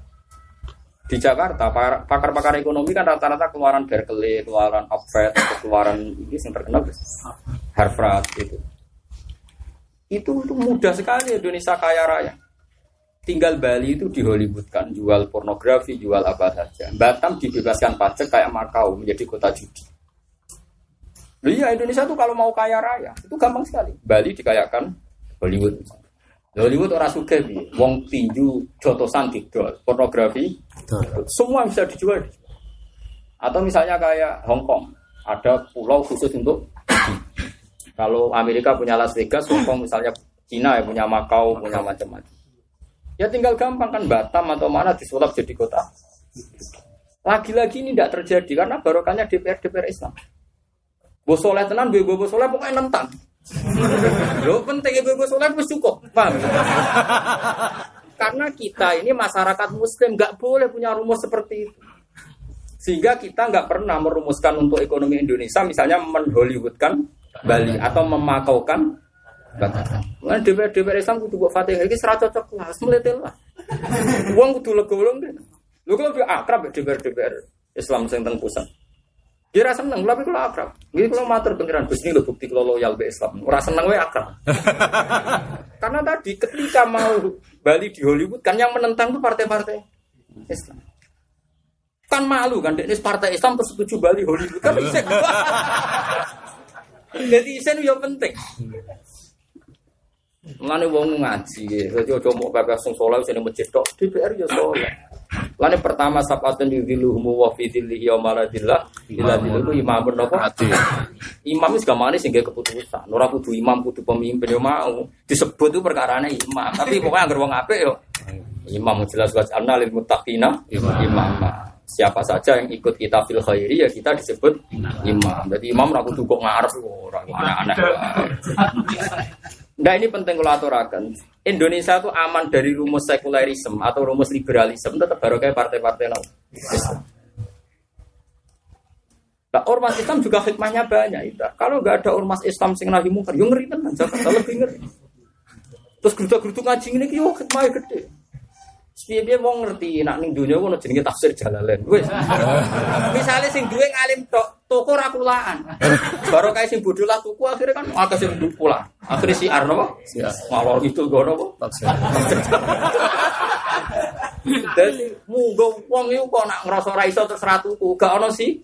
Di Jakarta, pakar-pakar ekonomi kan rata-rata keluaran Berkeley, keluaran Oxford, keluaran ini yang terkenal Harvard gitu. Itu mudah sekali Indonesia kaya raya. Tinggal Bali itu di Hollywood kan, jual pornografi, jual apa saja. Batam dibebaskan pajak kayak Makau menjadi kota judi. Loh iya Indonesia tuh kalau mau kaya raya itu gampang sekali. Bali dikayakan Hollywood. Hollywood orang suka bi, wong tinju, jotosan didol, pornografi, semua bisa dijual. Atau misalnya kayak Hong Kong, ada pulau khusus untuk. Kalau Amerika punya Las Vegas, Hong Kong misalnya Cina ya punya Makau, punya macam-macam. Ya tinggal gampang kan Batam atau mana disulap jadi kota. Lagi-lagi ini tidak terjadi karena barokahnya DPR Islam. Bosoleh tenan, bosoleh pokoknya nentang. Lo penting ibu sholat wis cukup, paham? Karena kita ini masyarakat muslim enggak boleh punya rumus seperti itu. Sehingga kita enggak pernah merumuskan untuk ekonomi Indonesia misalnya menhollywoodkan Bali atau memakaukan Batam. Nah, DPR Islam kudu buat Fatihah iki ora cocok lah, meletel lah. Wong kudu legowo lho. Lho kok lebih akrab DPR Islam sing teng pusat. Ya ora seneng, tapi kalau akrab. Nggih kula matur pengiran Gusti lho bukti kula loyal be Islam. Ora seneng wae akrab. Karena tadi ketika mau Bali di Hollywood kan yang menentang itu partai-partai Islam. Kan malu kan dekne partai Islam terus setuju Bali Hollywood kan bisa. Jadi isen yo penting. Mulane wong ngaji, aja ojo mok pepes sing saleh sing masjid tok DPR yo saleh. Lane pertama sapatun yudhiluhum wa fi dhillihi yauma la dhilla illa dhilluhu imamun napa? Imam wis gamane sing gawe keputusan. Ora kudu imam kudu pemimpin yo mau. Disebut itu perkarane imam, tapi pokoke anggere wong apik yo imam jelas wa anna lil muttaqina imam. Siapa saja yang ikut kita fil khairi ya kita disebut imam. Jadi imam ora kudu kok ngarep ora anak-anak. Nah ini penting kalau aturakan. Indonesia itu aman dari rumus sekularisme atau rumus liberalisme tetap baru kayak partai-partai lain. Nah, ormas Islam juga hikmahnya banyak. Itu. Kalau nggak ada ormas Islam sing nabi mungkar, yo ngeri tenan, Jakarta lebih ngeri. Terus geruda-gerudu ngaji ini yo hikmahnya gede. Piye-piye wong ngerti nek ning donya ono jenenge tafsir Jalalain. Wis. Misale sing duwe ngalim tok, tuku ra kulaan. Baru kae sing bodho lah tuku akhire kan akeh sing kulaan. Akhire si Arno ngalor itu gono kok tafsir. Dadi munggo wong iku kok nak ngrasa ra iso terus ra tuku, gak ono si.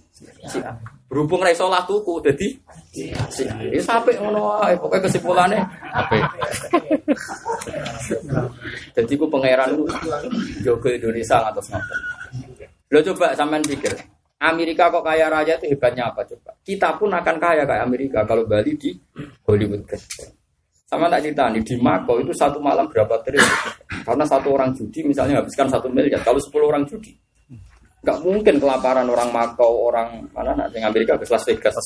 Berhubung ra iso lah tuku dadi si. Wis apik ngono wae, pokoke kesimpulane apik. Jadi ku pangeran ku jogo Indonesia atas ngoten. Lo coba sampean pikir, Amerika kok kaya raya itu hebatnya apa coba? Kita pun akan kaya kayak Amerika kalau Bali di Hollywood. Sama tak cerita nih, di Mako itu satu malam berapa triliun? Karena satu orang judi misalnya habiskan 1 miliar. Kalau 10 orang judi, nggak mungkin kelaparan orang Mako, orang mana nanti Amerika ke Las Vegas.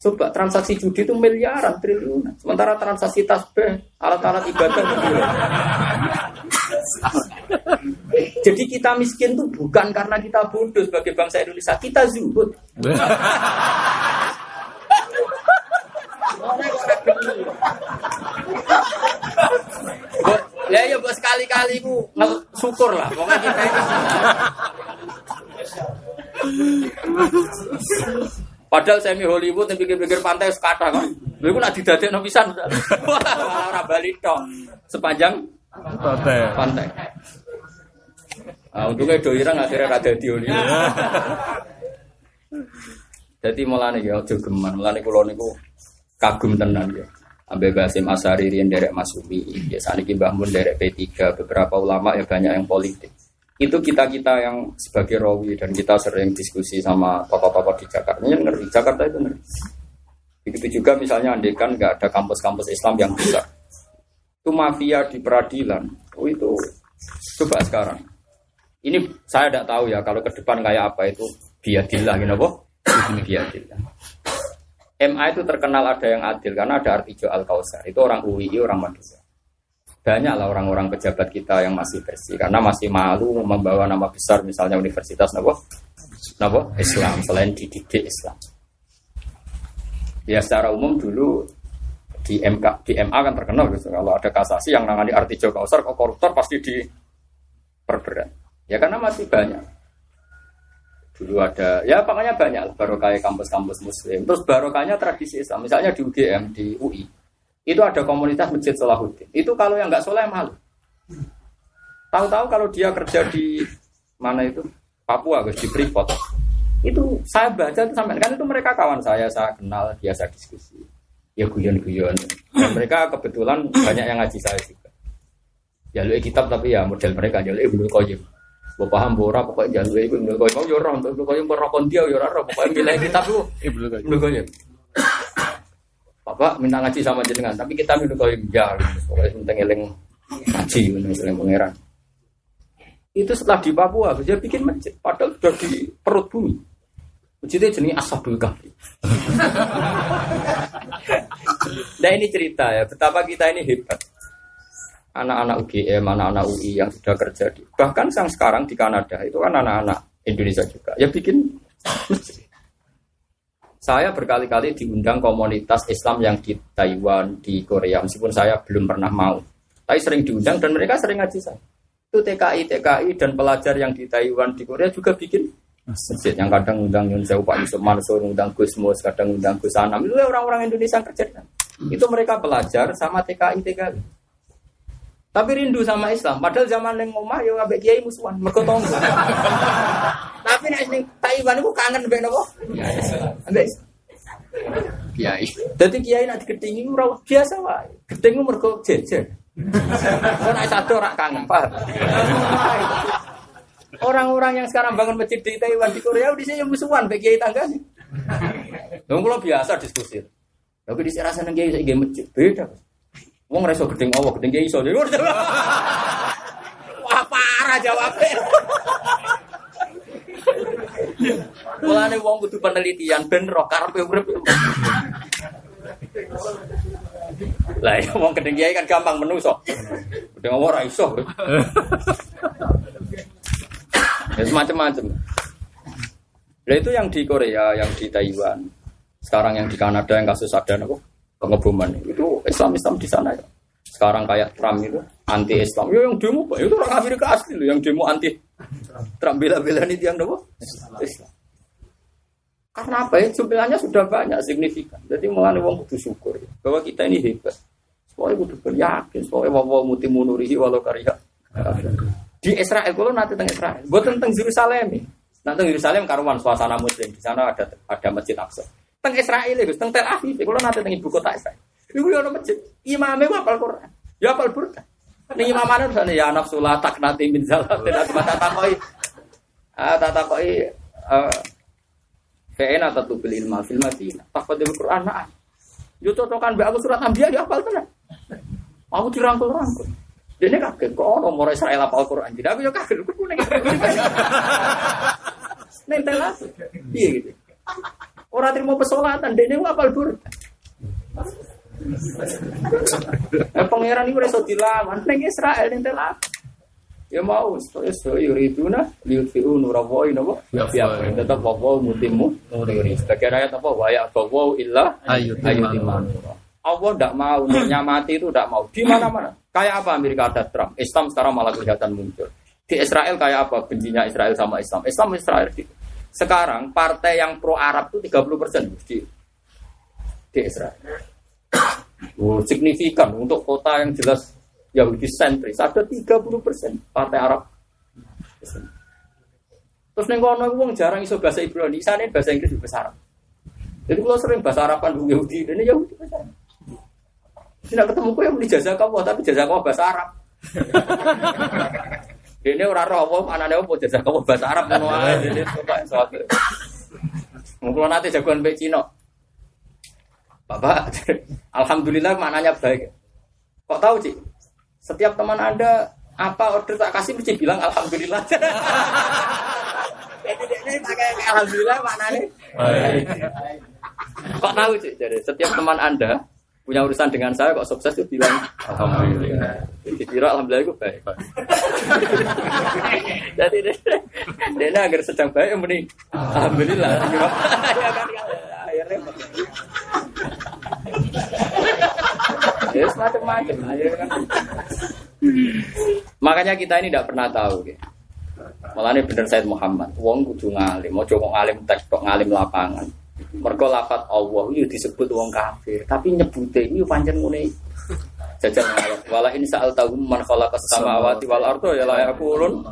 Coba transaksi judi itu miliaran, triliunan. Sementara transaksi tasbih, alat-alat ibadah jadi kita miskin itu bukan karena kita bodoh sebagai bangsa Indonesia, kita zuhud. Ya ya buat sekali-kali ku syukur lah. Pokoknya kita itu padahal semi Hollywood yang pikir-pikir pantai sekata kan. Lha iku nak didadekno pisan. Ora bali tok. Sepanjang pantai. Ah untuke do ireng akhire ra dadi oli. Dadi mulane ya aja geman. Mulane kula niku kagum tenan ya. Ambe Basim Asari riyen derek Mas Umi. Ya saniki Mbah Mun derek P3, beberapa ulama ya banyak yang politik. Itu kita-kita yang sebagai rawi dan kita sering diskusi sama tokoh-tokoh di Jakarta. Ini ngeri, Jakarta itu ngeri. Begitu juga misalnya andaikan nggak ada kampus-kampus Islam yang besar. Itu mafia di peradilan. Oh itu, coba sekarang. Ini saya tidak tahu ya kalau ke depan kayak apa itu biadillah gitu boh. Biadillah. MA itu terkenal ada yang adil karena ada Artijo Al-Kausar. Itu orang UI, orang Madura. Banyaklah orang-orang pejabat kita yang masih bersih karena masih malu membawa nama besar misalnya universitas napa Islam selain dididik Islam. Ya secara umum dulu di MK di MA kan terkenal gitu kalau ada kasasi yang nangani Artijo Kausar kok koruptor pasti diperberat. Ya karena masih banyak. Dulu ada ya pokoknya banyak barokah kampus-kampus muslim. Terus barokahnya tradisi Islam misalnya di UGM di UI. Itu ada komunitas Masjid Salahuddin. Itu kalau yang nggak soleh malu. Tahu-tahu kalau dia kerja di mana itu Papua, guys, di Freeport. Itu saya baca sampai kan itu mereka kawan saya kenal biasa diskusi. Ya guyon-guyon. Dan mereka kebetulan banyak yang ngaji saya juga. Jaluk kitab tapi ya model mereka jaluk Ibnu Qayyim. Mbok paham ora pokoke jaluk Ibnu Qayyim yo ora untuk Ibnu Qayyim perokon dia yo ora pokoke milih kitab lu Ibnu Qayyim. Bapak minta ngaji sama jenengan, tapi kita minta kalau jalan, soalnya minta ngeleng ngaji, ngeleng pangeran. Itu setelah di Papua, dia bikin masjid, padahal sudah di perut bumi. Masjidnya jenis Ashabul Kahfi. Nah ini cerita ya, betapa kita ini hebat. Anak-anak UGM, anak-anak UI yang sudah kerja di, bahkan yang sekarang di Kanada itu kan anak-anak Indonesia juga, ya bikin masjid. Saya berkali-kali diundang komunitas Islam yang di Taiwan, di Korea, meskipun saya belum pernah mau. Tapi sering diundang dan mereka sering ngaji saya. Itu TKI dan pelajar yang di Taiwan, di Korea juga bikin masjid. Yang kadang undang Yun Sewu, Pak Yusuf Mansur, undang Gus Mus, kadang undang Gus Anam. Itu orang-orang Indonesia yang kerja. Itu mereka pelajar sama TKI. Tapi rindu sama Islam. Padahal zaman yang ngomah, ya ngabek kiai musuhan. Mergotong. Tapi nek Taiwan iku kangen mbek napa? Mbek kiai. Dadi kiai nek diketingi ora biasa wae. Geting mergo jejer. Ora sadar ora kangen, Pak. Orang-orang yang sekarang bangun masjid di Taiwan, di Korea, di sini musuhan bagi kiai tangganya. Dong kalau biasa diskusi. Tapi di sana seneng kiai iki masjid beda. Wong ora iso gedeng Allah, gedeng kiai iso. Wah, parah jawabnya. Mulane wong kudu penelitian ben roh karepe urip. Lah ya wong gedeng kiai kan gampang menungso. Gedeng Allah ora iso. Ya semacam-macam. Lah itu yang di Korea, yang di Taiwan. Sekarang yang di Kanada yang kasus ada pengeboman itu Islam di sana ya. Sekarang kayak Trump itu anti Islam. Ya yang demo Pak, itu orang Amerika asli loh yang demo anti Trump bela-belani tiang nopo? Islam. Karena apa ya? Jumlahnya sudah banyak signifikan. Jadi mulane wong kudu syukur ya, bahwa kita ini hebat. Soale kudu yakin, soale wa mutimurihi walau kariha. Di Israel kulo nate teng Israel, mboten teng Yerusalem. Nang teng Yerusalem karuan suasana muslim, di sana ada Masjid Aqsa. Teng Israel iki, teng Tel Aviv kulo nate teng ibu kota Israel. Iku ono masjid, imame hafal Quran, ya hafal Quran. Ning imamane jane ya nafsu la taqnati min zalatin asmatakoi. Tatakoi fa'ina tatubil ilma fil madinah, taqadul Quran ma'an. Yo cocokan mbek aku surat Anbiya ya hafal tenan. Aku dirangkul-rangkul. Dene kaget kok ana moro Israel apal Quran. Jadi aku yo kaget kudu ning. Nek telas piye gitu. Ora trimo pesolatan, dene apal bur. Pangeran iki ora iso dilawan ning Israel ning telas. Ya mau iso yuriduna liufiu nurawai napa? Ya tetep wawa mutimu nuri. Sekira ya apa waya wawa illa ayyutimanu. Allah tidak mau, nyamati itu tidak mau. Di mana-mana. Kayak apa Amerika ada Trump? Islam sekarang malah kelihatan muncul. Di Israel kayak apa? Bencinya Israel sama Islam. Islam-Israel. Sekarang partai yang pro-Arab itu 30% di Israel. Signifikan untuk kota yang jelas Yahudi sentris. Ada 30% partai Arab. Terus nengok orang jarang iso bahasa Ibrani. Sana bahasa Inggris juga Arab. Jadi kalau sering bahasa Araban dengan Yahudi. Ini Yahudi bahasa Arab. Tidak ketemu kau yang beli jasa kamu, tapi jasa kamu bahasa Arab. Ini orang-orang awam, anak-anak mau jasa kamu bahasa Arab kan? Wah, ini coba suatu. Mungkin nanti jagoan baik Cina. Bapak, alhamdulillah maknanya baik. Kok tahu Cik? Setiap teman Anda apa order tak kasih mesti bilang alhamdulillah. Ini pakai alhamdulillah maknanya. Kok tahu Cik? Jadi setiap teman Anda punya urusan dengan saya kok sukses itu bilang alhamdulillah. Dikira alhamdulillah itu baik. Jadi dia agar sedang baik mending alhamdulillah. Akhirnya ya macam-macam. Makanya kita ini tidak pernah tahu. Malah ini bener Said Muhammad. Wong kudu ngalim, mau coba ngalim teks, ngalim lapangan. Mergo lafat Allah itu disebut wong kafir, tapi nyebute iki pancen ngene. Jajan ayat wala in sa'altahum man khalaqas samawati wal arda ya la yaqulun.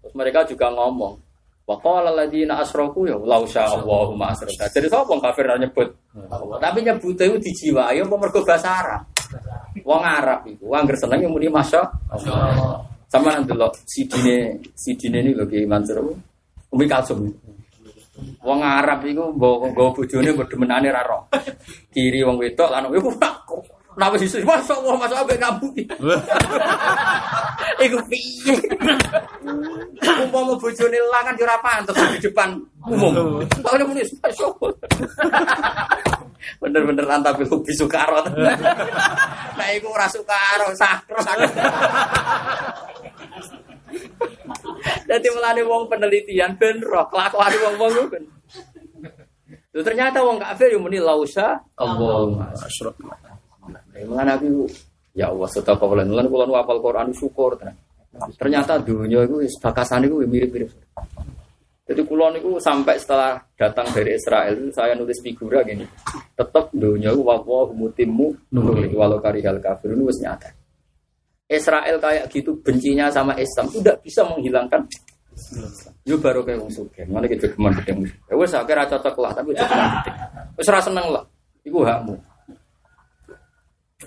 Terus mereka juga ngomong, wa qala alladziina asraku ya law syaa Allahu ma asraka. Jadi sapa wong kafir nyebut? Tapi nyebute iku dijiwai apa mergo basa Arab. Wong Arab iku anggere seneng muni masya Allah. Sampeyan delok sidine ini lho Ki Mansur. Umi kalsum. Wong Arab iku nggo bojone demenane ra roh. Kiri wong wedok lan iku nek wis iso masyaallah masyaallah ben ngabuki. Iku piye? Umpama bojone lanang yo ora pantes di depan umum. Kok ngene muni masyaallah. Bener-bener antapil hobi sukaro. Nek iku ora sukaro sakro. Dadi melane wong penelitian ben roh kelakuane wong-wong iku. Lho ternyata wong kafir yo muni lausa Allahumma asyrak. Mulane aku ya Allah sedaya kawula nuwun kula nu hafal Quran syukur tenan. Ternyata dunya iku wis bakasane iku mirip-mirip. Jadi kula niku sampai setelah datang dari Israel saya nulis figura gini. Tetep dunya iku wawa humutimu nurul walau karihal kafirun wis nyata. Israel kayak gitu bencinya sama Islam itu tidak bisa menghilangkan yo baru kayak wong sugih ngene iki degeman gedeng wis akeh ra cocok lah tapi wis ra seneng lah iku hakmu.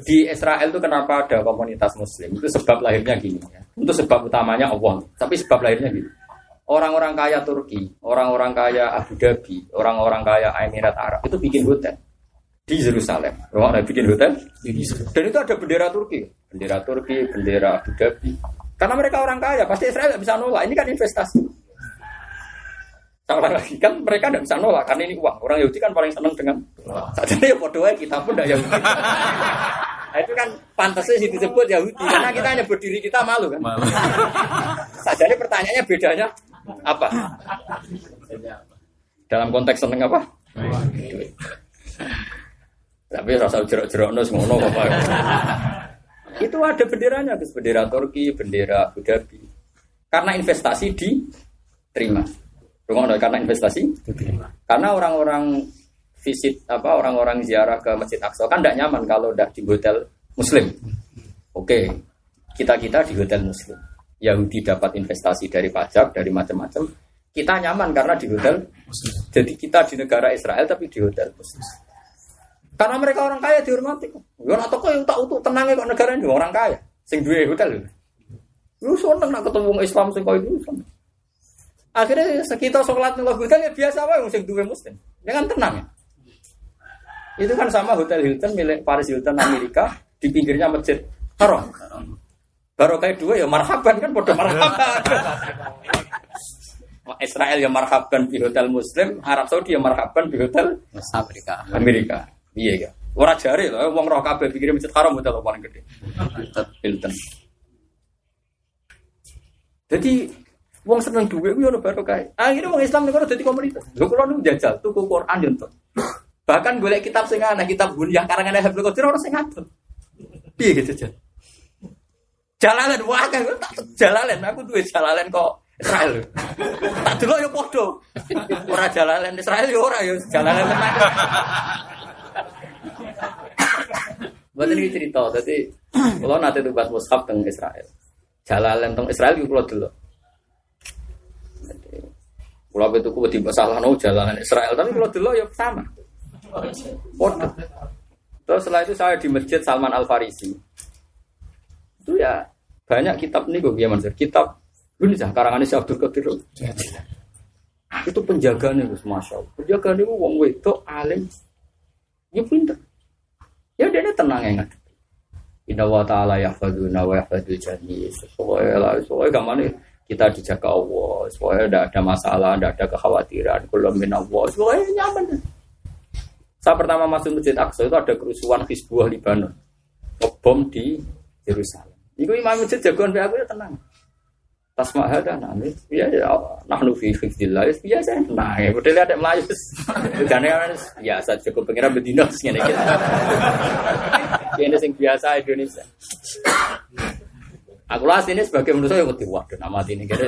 Di Israel itu kenapa ada komunitas muslim itu sebab lahirnya gini ya. Untuk sebab utamanya Allah tapi sebab lahirnya gini Orang-orang kaya Turki, orang-orang kaya Abu Dhabi, orang-orang kaya Emirat Arab itu bikin hotel di Yerusalem. Orang bikin hotel di Yerusalem. Dan itu ada bendera Turki, bendera Turki, bendera Abu Dhabi. Karena mereka orang kaya, pasti Israel tidak bisa nolak. Ini kan investasi. Salah lagi kan mereka tidak bisa nolak karena ini uang. Orang Yahudi kan paling senang dengan. Jadi ya bodohnya kita pun tidak Yahudi. Nah, itu kan pantasnya sih disebut Yahudi karena kita hanya berdiri kita malu kan. Jadi pertanyaannya bedanya apa? Dalam konteks seneng apa? Tapi rasa jerok-jerok nus ngono apa? Itu ada benderanya, terus bendera Turki, bendera Abu Dhabi. Karena investasi diterima. Karena investasi diterima. Karena orang-orang visit apa orang-orang ziarah ke Masjid Aqsa kan tidak nyaman kalau udah di hotel Muslim. Oke, kita di hotel Muslim. Yahudi dapat investasi dari pajak, dari macam-macam. Kita nyaman karena di hotel Muslim. Jadi kita di negara Israel tapi di hotel Muslim. Karena mereka orang kaya dihormati. Yo nak toko yo tak utuh tenange kok negara ini orang kaya sing duwe hotel. Lu seneng nak ketemu wong Islam sing koyo iku. Akhirnya sekitar sholat nang hotel ya biasa wae wong sing duwe muslim. Dengan tenang ya. Itu kan sama hotel Hilton milik Paris Hilton Amerika di pinggirnya masjid Haram. Baru kayak dua ya marhaban kan podo marhaban. Israel ya marhaban di hotel muslim, Arab Saudi ya marhaban di hotel Amerika. Iya, kan? Orang jari loh, uang roh kabel pikirnya masjid Haram udah paling gede. Hilton. Jadi, uang seneng duit, uang baru kaya. Akhirnya uang Islam negara jadi komunitas. Lo kalau nu jajal, tuh ku Quran juntuh. Bahkan golek kitab sing ana kitab Bunyah karangan Habib Qadir orang sing ngatur. Piye gitu jajal? Jalalan wae aku tak jalalan, aku duwe jalalan kok Israel. Tak delok yo padha. Ora jalalan Israel yo ora yo jalalan tenan. Boten iki cerita, dadi kula nate tugas mushaf teng Israel. Jalalan teng Israel iku kula delok. Kula betu ku wedi salahno jalalan Israel, tapi kula delok yo sama. Boten. Terus setelah itu saya di Masjid Salman Al-Farisi. Itu ya banyak kitab niku ya Mas, kitab Bunyah karangan Abdul Qadir. Itu penjagane Gus Masyaallah. Penjagane ku wong wedok alim. Ya pinter. Ya dene tenang enggak. Inna wa ta'ala yahfazuna wa yahfazul jami'. Soalnya gamane kita dijaga Allah. Soalnya enggak ada masalah, enggak ada kekhawatiran. Kullum min Allah. Soalnya nyaman. Saya pertama masuk Masjid Aqsa itu ada kerusuhan Hizbullah Lebanon. Ngebom di Yerusalem. Iku imam masjid jagoan be aku ya tenang. Tasma hada namit. Ya ya nahnu fi fiqdillah. Ya saya tenang. Betul ada Melayu. Kadang-kadang ya saya cukup pengira bedino sing ngene iki. Kene sing biasa Indonesia. Aku lah sini sebagai manusia yang wedi waduh nama ini kene.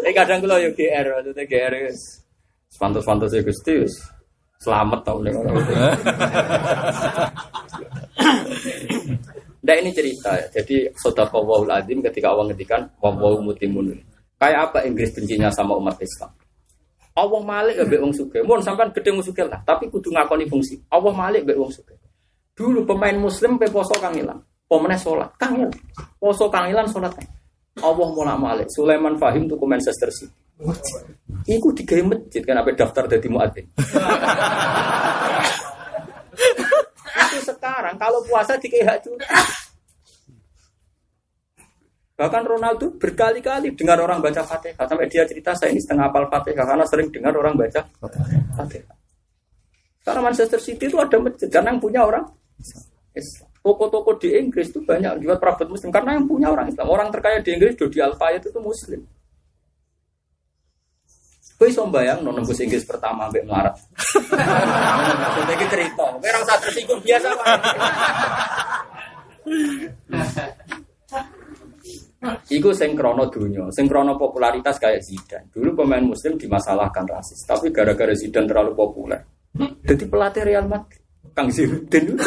Nek kadang kula yo GR, maksudnya GR. Pantas-pantas ya Gusti. Selamat tau nek ora. Nah ini cerita ya. Jadi Sadaqallahul Azim ketika Allah ngedikan wallahu mutimun. Kayak apa Inggris bencinya sama umat Islam? Allah malik mbek wong sugih. Mun sampean gedhe musugih lah, tapi kudu ngakoni fungsi. Allah malik mbek wong sugih. Dulu pemain muslim pe poso kang ilang, pemene salat kang ilang. Poso kang ilang salat. Allah mola malik. Sulaiman Fahim tuku Manchester City. Iku digawe masjid kan ape daftar dadi muadzin. Itu sekarang kalau puasa dikai hak cuti. Bahkan Ronaldo berkali-kali dengar orang baca Fatihah sampai dia cerita saya ini setengah hafal Fatihah karena sering dengar orang baca Fatihah. Karena Manchester City itu ada masjid karena yang punya orang Islam. Toko-toko di Inggris itu banyak juga perabot muslim karena yang punya orang Islam. Orang terkaya di Inggris Dodi Al-Fayed itu muslim. Kowe iso mbayangno nembus Inggris pertama ambek melarat. Maksudnya iki cerita. Kowe ora usah tersinggung biasa wae. Iku sing krana donya, sing krana popularitas kayak Zidane. Dulu pemain muslim dimasalahkan rasis, tapi gara-gara Zidane terlalu populer. Jadi pelatih Real Madrid Kang Zidane.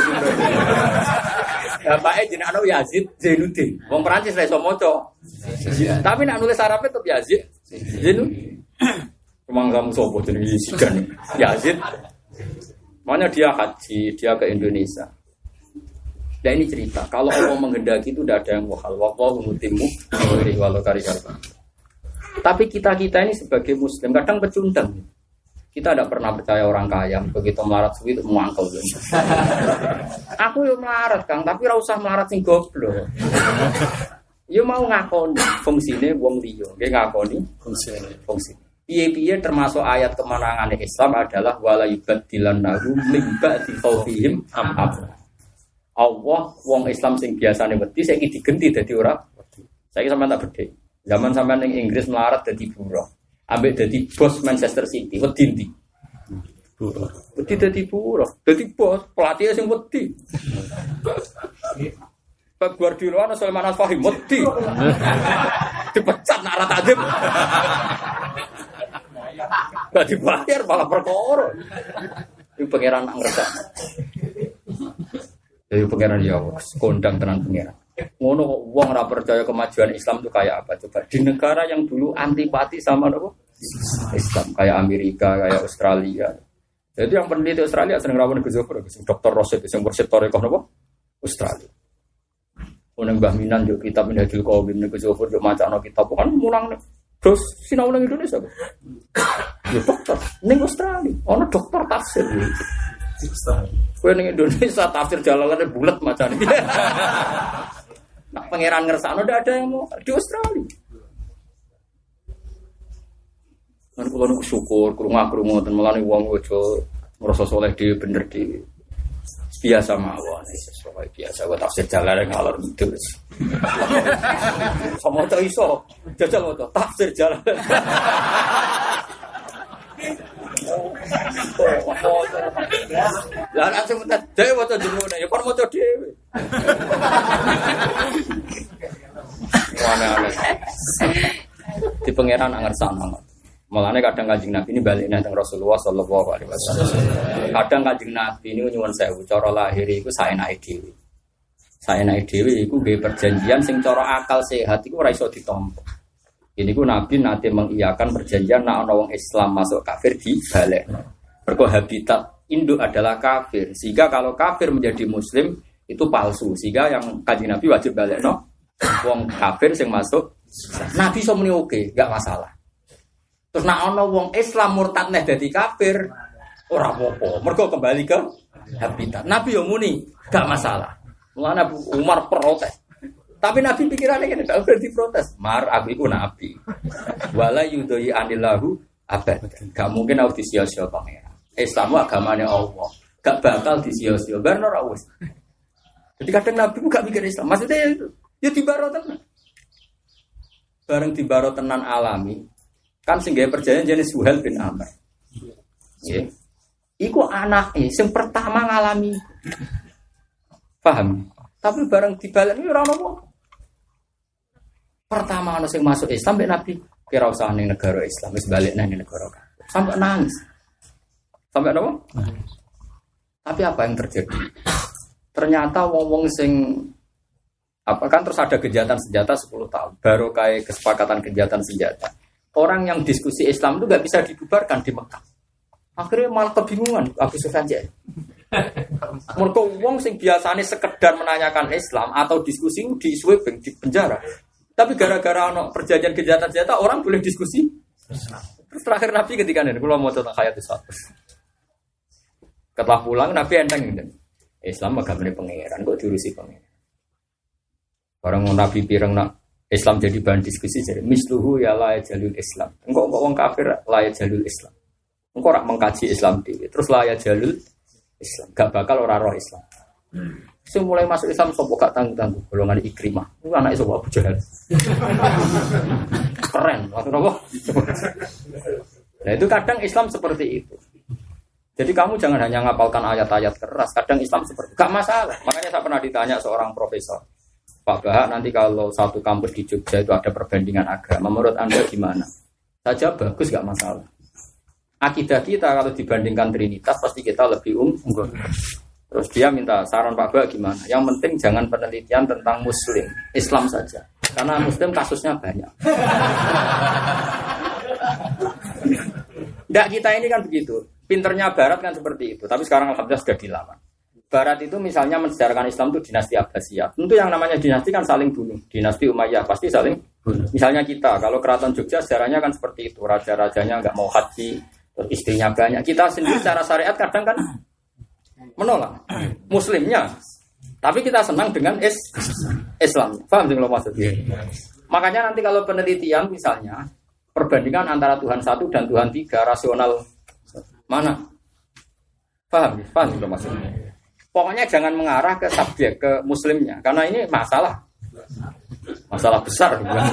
Bapaknya jenengane Yazid Zainuddin. Wong Prancis ra iso maca. Tapi nek nulis Arabe tetep Yazid Zainuddin. Memang kamu sopo jenenge Zidane Yazid. Makanya dia haji, dia ke Indonesia. Nah ini cerita, kalau Allah menghendaki itu tidak ada yang mukhal. Wallahu mutimmu walau karihal kafirun. Tapi kita-kita ini sebagai muslim kadang pecundang. Kita tidak pernah percaya orang kaya, begitu melarat suwi itu mangkel. Aku yo melarat Kang, tapi ora usah melarat sing goblok. Yo mau ngakoni fungsine wong liya, nggih ngakoni fungsine. Piye-piye termasuk ayat kemenangan Islam adalah wala yubaddilannahu min ba'di khaufihim amna. Allah wong Islam sing biasane wedi saiki digenti dadi ora wedi. Saiki sampean tak bedhe. Zaman sampean ning Inggris melarat dadi buruh. Ambek dadi bos Manchester City, wedi ndi? Buruh. Wedi dadi buruh, dadi bos, pelatih sing wedi. Pep Guardiola ana Sulaiman Al-Fahim wedi. Dipecat nak ora takdim. Gak dibayar malah perkara. Iki pangeran nang resep. Jadi pangeran ya kondang tenan pangeran. Ngono kok wong ora percaya kemajuan Islam itu kayak apa coba di negara yang dulu antipati sama apa? Islam kayak Amerika, kayak Australia. Jadi yang peneliti Australia sering rawon gejoper, Dr. Roset sing perseptore kok napa? Australia. Ono Mbah Minan yo kitab Minhajul Qawaid niku gejoper yo macakno kitab kan mulang terus sinau nang Indonesia. Yo dokter ning Australia, ono dokter tafsir. Kowe ning Indonesia tafsir jalalane bulet macane. Nah, pangeran ngersakno ndak ada yang mau di Australia. Kan kula nu syukur krungu-krungu ten melane wong aja ngrasa saleh dhewe bener dhewe. Biasa mawon, sesuai biasa wae tafsir jalalane ngalor gitu. Somo ta iso jajal wae tafsir jalalane. Lah nek semono dhewe waca jenenge ya kon maca dhewe. Aneh-aneh. Di pangeran ngersak banget. Mulane kadang Kanjeng Nabi ini balik nang Rasulullah sallallahu alaihi wasallam. Kadang Kanjeng Nabi ini nyuwun sewu cara lahir iku saenake dhewe. Saenake dhewe iku nggih perjanjian sing cara akal sehat iku ora iso ditampa. Ini ku Nabi nanti mengiyakan perjanjian nak orang Islam masuk kafir di balik. Berko habitat induk adalah kafir, sehingga kalau kafir menjadi muslim itu palsu. Sehingga yang kaji Nabi wajib balik no. Wong kafir yang masuk Nabi so muni oke, enggak masalah. Terus nak orang wong Islam murtad neh jadi kafir ora apa-apa. Mergo kembali ke habitat. Nabi yo muni enggak masalah. Mulane Umar protes. Tapi Nabi pikirannya kan tidak berarti protes. Mar, aku itu Nabi. Wala yudhoi anillahu abad. Gak mungkin aku disiasio pangeran. Islamu agamanya Allah. Gak bakal disiasio. Benar awis. Jadi kadang Nabi itu gak mikir Islam. Maksudnya ya dibaro tenan. Bareng dibaro tenan alami. Kan sehingga perjanjian jenis Suhail bin Amr. Yeah. Iku anaknya yang pertama ngalami. Paham? Tapi bareng dibalik ini orang-orang. Pertama ana sing masuk Islam mek Nabi kira usah ning negara Islam wis balik nang negara kafir. Sampai nangis. Sampai napa? Tapi apa yang terjadi? Ternyata wong-wong sing apa kan terus ada kejahatan senjata 10 tahun. Baru kayak kesepakatan kejahatan senjata. Orang yang diskusi Islam itu enggak bisa dibubarkan di Mekah. Akhirnya malah kebingungan Abu Sufyan. Mergo wong sing biasane sekedar menanyakan Islam atau diskusi diisuwe beng di penjara. Tapi gara-gara ono perjanjian kejahatan-kejahatan orang boleh diskusi. Terus terakhir Nabi ketika niku kula maca tak hayat satu. Ketah pulang Nabi enteng ngene. Islam agamane pangeran kok diurusi pangeran. Barang Nabi pireng nak Islam jadi bahan diskusi jadi misluhu ya la jalul Islam. Engko wong kafir la jalul Islam. Engko ora mengkaji Islam dhewe. Terus la jalul Islam gak bakal ora roh Islam. Sing mulai masuk Islam sapa gak tanggung-tanggung golongan Ikrimah. Iku anake sapa Abu Jahal. Keren, maksud apa? Nah, itu kadang Islam seperti itu. Jadi kamu jangan hanya ngapalkan ayat-ayat keras, kadang Islam seperti gak masalah. Makanya saya pernah ditanya seorang profesor, Pak Bahak, nanti kalau satu kampus di Jogja itu ada perbandingan agama, menurut Anda gimana? Saja bagus gak masalah. Akidah kita kalau dibandingkan Trinitas pasti kita lebih unggul. Terus dia minta saran Pak Ba gimana? Yang penting jangan penelitian tentang Muslim, Islam saja, karena Muslim kasusnya banyak. Nggak, kita ini kan begitu. Pinternya Barat kan seperti itu. Tapi sekarang alhamdulillah sudah dilawan. Barat itu misalnya mensejarahkan Islam itu dinasti Abbasiyah. Tentu yang namanya dinasti kan saling bunuh. Dinasti Umayyah pasti saling bunuh. Misalnya kita, kalau Keraton Jogja sejarahnya kan seperti itu. Raja-rajanya nggak mau haji, istrinya banyak. Kita sendiri secara syariat kadang kan menolak Muslimnya. Tapi kita senang dengan Islam. Paham sih kalau maksudnya? Makanya nanti kalau penelitian misalnya, perbandingan antara Tuhan 1 dan Tuhan 3, rasional mana? Paham sih? Paham sih kalau maksudnya? Pokoknya jangan mengarah ke subjek, ke muslimnya. Karena ini masalah. Masalah besar. Nah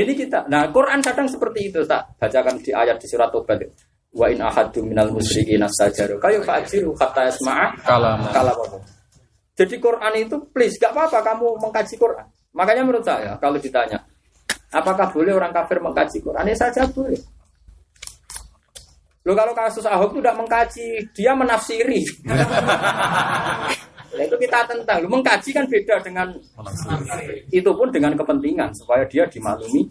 ini kita. Nah Quran kadang seperti itu. Tak bacakan di ayat di surat Tobat. Wa in ahadum minal musyriki nasajaru. Kayu fa'ajiru kata yasma'ah. Kalam. Jadi Quran itu please. Gak apa-apa kamu mengkaji Quran. Makanya menurut saya kalau ditanya, apakah boleh orang kafir mengkaji Quran? Ya saja boleh. Loh kalau kasus Ahok itu tidak mengkaji, dia menafsiri. Nah, itu kita tentang. Loh mengkaji kan beda dengan menafsiri. Itu pun dengan kepentingan supaya dia dimaklumi.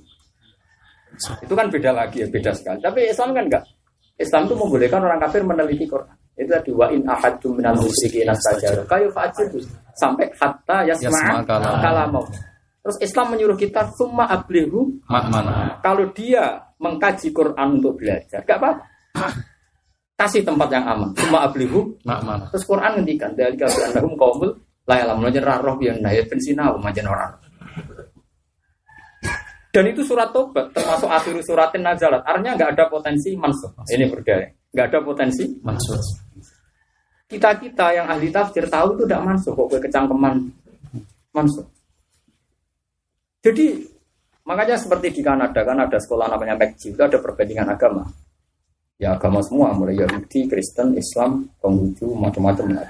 Itu kan beda lagi ya, beda sekali. Tapi Islam kan enggak. Islam itu membolehkan orang kafir meneliti Quran. Itu tadi wa in ahadum minal musyrikinas sajarah kayufajir sampai hatta yasma'a kalamau. Terus Islam menyuruh kita summa ablighu makna. Kalau dia mengkaji Quran untuk belajar, enggak apa-apa. Kasih tempat yang aman. Cuma ablihu. Terus Quran ngendikan dari kalau anda kaumul layalam belajar roh yang naik pensinau macam orang. Dan itu surat Tobat termasuk akhiru suratin nazalat. Artinya nggak ada potensi mansur. Ini berdaya. Nggak ada potensi mansur. Kita yang ahli tafsir tahu itu tidak mansur. Kok kecangkeman mansur. Jadi makanya seperti di Kanada kan ada sekolah namanya McGill, itu ada perbandingan agama. Ya agama semua, mulai Yahudi, Kristen, Islam, Konghucu, macam-macam.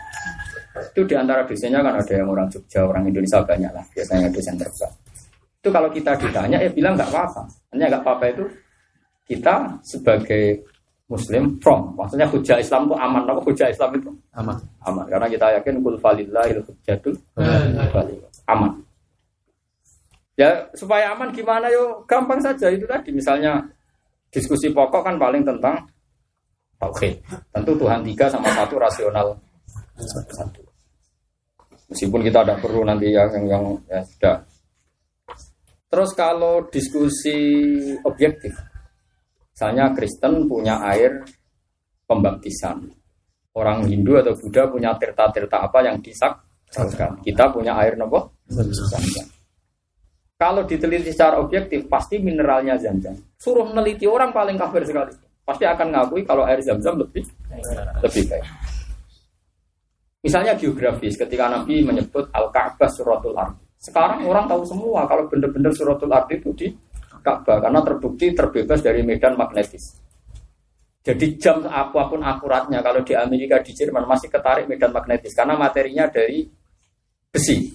Itu diantara dosennya kan ada yang orang Jogja, orang Indonesia banyak lah. Biasanya dosen terbesar. Itu kalau kita ditanya, ya bilang nggak apa-apa. Hanya nggak apa-apa itu kita sebagai Muslim from. Maksudnya hujah Islam itu aman. Apa hujah Islam itu? Aman. Aman. Karena kita yakin kul falillahil hujjatul aman. Ya supaya aman gimana? Yo gampang saja itu tadi. Misalnya diskusi pokok kan paling tentang oke, tentu Tuhan 3 sama 1 rasional 1. Meskipun kita tidak perlu nanti yang ya sudah. Terus kalau diskusi objektif, misalnya Kristen punya air pembaptisan, orang Hindu atau Buddha punya tirta-tirta apa yang disakralkan. Kita punya air nopo? Kalau diteliti secara objektif, pasti mineralnya Zam-Zam. Suruh meneliti orang paling kafir sekali. Pasti akan ngakui kalau air Zam-Zam lebih baik. Misalnya geografis, ketika Nabi menyebut Al-Ka'bah Suratul Ardi. Sekarang orang tahu semua kalau benar-benar Suratul Ardi itu di Ka'bah. Karena terbukti terbebas dari medan magnetis. Jadi jam apapun akuratnya, kalau di Amerika, di Jerman masih ketarik medan magnetis. Karena materinya dari besi.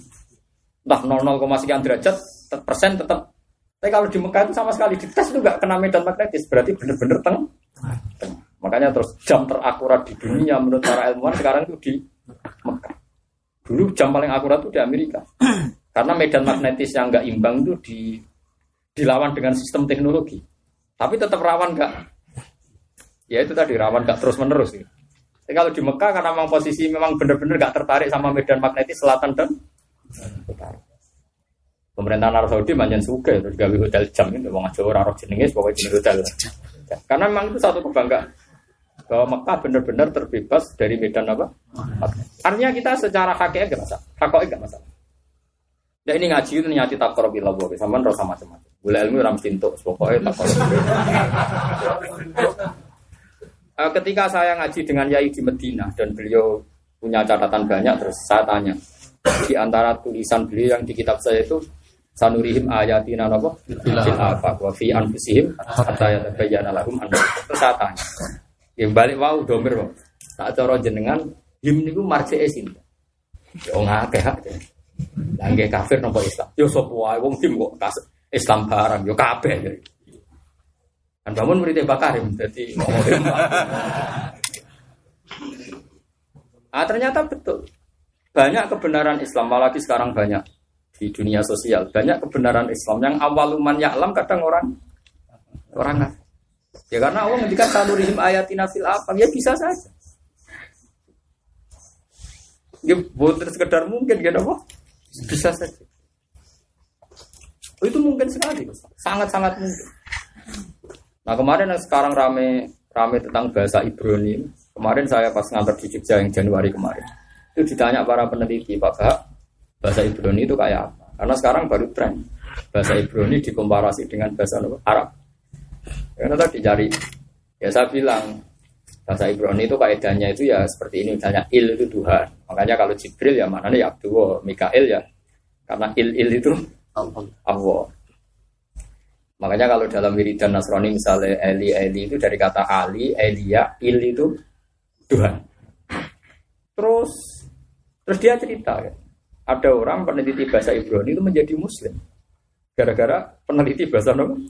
Entah 0,0 sekian derajat persen tetap. Tapi kalau di Mekah itu sama sekali dites itu nggak kena medan magnetis, berarti benar-benar tengah. Makanya terus jam terakurat di dunia menurut para ilmuwan sekarang itu di Mekah. Dulu jam paling akurat itu di Amerika. Karena medan magnetis yang nggak imbang itu dilawan dengan sistem teknologi. Tapi tetap rawan nggak. Ya itu tadi rawan nggak terus menerus. Gitu. Tapi kalau di Mekah karena memang posisi memang benar-benar nggak tertarik sama medan magnetis selatan dan utara. Pemerintah Arab Saudi manjan suka itu digawe hotel jam itu wong aja ora roh jenenge pokoke jenenge hotel. Karena memang itu satu kebanggaan bahwa Mekah benar-benar terbebas dari medan apa? Artinya kita secara hakikat enggak masalah. Hakikat enggak masalah. Ya ini ngaji itu nyati takarrub billah wae sampean ora sama macam-macam. Golek ilmu ora mesti entuk pokoke takarrub. Ketika saya ngaji dengan Yai di Medina dan beliau punya catatan banyak terus saya tanya di antara tulisan beliau yang di kitab saya itu sanurihim ayatina napa fil afaq wa fi anfusihim hatta yatabayyana lahum anna tasatan. Ya balik wau domir wong. Tak cara jenengan him niku marjeke sinten. Yo ngakeh hak. Lah nggih kafir napa Islam. Yo sapa wae wong him kok Islam barang yo kabeh. Kan bangun murid Bakar dadi ngomong. Ah ternyata betul. Banyak kebenaran Islam, apalagi sekarang banyak di dunia sosial. Banyak kebenaran Islam yang awal man ya'lam kadang orang. Ya karena Allah mendikan sanurihim ayatina fil afaq, ya bisa saja. Nggih boten sekedar mungkin kan apa? Bisa saja. Itu mungkin sekali, sangat-sangat mungkin. Nah kemarin yang sekarang rame tentang bahasa Ibrani. Kemarin saya pas ngantar di Jogja yang Januari kemarin, itu ditanya para peneliti, Pak Bahak, bahasa Ibrani itu kayak apa? Karena sekarang baru tren bahasa Ibrani dikomparasi dengan bahasa Arab. Karena tadi dicari, ya saya bilang bahasa Ibrani itu kaedahnya itu ya seperti ini, misalnya il itu Tuhan. Makanya kalau Jibril ya maknanya ya Abdullah, Mikail ya karena il itu Allah. Makanya kalau dalam wiridan Nasrani misalnya Eli itu dari kata Ali, Elia, Il itu Tuhan. Terus dia cerita kan? Ada orang peneliti bahasa Ibrani itu menjadi Muslim gara-gara peneliti bahasa Ibrani.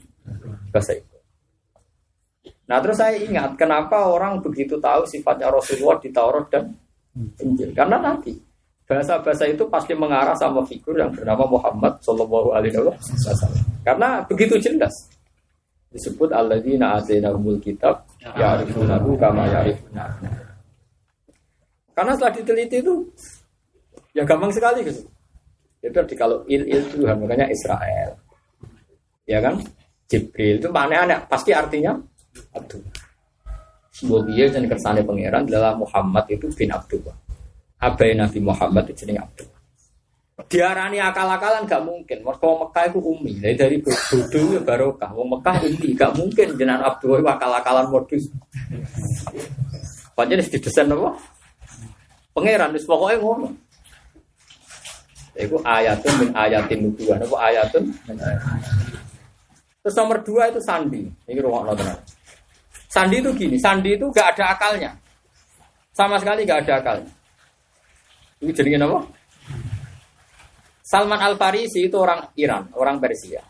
Nah terus saya ingat kenapa orang begitu tahu sifatnya Rasulullah di Taurat dan Injil, karena nanti bahasa-bahasa itu pasti mengarah sama figur yang bernama Muhammad sallallahu alaihi wasallam. Karena begitu jelas disebut alladzina atainahumul kitab ya'rifunahu kama ya'rifuna. Karena setelah diteliti itu ya gampang sekali gitu. Itu tadi kalau il itu maknanya Israel. Ya kan? Jibril itu maknanya pasti artinya Abdullah. Sebagian dan kersane pangeran adalah Muhammad itu bin Abdullah. Abai Nabi Muhammad itu jeneng Abdul. Diarani akal-akalan gak mungkin. Mergo Mekah itu umi. Dari bodho barokah. Wong Mekah inti gak mungkin jeneng Abdul itu akal-akalan modus. Pancen wis didesain apa? Pangeran wis pokoke ngono. Iku ayatun min ayatin nubuwah. Apa ayatun? Terus nomor 2 itu sandi. Iki rungokno tenan. Sandi itu gini, sandi itu gak ada akalnya. Sama sekali gak ada akalnya. Ini jenenge apa? Salman Al-Farisi itu orang Iran, orang Persia.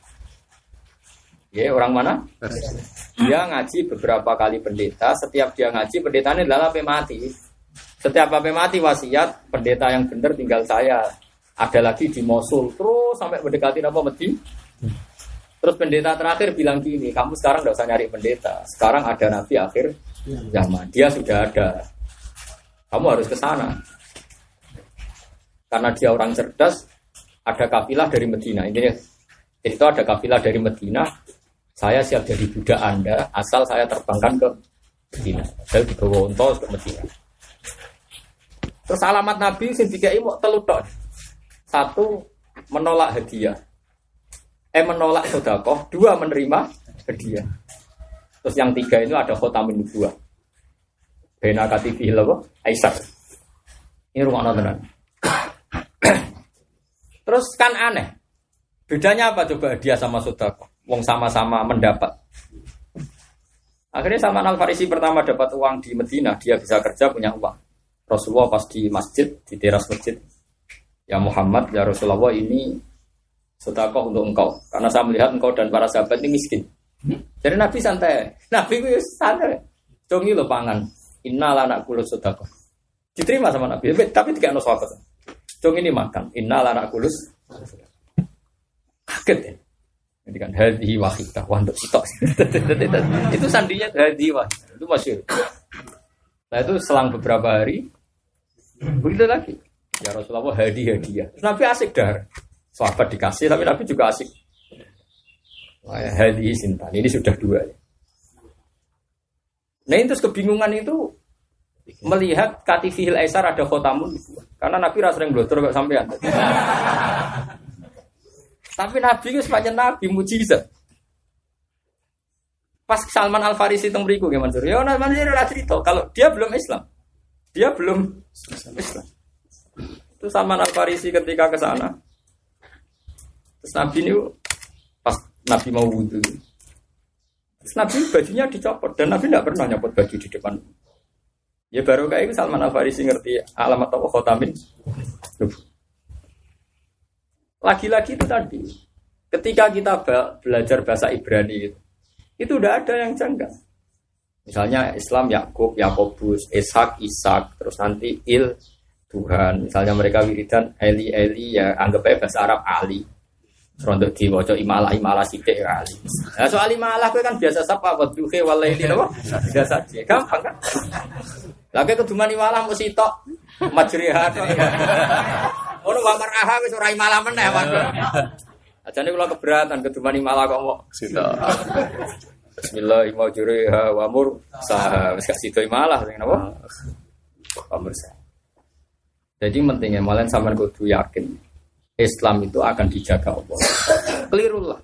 Ya, orang mana? Persia. Dia ngaji beberapa kali pendeta, setiap dia ngaji pendetanya adalah sampai mati. Setiap sampai mati wasiat, pendeta yang benar tinggal saya. Ada lagi di Mosul, terus sampai mendekati apa Medina. Terus pendeta terakhir bilang gini, kamu sekarang enggak usah nyari pendeta. Sekarang ada nabi akhir zaman. Dia sudah ada. Kamu harus ke sana. Karena dia orang cerdas, ada kafilah dari Medina. Intinya itu ada kafilah dari Medina. Saya siap jadi budak Anda, asal saya terbangkan ke Medina. Saya dibawa unta ke Medina. Terus alamat Nabi sing dikai mok telu tok. Satu, menolak hadiah. Menolak sedekah. Dua, menerima hadiah. Terus yang tiga itu ada khotamin nubuwah. Bena katifi lawa Aisyah. Ini rumah nontonan. Terus kan aneh. Bedanya apa coba dia sama sedekah? Wong sama-sama mendapat. Akhirnya Salman Al-Farisi pertama dapat uang di Madinah, dia bisa kerja punya uang. Rasulullah pas di masjid, di teras masjid. Ya Muhammad, ya Rasulullah ini sedekah untuk engkau. Karena saya melihat engkau dan para sahabat ini miskin. Jadi Nabi santai. Nabi itu santai. Dongi lo pangan. Innala naqulu sedekah. Diterima sama Nabi, tapi tidak ada sahabat. Cung ini makan, innal anak kulus. Kaget ya. Jadi kan hadhi wahita, wanduk sitok. Itu sandinya hadhi wahita, itu masyhur. Nah itu selang beberapa hari, begitu lagi. Ya Rasulullah hadiah. Nabi asik dar. Sahabat dikasih, tapi Nabi juga asik. Hadhi sintan, ini sudah 2. Nah itu kebingungan itu. Melihat katifihil aisar ada khotamun. Karena Nabi rasanya nglotor gak sampean. Tapi Nabi itu sepanjang Nabi mujizat. Pas Salman Al-Farisi itu beriku gimana? Ya Nabi udah cerita kalau dia belum Islam. Dia belum Islam. Terus Salman Al-Farisi ketika ke sana, terus Nabi ini pas Nabi mau wudu, terus Nabi bajunya dicopot. Dan Nabi gak pernah nyopot baju di depan. Ya baru kayak itu Salman Al-Farisi ngerti alamat apa khotamin. Lagi-lagi itu tadi, ketika kita belajar bahasa Ibrani itu udah ada yang janggal. Misalnya Islam Yakub, Yakobus, Ishak, Ishak, terus nanti Il, Tuhan. Misalnya mereka wiridan Eli, Eli ya anggap aja bahasa Arab Ali. Rontok diwaca Imalah, Imalah sithik ya Ali. Nah soal Imalah kowe kan biasa sapa waduhe walaili napa? Biasa aja. Gampang kan? Lah kek keduman Imalah mesti tok. Majriha. Ono wamar aha wis ora malah meneh, Mas. Ajane kula keberatan kedumani malah kok mok. Sita. Bismillahirrahmanirrahim wa mursalah. Wis gak sida malah sing napa? Pamursa. Jadi pentingnya malah sampean kudu yakin Islam itu akan dijaga Allah. Kelirulah.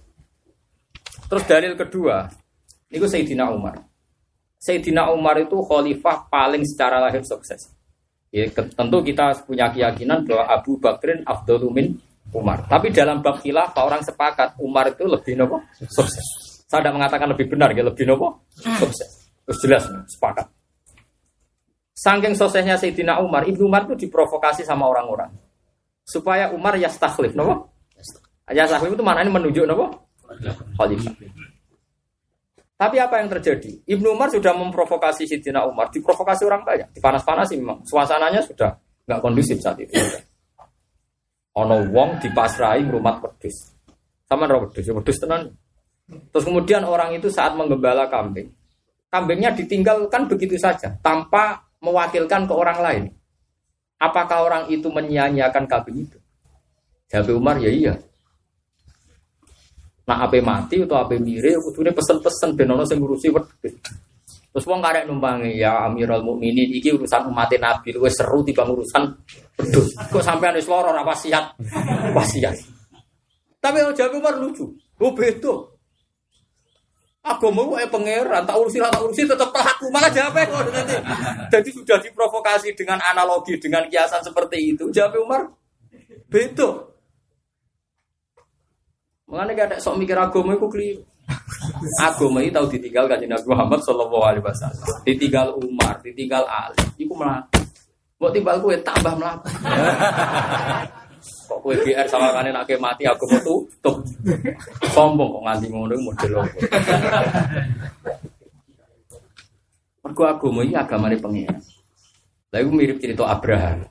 Terus dalil kedua, niku Sayyidina Umar. Sayyidina Umar itu khalifah paling secara lahir sukses. Ya, tentu kita punya keyakinan bahwa Abu Bakrin afdalu min Umar. Tapi dalam bab khilafah orang sepakat Umar itu lebih nopo sukses. Saya tidak mengatakan lebih benar, ya lebih nopo sukses. Terus jelas sepakat. Saking suksesnya Sayyidina Umar, Ibnu Umar itu diprovokasi sama orang-orang supaya Umar yastakhlif nopo. Yastakhlif itu maknanya menunjuk nopo khalifah. Tapi apa yang terjadi? Ibnu Umar sudah memprovokasi Sayyidina Umar, diprovokasi orang banyak, dipanas-panasi memang. Suasananya sudah enggak kondusif saat itu. Ono wong dipasrai ngrumat wedhus. Sama ro wedhus, wedhus tenan. Terus kemudian orang itu saat menggembala kambing, kambingnya ditinggalkan begitu saja tanpa mewakilkan ke orang lain. Apakah orang itu menyia-nyiakan kambing itu? Jawab Umar, ya iya. Nah, ape mati atau ape mire kudune pesen-pesen ben ana sing ngurusi wedhus. Terus wong karek numpangi ya Amirul Mukminin iki urusan umat Nabi luwih seru timbang urusan wedhus. Kok sampean wis lara ora wasiat. Wasiat. Tapi jawab Umar lucu. Oh beto. Agama wae pangeran tak urusi tetep aku malah jawabe kok nanti. Jadi sudah diprovokasi dengan analogi dengan kiasan seperti itu. Jawab Umar beto. Mengenai kadek sok mikir agama itu keliru. Agama itu tahu ditinggal kanjeng Nabi Muhammad sallallahu alaihi wasallam. Ditinggal Umar, ditinggal Ali. Iku mlaku. Mbok timbal kowe tambah mlaku. Kok kowe BR sawangane nek mati agama tutup. Sombong kok nganti ngono model opo. Mergo agama iki agamane pengen. Lah iku mirip cerita Abraham.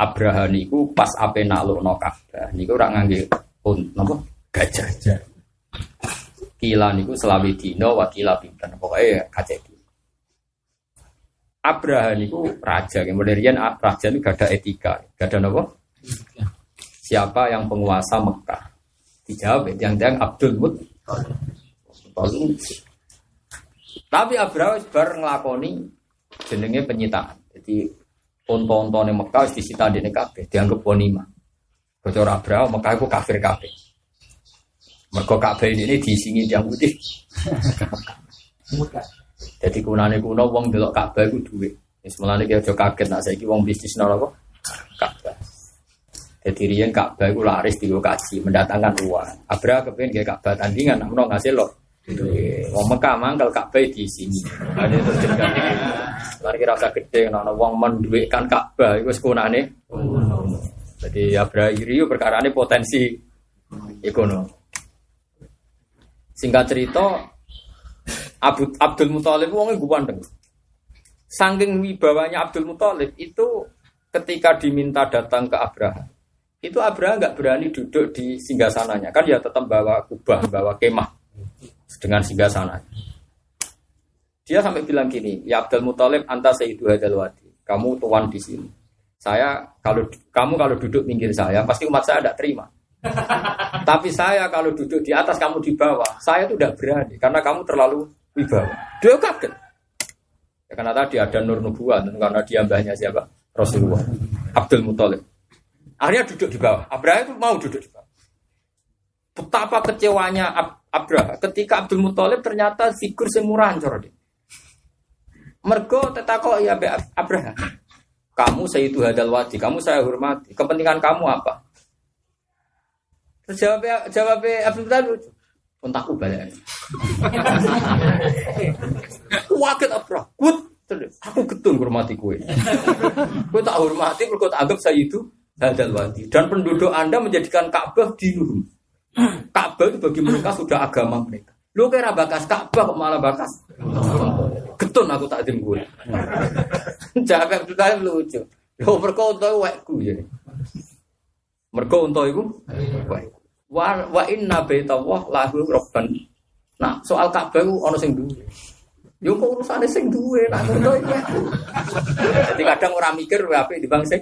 Abraham niku pas ape naklukno Ka'bah niku ora ngangge napa gajah. Kila niku selawi dina wakila pinten pokoke gajah iki. Abraha niku raja, kemudian raja niku gak ada etika, gak ada napa? Siapa yang penguasa Mekah? Dijawab yang Abdul Muttalib. Tapi Abraha wis bar nglakoni jenenge penyitaan. Jadi unta-untane Mekah wis disita dene kabeh, dianggep ghanimah. Bocor Abraha Mekah iku kafir kabeh. Mergo kabeh ini diisingi yang putih. Jadi kunane kuno wong delok Ka'bah iku dhuwit. Wis mulane ki aja kaget nek saiki wong bisnis nang apa? Ka'bah. Dadi riyen Ka'bah iku laris digo kaji mendatangkan uang. Abraha kepengin gawe Ka'bah tandingan namung ngasil lho. Wong Mekah mangkel Ka'bah diisingi. Ade terus gede. Lari rasa gede ana wong menduwitkan Ka'bah iku wis kunane. Jadi Abraha iri perkara ini potensi ekonomi. Singkat cerita Abdul Muttalib wongnya gue pandeng. Saking wibawanya Abdul Muttalib itu ketika diminta datang ke Abraha, itu Abraha nggak berani duduk di singgasananya, kan ya tetap bawa kubah, bawa kemah dengan singgasananya. Dia sampai bilang gini, ya Abdul Muttalib anta sayyidu hadzal wadi, kamu tuan di sini. Saya kalau duduk pinggir saya pasti umat saya tidak terima. Tapi saya kalau duduk di atas kamu di bawah, saya itu tidak berani karena kamu terlalu wibawa. Dia kaget. Ya, karena tadi ada nur nubuwah, karena dia mbahnya siapa? Rasulullah. Abdul Muttalib. Akhirnya duduk di bawah. Abraha itu mau duduk di bawah. Betapa kecewanya Abraha ketika Abdul Muttalib ternyata figur semurah hancur dia. Mergo tetakok ya Abraha. Kamu sayyidu hadzal wadi, kamu saya hormati. Kepentingan kamu apa? Terus jawab Abdul Muttalib, kontakku balik. Waket Abraha, aku ketun hormati kowe. Kowe tak hormati mergo tak anggap sayyidu hadzal wadi. Dan penduduk Anda menjadikan Ka'bah dinuhum. Ka'bah itu bagi mereka sudah agama mereka. Lu kira bakas Ka'bah kok malah bakas? Ketun aku takdim gue. Jangan bertanya lucu. Yo berkontoi wakku jadi. Berkontoi ku. Wa inna baitawah lahu robban. Nah soal Ka'bah ku orang sing dulu. Yo kok urusane sing duwe nak ngono iki. Dadi kadang ora mikir apik di bang sing.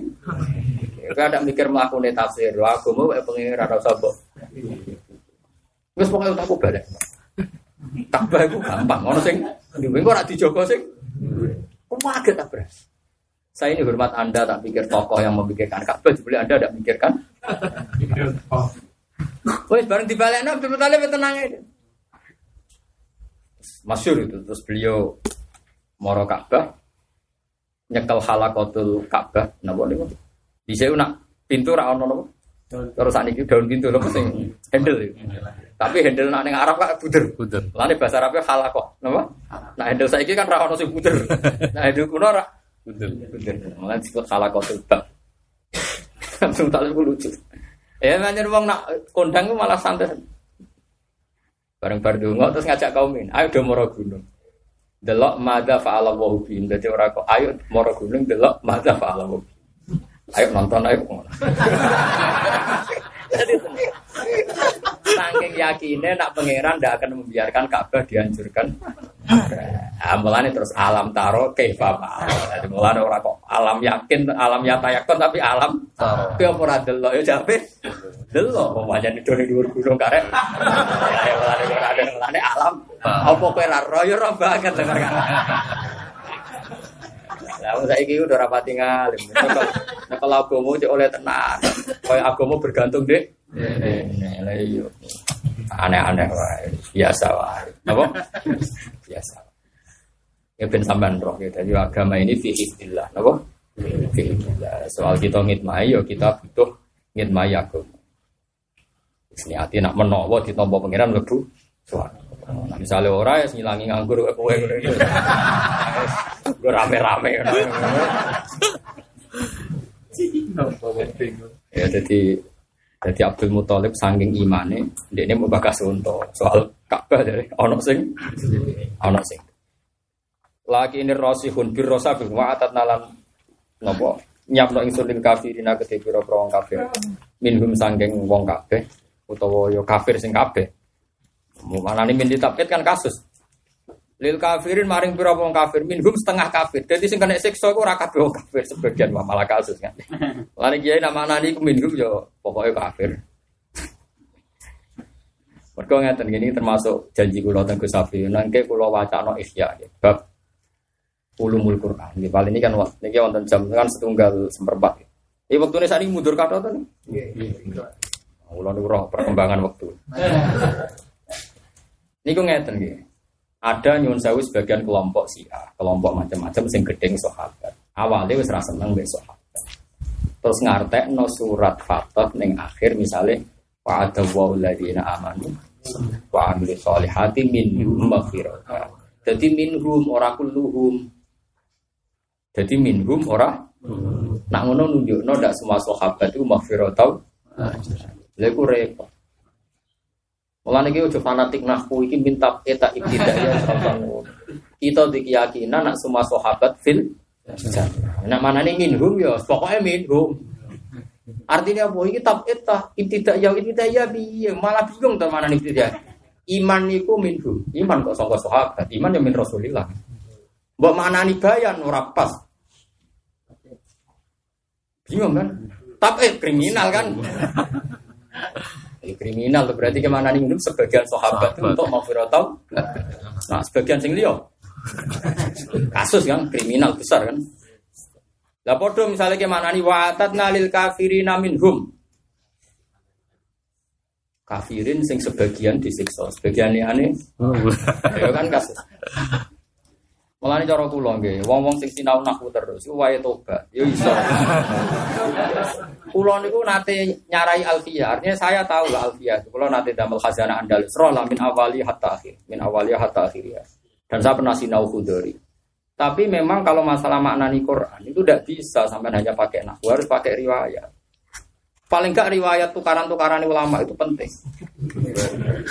Kadang mikir mlakune tafsir, agama wae pengen ora rasa mbok. Wis pokoke tak balik. Tak bae ku gampang ono sing duwe kok ora dijogo sing duwe. Kok kaget ta, Bras? Saya ini hormat Anda, tak pikir tokoh yang memikirkan Ka'bah, boleh Anda tidak memikirkan? Wes bareng dibalik nang Abdul Muthalib tenang ae. Masyhur itu, terus beliau moro Ka'bah, nyekel halakotul Ka'bah, napa niku? Dise nak pintu ra ono napa? Terus sakniki daun pintu lho sing handle. Tapi handle nak ning Arab kok buder. Lah nek bahasa Arabe halakoh, napa? Nah handle saiki kan ra ono sing buder. Nah handle kuno ra betul. Malah sikok salah kotor bab. Langsung tak lucu. Ya manjer wong nak kondang ku malah santai. Bareng berdonga terus ngajak kaumin, ayo do moro gunung. Delok madza fa'ala wa hubin. Dadi ora kok ayo moro gunung delok madza fa'ala wa. Ayo nonton ayo ngono. Saking yakinnya nak pangeran tidak akan membiarkan Ka'bah dihancurkan. Amulane terus alam taro kaifa ma. Amulane ora kok alam yakin, alam nyata yakon tapi alam taro. Ki opo ora delok ya jape. Delok opo pancen ndone dhuwur gunung karep. Amulane ora ada ngelane alam. Opo kowe ora royo ora banget dengar kan. Lah saiki udah rapati ngalim. Nek kalau agama cek oleh tenan. Kaya agama bergantung deh. Lah yo. Aneh-aneh wae. Biasa wae. Napa? Biasa. Ya ben sampean roh ya. Dadi agama ini fi'illah, napa? Fi'illah. Soal kita ngidmai yo kita butuh ngidmai agama. Wis niati nak menawa ditampa pangeran mlebu swarga. Nah, misalnya orang yang ngilangi nganggur kowe ngono iki. Gue rame-rame ngono. Ya jadi Abdul Muthalib saking imane ndekne mbok bakas unta soal Ka'bah jare ana sing. Laki ini rasihun bir rasabil wa atatnalan napa nyapno ingsun lil kafirina kedhe pira-pira wong kafir. Minhum saking wong kabeh utawa ya kafir sing kabeh. Mana nih min ditapet kan kasus lil kafirin maring pira wong kafir minhum setengah kafir dadi sing kena siksa iku ora kabeh wong kafir sebagian malah kasus kan lan iki namane iki minhum yo pokoke kafir mergo ngaten ngene termasuk janji kula teng Gus Abdi nangke kula wacana ihya bab ulumul Quran iki paling niki kan niki wonten jam kan setunggal seperempat iki wektune sakniki mundur kathah to nggih kula niku roh perkembangan wektu niku ngeten nggih. Ada nyuwun sewu sebagian kelompok Syiah, kelompok macam-macam sing gedeng sahabat. Awale wis ra seneng mbek sahabat. Terus ngartekno surat Fatah ning akhir misale wa'adallahu alladziina aamanu wa 'amilus sholihati minhum maghfirah. Dadi minhum ora. Nak ngono nunjukno ndak semua sahabat iku maghfirah tau. Lha iku repot. Mulane iki ojo fanatik nahwu iki minta eta ibtidaiyah sampun. Kita diyakinan nak semua sahabat fil jannah. Nak manane minhum ya pokoke minhum. Artinya apa iki tab eta ibtidaiyah piye malah bingung ta manane ibtidaiyah. Iman niku minhum. Iman kok saka sahabat, iman ya min Rasulillah. Mbok manani bayan ora pas. Bingung kan? Tab kriminal kan. Kriminal berarti kemana nih minum sebagian sahabat untuk maghfiratahu. Nah, sebagian sing liya. Kasus kan kriminal besar kan. Lah padha misale kemana nih wa'atna lil kafirina minhum. Kafirin sing sebagian disiksa, sebagian liyane. Ya kan kasus. Mulane cara kula nggih, wong-wong sing sinau nahwu terus iku wae tobat, ya iso. Kula niku nate nyarai Alfiyah, artinya saya tahu lah Alfiyah. Kula nate damel khazanah Andalus rola min awali hatta akhir. Dan saya pernah sinau Khudori. Tapi memang kalau masalah maknani Quran itu tidak bisa sampai hanya pakai nahwu, harus pakai riwayat. Paling enggak riwayat tukaran-tukaran ulama itu penting.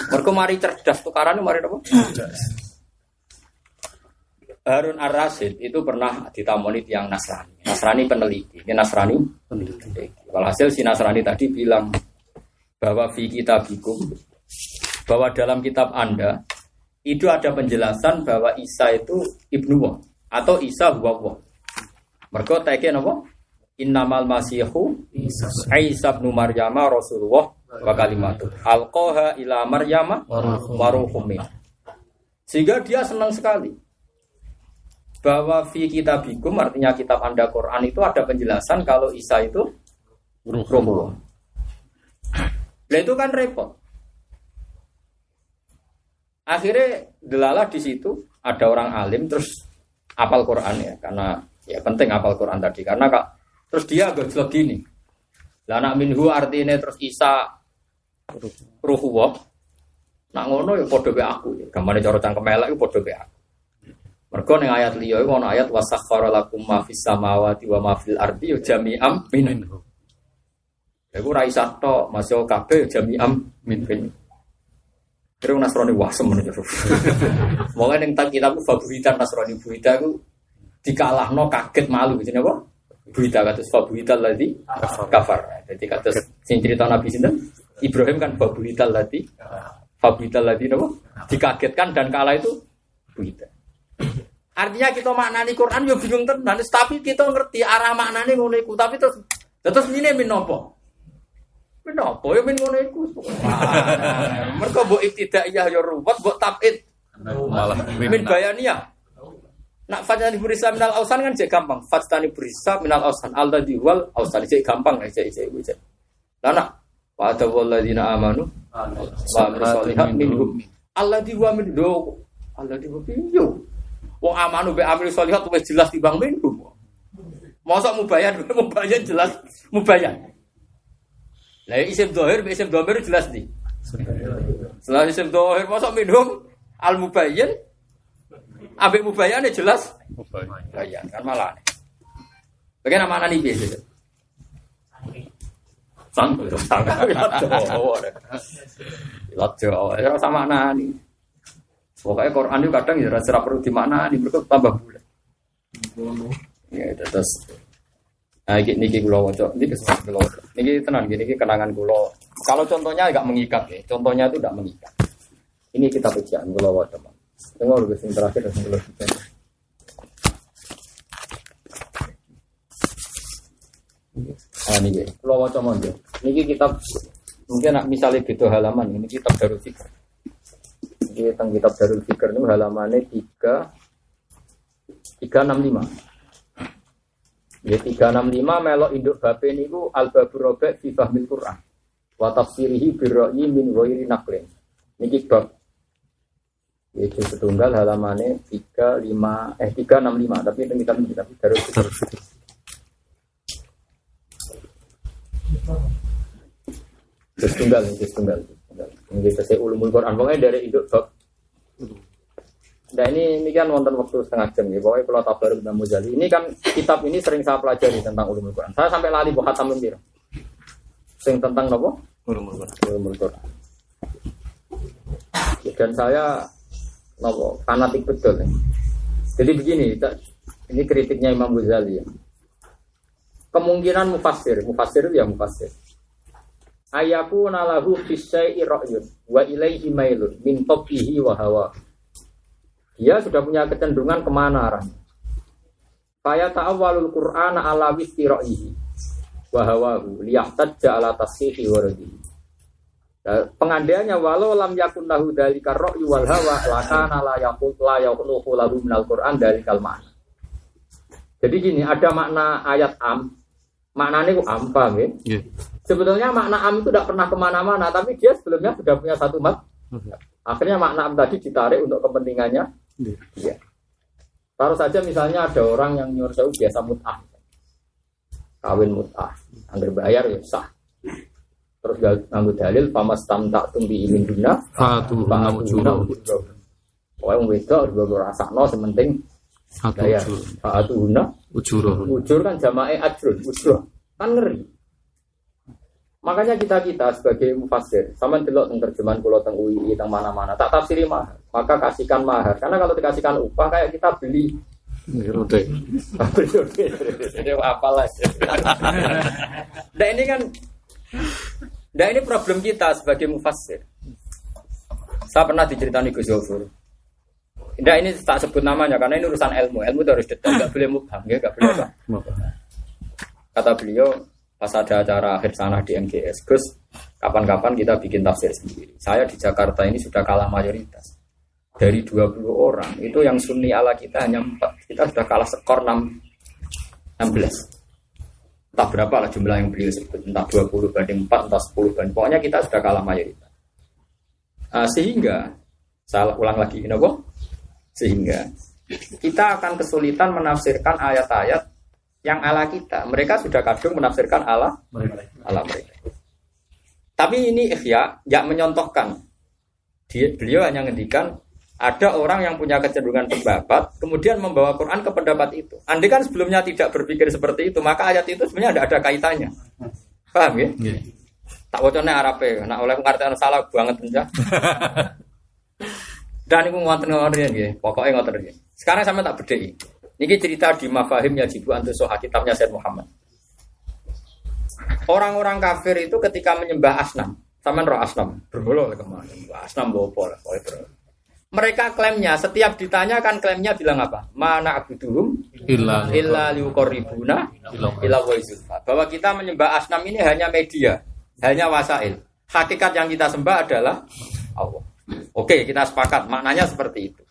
Mergo mari cerdas tukaran mari apa? Harun Ar-Rasyid itu pernah ditamoni tiang Nasrani. Nasrani peneliti. Walhasil si Nasrani tadi bilang bahwa fi kitabikum, bahwa dalam kitab Anda itu ada penjelasan bahwa Isa itu ibnu Allah atau Isa huwa Allah. Mergo teken apa? Innamal masihu Isa ibnu Maryam Rasulullah wa kalimatu alqaha ila Maryam wa ruhum min. Sehingga dia senang sekali bahwa fi kitabikum, artinya kitab Anda Quran, itu ada penjelasan kalau Isa itu ruhullah. Lah itu kan repot. Akhirnya delalah di situ ada orang alim terus apal Quran ya, karena ya penting apal Quran tadi, karena Kak terus dia gojlok gini. Lah nak minhu artine terus Isa ruhuwa. Nak ngono ya padha be aku. Gamane cara cangkem elek iku padha be aku. Mergo ning ayat liya iku ana ayat wasakhkhara lakum ma fis samawati wa ma fil ardi jami'an minhu. Iku ra isa tok, masuk kabeh jami'an minhu. Terus Nasrani wasem menurut aku. Mungkin yang tak kita aku fabuita Nasrani buita aku dikalahno kaget malu gitu apa? Buita katus fabuita lagi kafar. Jadi katus sing cerita Nabi sinten Ibrahim kan fabuita lagi apa? Dikagetkan dan kalah itu buita. Artinya kita maknani Quran yo bingung tenan, tapi kita ngerti arah maknane ngono iku, tapi terus ngene menopo. Kenapa ya min ngono iku? Mergo mbok ibtidaiyah ya ruwet, mbok tabid malah min bayaniyah. Nak fajani burisa minal ausan kan jek gampang. Fajani burisa minal ausan alladzi wal ausan jek gampang jek. Lah nak pada walladzina amanu wa amilus minhum. Alladzi wa min do alladzi wa piyo. Wong amanu be amilus sholihat wis jelas timbang minhum. Mosok mubayan jelas mubayan. Lah isim dhahir, isim dhamir jelas nih. Setelah isim dhahir masuk minhum al mubayyin ambek mubayyane jelas mubayyin. Kan malah. Bagaimana mana nih biasa? Sangat sangat sama nani. Pokoknya Quran itu kadang ya ora perlu dimaknani, mergo tambah bulat. Ya terus niki kula waca, niki sesuatu kula. Niki tenan gini, niki kenangan kula. Kalau contohnya agak mengikat ya, contohnya itu tidak mengikat. Ini kita pecahan kula waca, Bang. Tengok lho sing terakhir sing kula pecahan. Niki kula waca monggo. Niki kitab mungkin nak misale beda halaman, ini kitab Darul Fikr. Niki teng kitab Darul Fikr niku halamane 365. Ya 365 melok induk bape niku Al-Babur Rabi' fi Fahmil Qur'an wa tafsirihi bi ra'yi min ghairi naqlin. Niki bab iki setunggal halamane 365 tapi itu kita harus setunggal. Niki sesuk ulumul Qur'an pokoke dari induk bab. Nah ini kan wonten waktu setengah jam ya. Pokoknya kalau tabar Ibnu Muzali ini kan kitab ini sering saya pelajari tentang ulumul Quran. Saya sampai lali buat khatam lembir. Sering tentang apa? Ulumul Quran. Dan saya nopo fanatik betul ya. Jadi begini, ini kritiknya Imam Ghazali ya. Kemungkinan mufassir itu ya mufassir. Ayaku nalahu fisyai ra'yun wa ilaihi mailun min tabihi wa hawa. Dia sudah punya kecenderungan kemana arahnya. Faya ta'awwalul Qur'ana ala wistira'ihi wahawahu liyahtajja ala tasyihi waradihi. Pengandainya walau lam yakun lahu dalika ra'yu wal hawa lakana la yakut la yakhluqu lahu minal Qur'an dalikal ma'na. Jadi gini, ada makna ayat am. Maknanya itu am, paham ya? Yeah. Sebetulnya makna am itu tidak pernah kemana-mana, tapi dia sebelumnya sudah punya satu makna. Akhirnya makna am tadi ditarik untuk kepentingannya. Ya. Taruh saja misalnya ada orang yang nyuruh saya biasa mut'ah, kawin mut'ah, anggar bayar ya sah. Terus nganggo dalil pamastam tak tumbi ilin dunia, satu bangun juna. Pokoknya orang wedok juga rasakno sementing bayar. Satu guna, ujur kan jamae ajrun, ujur kan ngeri. Makanya kita sebagai mufassir, sama delok teng terjemahan kula teng UI teng mana-mana, tak tafsiri mahar, maka kasihkan mahar. Karena kalau dikasihkan upah kayak kita beli roti. Apalah. Nah ini problem kita sebagai mufassir. Saya pernah diceritani Gus Zofur. Nah ini tak sebut namanya karena ini urusan ilmu. Ilmu itu harus detail, nggak boleh mubham, nggak boleh apa. Kata beliau pas ada acara akhir sana di MGS, Gus, kapan-kapan kita bikin tafsir sendiri. Saya di Jakarta ini sudah kalah mayoritas. Dari 20 orang itu yang sunni ala kita hanya 4. Kita sudah kalah skor 16. Entah berapa lah jumlah yang beliau sebut, entah 20 banding 4, entah 10 banding. Pokoknya kita sudah kalah mayoritas. Sehingga saya ulang lagi, sehingga kita akan kesulitan menafsirkan ayat-ayat yang ala kita. Mereka sudah kadung menafsirkan ala mereka. Tapi ini ikhya, tidak menyontohkan. Beliau hanya ngendikan ada orang yang punya kecenderungan pendapat, kemudian membawa Quran ke pendapat itu. Andai kan sebelumnya tidak berpikir seperti itu, maka ayat itu sebenarnya tidak ada kaitannya. Paham ya? Tak wacana Arabnya, nak oleh pengertian salah banget enggak. Dan ibu ngoten-ngoten nggih, pokoke ngoten nggih. Sekarang sampe tak bedheki. Niki cerita di Mafahim Yajibu an Tusuha kitabnya Syekh Muhammad. Orang-orang kafir itu ketika menyembah asnam, sampean roh asnam, bergolo kemana? Asnam bopo lah, kowe bro. Mereka klaimnya setiap ditanya kan klaimnya bilang apa? Mana abduhum illa liqorribuna ila wajzulfa. Bahwa kita menyembah asnam ini hanya media, hanya wasail. Hakikat yang kita sembah adalah Allah. Oke, kita sepakat maknanya seperti itu.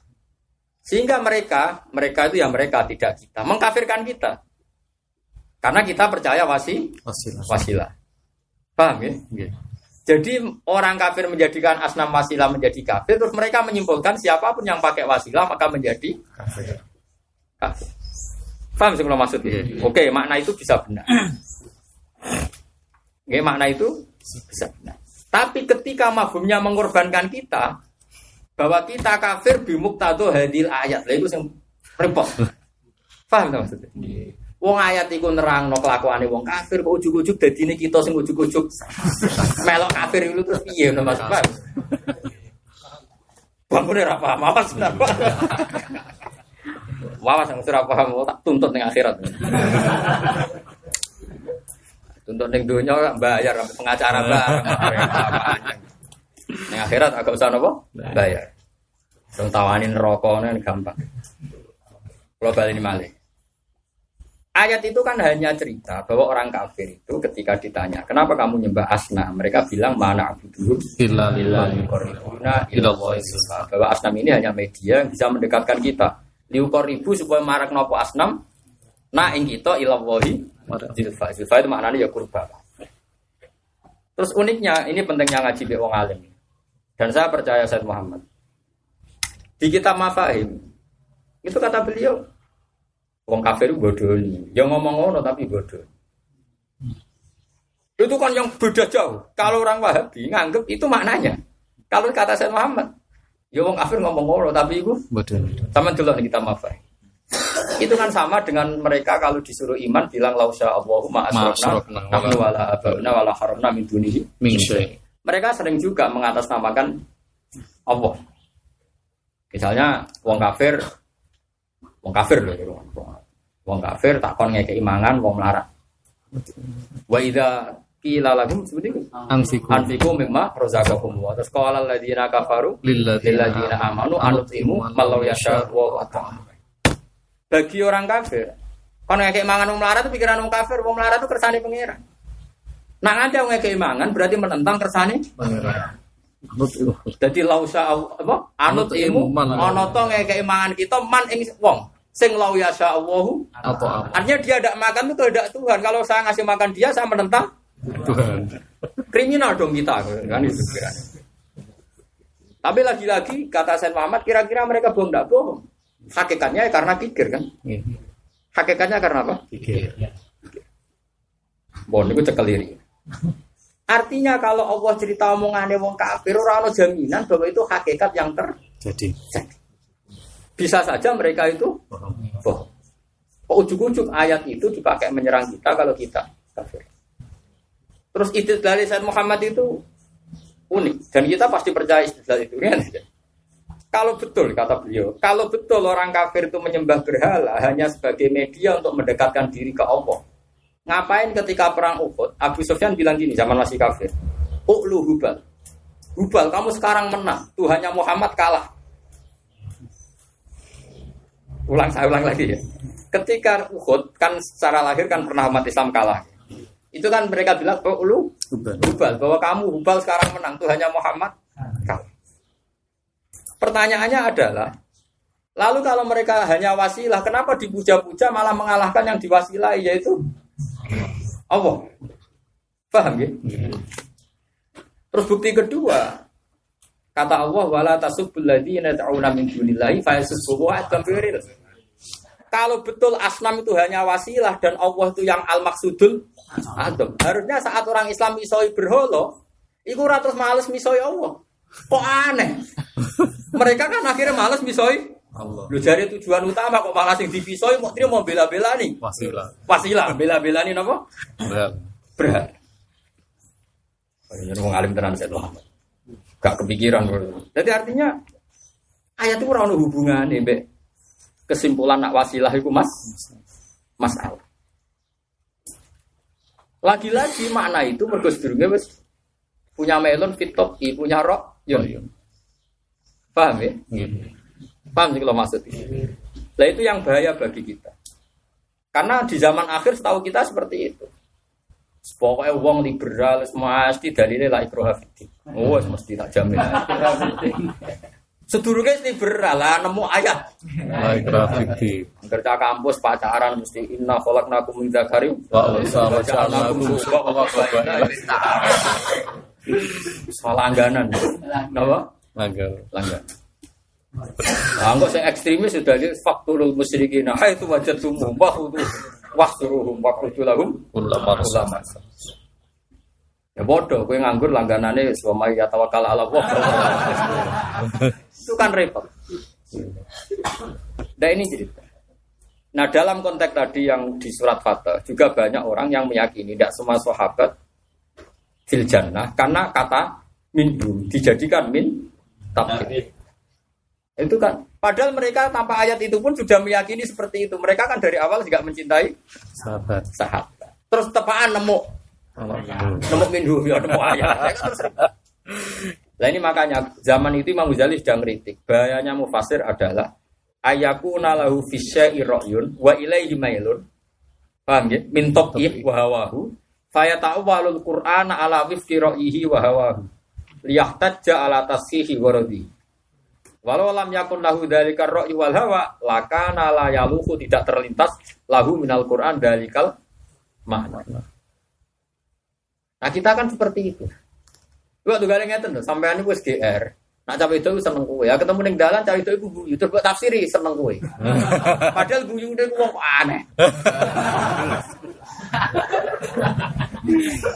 Sehingga mereka itu ya mereka tidak kita mengkafirkan kita. Karena kita percaya wasilah. Paham ya? Yeah. Jadi orang kafir menjadikan asnam wasilah menjadi kafir, terus mereka menyimpulkan siapapun yang pakai wasilah maka menjadi kafir. Paham sebelum maksudnya? Yeah. Oke, makna itu bisa benar. Oke, makna itu bisa benar. Tapi ketika mafhumnya mengorbankan kita, bahwa kita kafir bimuktadu hadil ayat, itu yang repot. Paham tak maksudnya? Wong ayat itu nerang, no kelakuane wong kafir, kok ujuk-ujuk dadi ini kita sing ujuk-ujuk melok kafir itu terus piye no maksud Pak? Bangune ra paham apa sebenarnya Pak? Wawas sing ora paham tak tuntut ning akhirat. Untuk neng dunia bayar pengacara bareng. Neng akhirat agak usah nopo bayar. Dong tawanin rokoknya gampang. Kalau balik ini malih. Ayat itu kan hanya cerita bahwa orang kafir itu ketika ditanya kenapa kamu nyembah asnam, mereka bilang mana abdul illa liqorribuna ila wajzulfa. Bahwa asnam ini hanya media yang bisa mendekatkan kita. Liqorribu supaya marak nopo asnam. Nah ing kita ila wahi Zilfa itu maknanya ya kurba. Terus uniknya, ini pentingnya ngaji be wong alim. Dan saya percaya Said Muhammad. Di kitab Mafahim itu kata beliau, wong kafir bodoh ini. Yang ngomong ngono tapi bodoh. Itu kan yang beda jauh. Kalau orang Wahabi nganggep itu maknanya. Kalau kata Said Muhammad, ya wong kafir ngomong ngono tapi itu bodoh. Sama dulu di kitab Mafahim. Itu kan sama dengan mereka kalau disuruh iman bilang lausya Allahumma asyrafna nahnu wala aba'una wala haramna min dunihi min syai'. Mereka sering juga mengatasnamakan Allah. Misalnya wong kafir lho ya. Wong kafir tak kon ngekeki mangan wong melarat. Wa idza qila lahum anfiqu mimma razaqakum wa qala alladziina kafaru lilladziina aamanu anutimu mallaw yasha wa ta'ala. Bagi orang kafir, kalau ngekek mangan wong melarat itu pikiran wong kafir, wong melarat itu kersane pengiran. Nah ada ngekek mangan berarti menentang kersane pengiran. Jadi lausa apa? Anut ilmu, onoto ngekek mangan kita man ing wong sing lau yasha Allahu. Artinya dia tidak makan itu kehendak Tuhan. Kalau saya ngasih makan dia, saya menentang Tuhan. Kriminal dong kita kan itu pikiran. Tapi lagi-lagi kata Said Muhammad, kira-kira mereka bohong tidak bohong? Hakikatnya karena pikir kan, hakikatnya karena apa? Pikir. Bon, itu cekeliri. Artinya kalau Allah cerita omongane wong kafir, ora ono jaminan bahwa itu hakikat yang terjadi. Bisa saja mereka itu bohong. Kok ujug-ujug ayat itu dipakai menyerang kita kalau kita kafir. Terus istidlal Sayyid Muhammad itu unik dan kita pasti percaya istidlal itu kan. Kalau betul, kata beliau, kalau betul orang kafir itu menyembah berhala hanya sebagai media untuk mendekatkan diri ke Allah. Ngapain ketika perang Uhud, Abu Sufyan bilang gini, zaman masih kafir. Uqlu Hubal. Hubal, kamu sekarang menang. Tuhannya Muhammad kalah. saya ulang lagi ya. Ketika Uhud kan secara lahir kan pernah umat Islam kalah. Itu kan mereka bilang lu Hubal, bahwa kamu Hubal sekarang menang, Tuhannya Muhammad kalah. Pertanyaannya adalah, lalu kalau mereka hanya wasilah, kenapa dipuja-puja malah mengalahkan yang diwasilai, yaitu Allah. Paham ya? Terus bukti kedua, kata Allah, wala tasubbul ladzina ta'una min dunillahi fa yasubbu at-tamfiril. Kalau betul asnam itu hanya wasilah dan Allah itu yang al-maksudul azam, harusnya saat orang Islam misoi berholo, iku ora terus males misoi Allah. Kok aneh? Mereka kan akhirnya males misoi Allah. Lu jare tujuan utama kok malah sing dipisoi kok trimo bela-bela nih. Wasilah bela-bela nih napa? Berat. Jadi wong alim tenan saya loh. Gak kepikiran. Jadi artinya ayat itu ora ono hubungane mbek kesimpulan nak wasilah itu masalah. Lagi-lagi makna itu mergosdurunge wis punya melon fitoki, punya rok yo. Paham ya? Paham sih kalau maksudnya. Lah itu yang bahaya bagi kita. Karena di zaman akhir setahu kita seperti itu. Pokoknya wong liberal mesti dalile la ikraha fiddin. Oh, mesti tak jamin. Sedurunge liberal lah nemu ayat la ikraha fiddin. Kerja kampus pacaran mesti inna khalaqnakum min dzakarin wa unsa wa ja'alnakum syu'uban wa qabaila lista'arafu. Salangganan. Napa? Langganan. Anggo sing ekstremis sudah di faktulul musyrikin. Hai tu wajadtum bahu tu. Wahsuruhum waqtulahum ulama. Ya bodoh, kowe nganggur langganane suami ya tawakal ala Allah. Itu kan repot. Nah ini cerita. Nah dalam konteks tadi yang di surat Fatah juga banyak orang yang meyakini tidak semua sahabat fil jannah karena kata minhum dijadikan min tab'id. Itu kan, padahal mereka tanpa ayat itu pun sudah meyakini seperti itu. Mereka kan dari awal juga mencintai sahabat. Terus tepaan nemu minhum ya nemu ayat. Nah ini makanya zaman itu Imam Ghazali sudah ngritik. Bahayanya mufasir adalah ayakuna lahu fisyai ra'yun wa ilaihi mailun. Paham ya? Min taqib wa hawahu fayata'awalul Qur'ana ala wifqi ra'yihi wa hawahu liyahtajja ala tashihi wa radhi. Walau lam yakun lahu dalikal ra'yi wal hawa lakana la yaluhu, tidak terlintas lahu minal Qur'an dalikal makna. Nah kita kan seperti itu. Lu tuh gale ngeten lho, sampean iku wis GR. Nak cawe itu seneng kowe. Ya ketemu ning dalan cawe itu iku guyu, terus buat tafsiri seneng kowe. Padahal guyune ku wong aneh.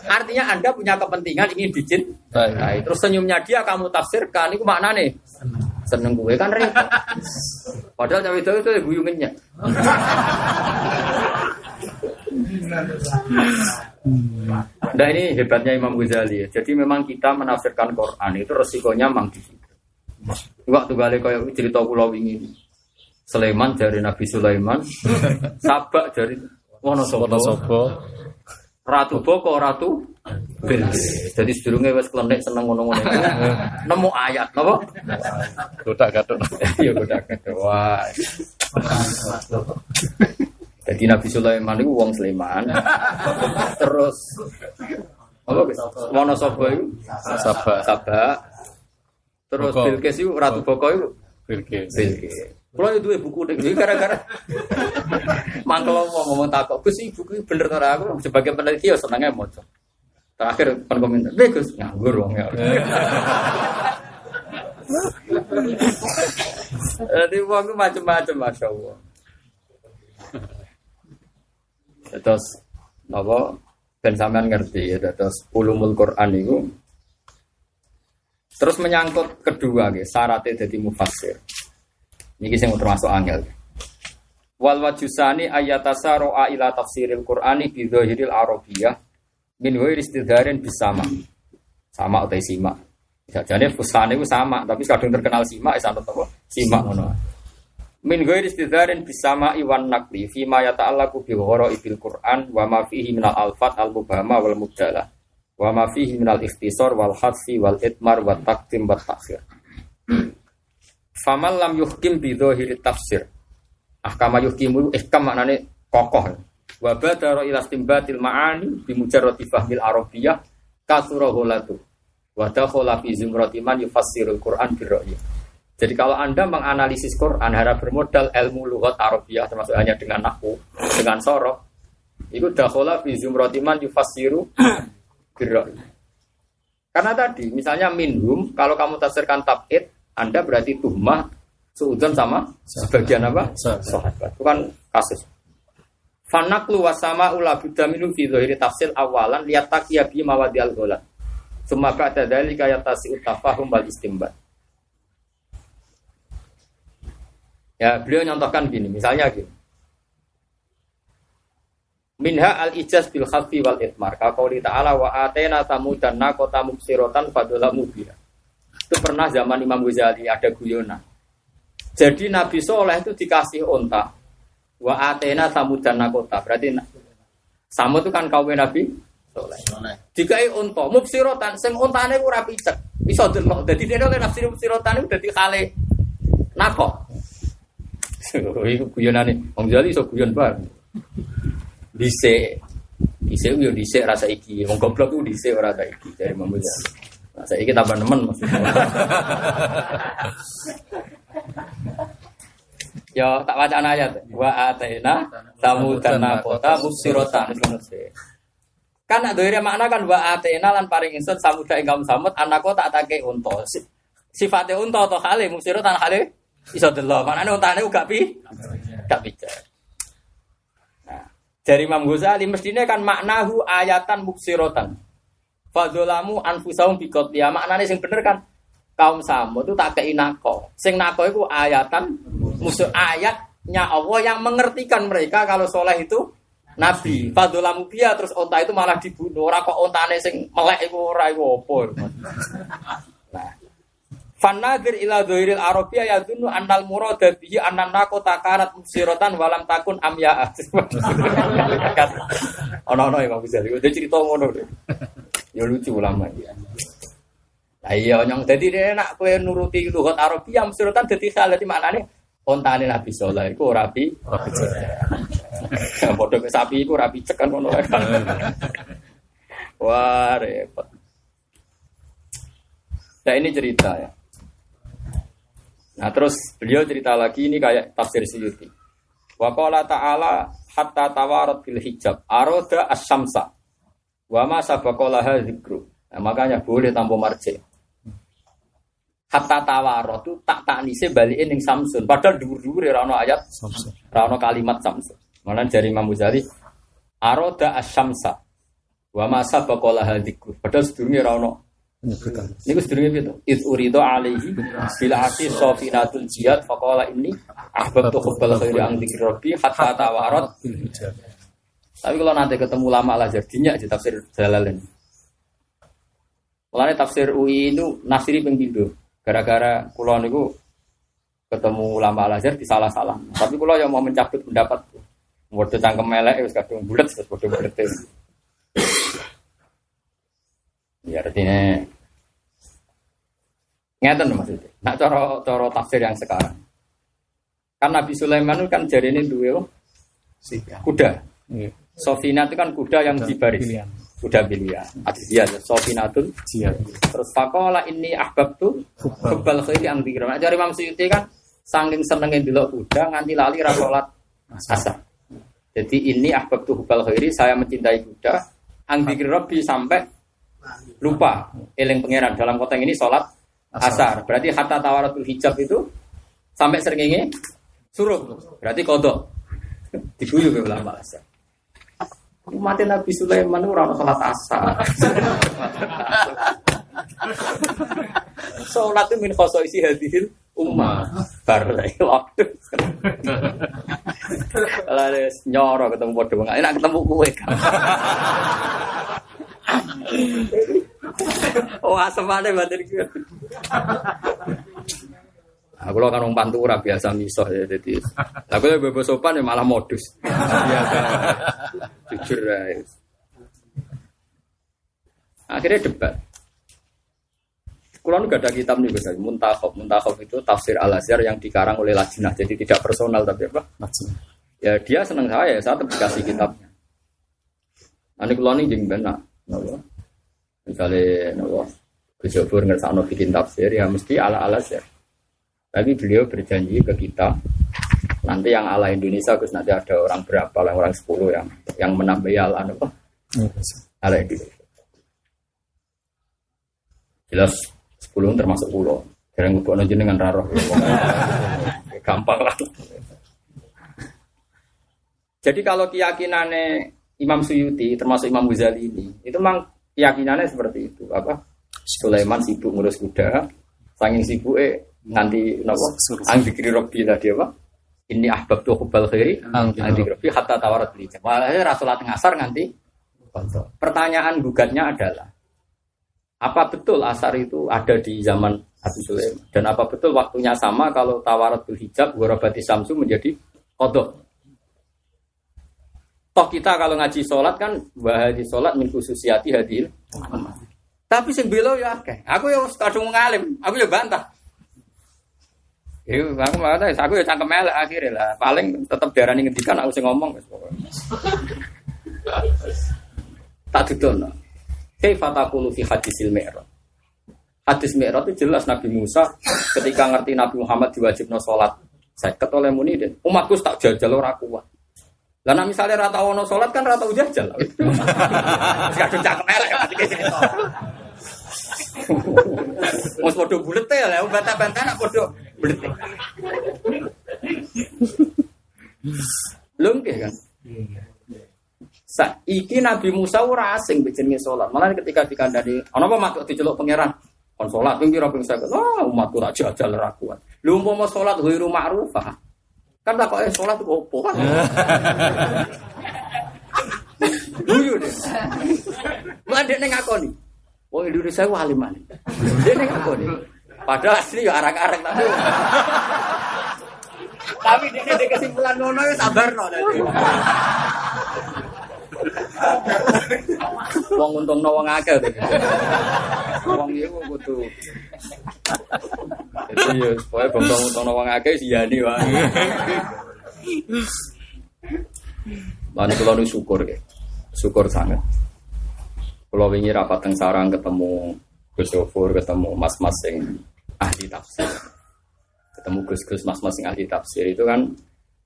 Artinya Anda punya kepentingan ingin dicintai. Terus senyumnya dia kamu tafsirkan, itu maknane seneng gue kan repot. Padahal cawe itu guyungannya. Nah ini hebatnya Imam Ghazali. Jadi memang kita menafsirkan Quran itu resikonya memang di situ. Waktu balik kayak cerita kula wingi. Sulaiman dari Nabi Sulaiman, Sabak dari Wonosobo, Ratu Boko, Ratu Bilqis. Jadi sedurunge wis klenek seneng ngono-ngono. Nemu ayat napa? Godak-gathuk. Ya godak-gathuk. Wah. Jadi Nabi Sulaiman itu wong Sleman. Terus apa guys? Wonosobo itu Sabak. Terus Bilqis itu Ratu Boko itu Bilqis. Kalau itu buku ini gara-gara mangkel ngomong takok, Gus ini buku bener ora aku sebagai peneliti ya senenge maca. Terakhir kon komentar, "Lha Gus nganggur wong ya." Jadi wong macam-macam masyaallah. Terus apa ben sampean ngerti ya terus ulumul Quran itu terus menyangkut kedua nggih syaratnya dadi mufassir. Niki sing termasuk angel. Wal wajusani ayatasaroa ila tafsiril Qur'ani bi dzahiril arabiyyah min ghairi istidharin bisama. Sama utawa simak. Sajane fusane ku sama, tapi kadung terkenal simak sanut apa? Simak ngono. Min ghairi istidharin bisama iwan naqli fi ma yata'allaqu bi ghara'ibil Qur'an wa ma fihi minal alfat al-mubhama wal mubtala wa ma fihi minal ikhtisar wal hadsi wal itmar wa taqdim wa ta'khir. Faman lam yuhkim bi dzahiri tafsir Ahkama yuhkimu ihkam maknane kokoh. Wa badara ila istinbatil ma'ani bi mujarrati fahmil arabiyyah kasura holatu. Wa dakhala fi zumrati man yufassirul Qur'an birra'yi. Jadi kalau Anda menganalisis Quran harap bermodal ilmu lughat Arabiah termasuk hanya dengan nahwu, dengan soroh, itu dakhala fi zumrati man yufassiru birra'yi. Karena tadi misalnya minhum kalau kamu tafsirkan tab'id Anda berarti tuhmah suudzon sama sebagian apa? Sahabat. Itu kan kasus. Fanaqlu wa sama'u la budda minhu fi dhahiri tafsil awalan liat taqiya bi mawadi al-ghalat. Tsumma ba'da dzalika yatasi'u tafahum wal istinbat. Ya, beliau nyontohkan gini, misalnya gini. Minha al-ijaz bil khafi wal itmar. Qauli ta'ala wa atayna samudan naqata mubsiratan fadla mubina. Itu pernah zaman Imam Ghazali ada guyonan. Jadi Nabi Saleh itu dikasih unta. Wa atayna samudan naqata. Berarti Samud itu kan kaum Nabi Saleh. Dikai unta mubsiratan, sing untane ora picek. Iso delok. Dadi dene oleh nafsi mubsiratan iku dadi kale naqo. Iku guyonane. Wong Ghazali iso guyon bar. Dhisik yo dhisik rasa iki. Wong goblok ku dhisik ora ta iki dari mambunya. Rasa iki tambah nemen maksudnya. Yo tak wacana ayat. Wa atena samudana kota musiratan. Kan nak doire makna kan wa atena lan paring ingsun samuda ing kaum Samud anako tak take unta. Sifate unta to khale musiratan khale iso delok. Maknane untane uga gak bijak. Dari Imam Ghazali mestinya kan maknahu ayatan mubsirotan. Fadzolamu anfusahum biqatliha. Maknanya yang bener kan kaum Samud itu tak kei nako. Sing nako itu ayatan musuh ayatnya Allah yang mengertikan mereka kalau soleh itu nabi. Fadzolamu biya terus onta itu malah dibunuh. Ora kok ontane sing melek iku ora iku apa. Nah. Fannadir ila dhahiril arabiyya yadunnu annal murada bihi annan naqo takarat mubsiratan walam takun amya'ah. Ono-ono ya Pak Ghazali. Dia cerita ngono. Ya lucu ulama ya. Lah iya nyong dadi nek kowe nuruti lughat arabiyya mubsiratan dadi salah iki maknane ontane Nabi Saleh iku ora pi. Padha kaya sapi iku ora picek kan ngono kan. Wah repot. Nah ini cerita ya. Nah terus beliau cerita lagi ini kayak tafsir Suyuti. Wa qala ta'ala hatta tawarat bil hijab arada as-samsa wa ma sabaqa laha dzikru. Nah, makanya boleh tanpa marji. Hatta tawarat itu tak taknise balikin ning samsun padahal dhuwur-dhuwure ora ono ayat samsun. Ora ono kalimat samsun. Malah dari Imam Ghazali arada as-samsa wa ma sabaqa laha dzikru padahal sedurunge ora ono. Niku sedurunge piye to? Iz urido alaihi bil aqi safinatul jihad faqala inni ahbabtu hubbal khairi an dzikri rabbi hatta tawarat bil hijab. Tapi kalau nanti ketemu lama lah jadinya di tafsir Jalalain. Mulane tafsir UI itu nafsiri ping pindho. Gara-gara kula niku ketemu lama Al-Azhar disalah-salah. Tapi kula yo mau mencabut pendapatku. Wedhe cangkem elek wis kadung bulet wis padha berete. Ya artinya ngeten maksudnya. Nah cara tafsir yang sekarang. Kan Nabi Sulaiman itu kan jarine duwe kuda. Nggih. Safina itu kan kuda yang dibaris. Kuda bilian. Adiyah Safinatun jihad. Terus faqala inni ahbabtu hubbal khairi an dzikra. Nah cara Imam Suyuti kan saking senenge delok kuda nganti lali ra salat asar. Jadi inni ahbabtu hubbal khairi saya mencintai kuda an dzikri rabbi sampai lupa eling pangeran dalam konteks ini sholat asar berarti hatta tawaratul hijab itu sampai srengenge suruh berarti kodok diguyu ke ulama asar umatnya Nabi Sulaiman itu orang sholat asar sholat itu min khosoisi hadihil ummah barulai waktu lalu nyoro ketemu bodoh enak ketemu kue kan oh asemane batin iki. Ah kula kan wong pantura biasa misoh ya dadi. Lah kula bebas sopan ya malah modus. Biasa. Jujur ae. Akhirnya debat. Kulo nu gak ada kitab nih guys, Muntakhab itu tafsir Al-Azhar yang dikarang oleh Lajnah, jadi tidak personal tapi apa? Lajnah. Ya dia seneng saya tetap dikasih kitabnya. Ane kulo ning jeng benak, napa? Misale napa? Kejobur ngersakno bikin tafsir ya mesti ala Al-Azhar. Tapi beliau berjanji ke kita nanti yang ala Indonesia Gus nanti ada orang berapa lah orang 10 yang menambahi ala apa? Ala Indonesia. Jelas. 10 termasuk pulau. Jarang ngubuk aja dengan raroh. Gampang lah. Jadi kalau keyakinannya Imam Suyuti termasuk Imam Ghazali ini, itu memang keyakinannya seperti itu. Apa? Sulaiman sibuk ngurus kuda, saking sibuk nanti ang dikiri Robbi tadi apa? Ini ahbab tuh hubal khairi, ang dikiri Robbi hatta tawarat beli. Walhasil Rasulullah ngasar nanti. Pertanyaan gugatnya adalah apa betul asar itu ada di zaman Abu Sulaim dan apa betul waktunya sama kalau tawaratul hijab ghurabati samsu menjadi qadha. Toh kita kalau ngaji salat kan bahas salat min khususiyati hadil. Tapi sing belo ya akeh. Aku ya kadung ngalim, aku ya bantah. Yo aku malah aku ya cangkem elek akhire lah. Paling tetep diarani ngendikan aku sing ngomong wis pokoke. Tak didono. Kaifa taqulu fi hadisil mi'raj. Hadis mi'raj itu jelas Nabi Musa ketika ngerti Nabi Muhammad diwajibno salat. Seket oleh muridin. Umatku tak jajal ora kuat. Lah nek misale ra tau ono salat kan ra tau jajal. Wis kadung cangkem elek iki cerita. Wis padha bulete lha bantah-bantahan padha bulete. Lungke kan. Saiki Nabi Musa ora asing jenenge salat. Malah ketika dikandani, ana apa matuk diceluk pangeran? Kon salat ping pira ping saged. Ah, umatku ra jajal ra kuat. Lha umpama salat ghairu ma'rufah. Kan tak kok salat opo kan. Guyu deh. Mandek ning ngakoni. Wong Indonesia ku alim-alim. Dene ngakoni. Padahal asli yo arak-arak tapi. Tapi dene kesimpulan ngono yo sabarno dadi. Wong untungno wong akeh to. Wong iku kudu. Dadi yo pokoke bongkong untungno wong akeh siyane wae. Lan kula syukur nggih. Syukur sangat. Kula wingi rapat teng sarang ketemu Gus Sofur, ketemu mas-mas sing ahli tafsir. Ketemu Gus mas-mas sing ahli tafsir itu kan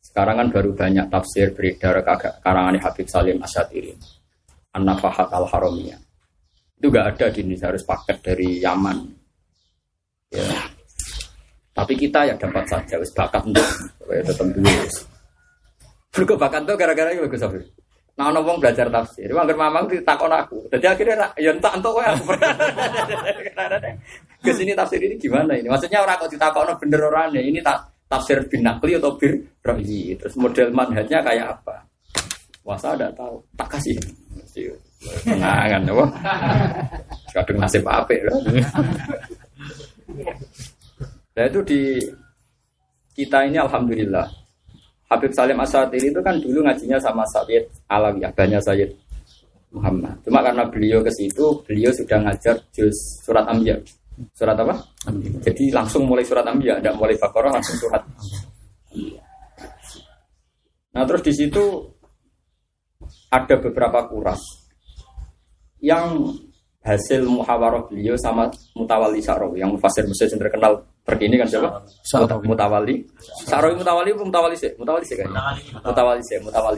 sekarang kan baru banyak tafsir beredar karangan Habib Salim Asyatiri An-Nafahat Al-Haramiyah. Itu gak ada di Indonesia, harus paket dari Yaman ya. Tapi kita ya dapat saja, wis bakat untuk ya tetap dulu berikut bakat itu gara-gara itu bagus. Nah, orang belajar tafsir itu anggar mamang ditakon aku. Jadi akhirnya, ya entah untuk aku kesini tafsir ini gimana ini? Maksudnya orang kok ditakon bener orangnya, ini tak tafsir bin nakli atau bin rohyi, terus model manhajnya kayak apa? Wah, saya tidak tahu. Tak kasih. Tenangan, wah. Kadang nasib apik loh. Nah itu di kita ini alhamdulillah. Habib Salim Asyatiri itu kan dulu ngajinya sama Sayyid Alawi, abahnya Sayyid Muhammad. Cuma karena beliau ke situ, beliau sudah ngajar juz surat Anbiya. Surat apa? Ambiya. Jadi langsung mulai surat Anbiya, tidak mulai Baqarah langsung surat. Nah terus di situ ada beberapa kuras yang hasil muhawarah beliau sama Mutawalli Sa'rawi yang mufassir Mesir yang terkenal terkini kan siapa? Mutawalli Sa'rawi, Mutawalli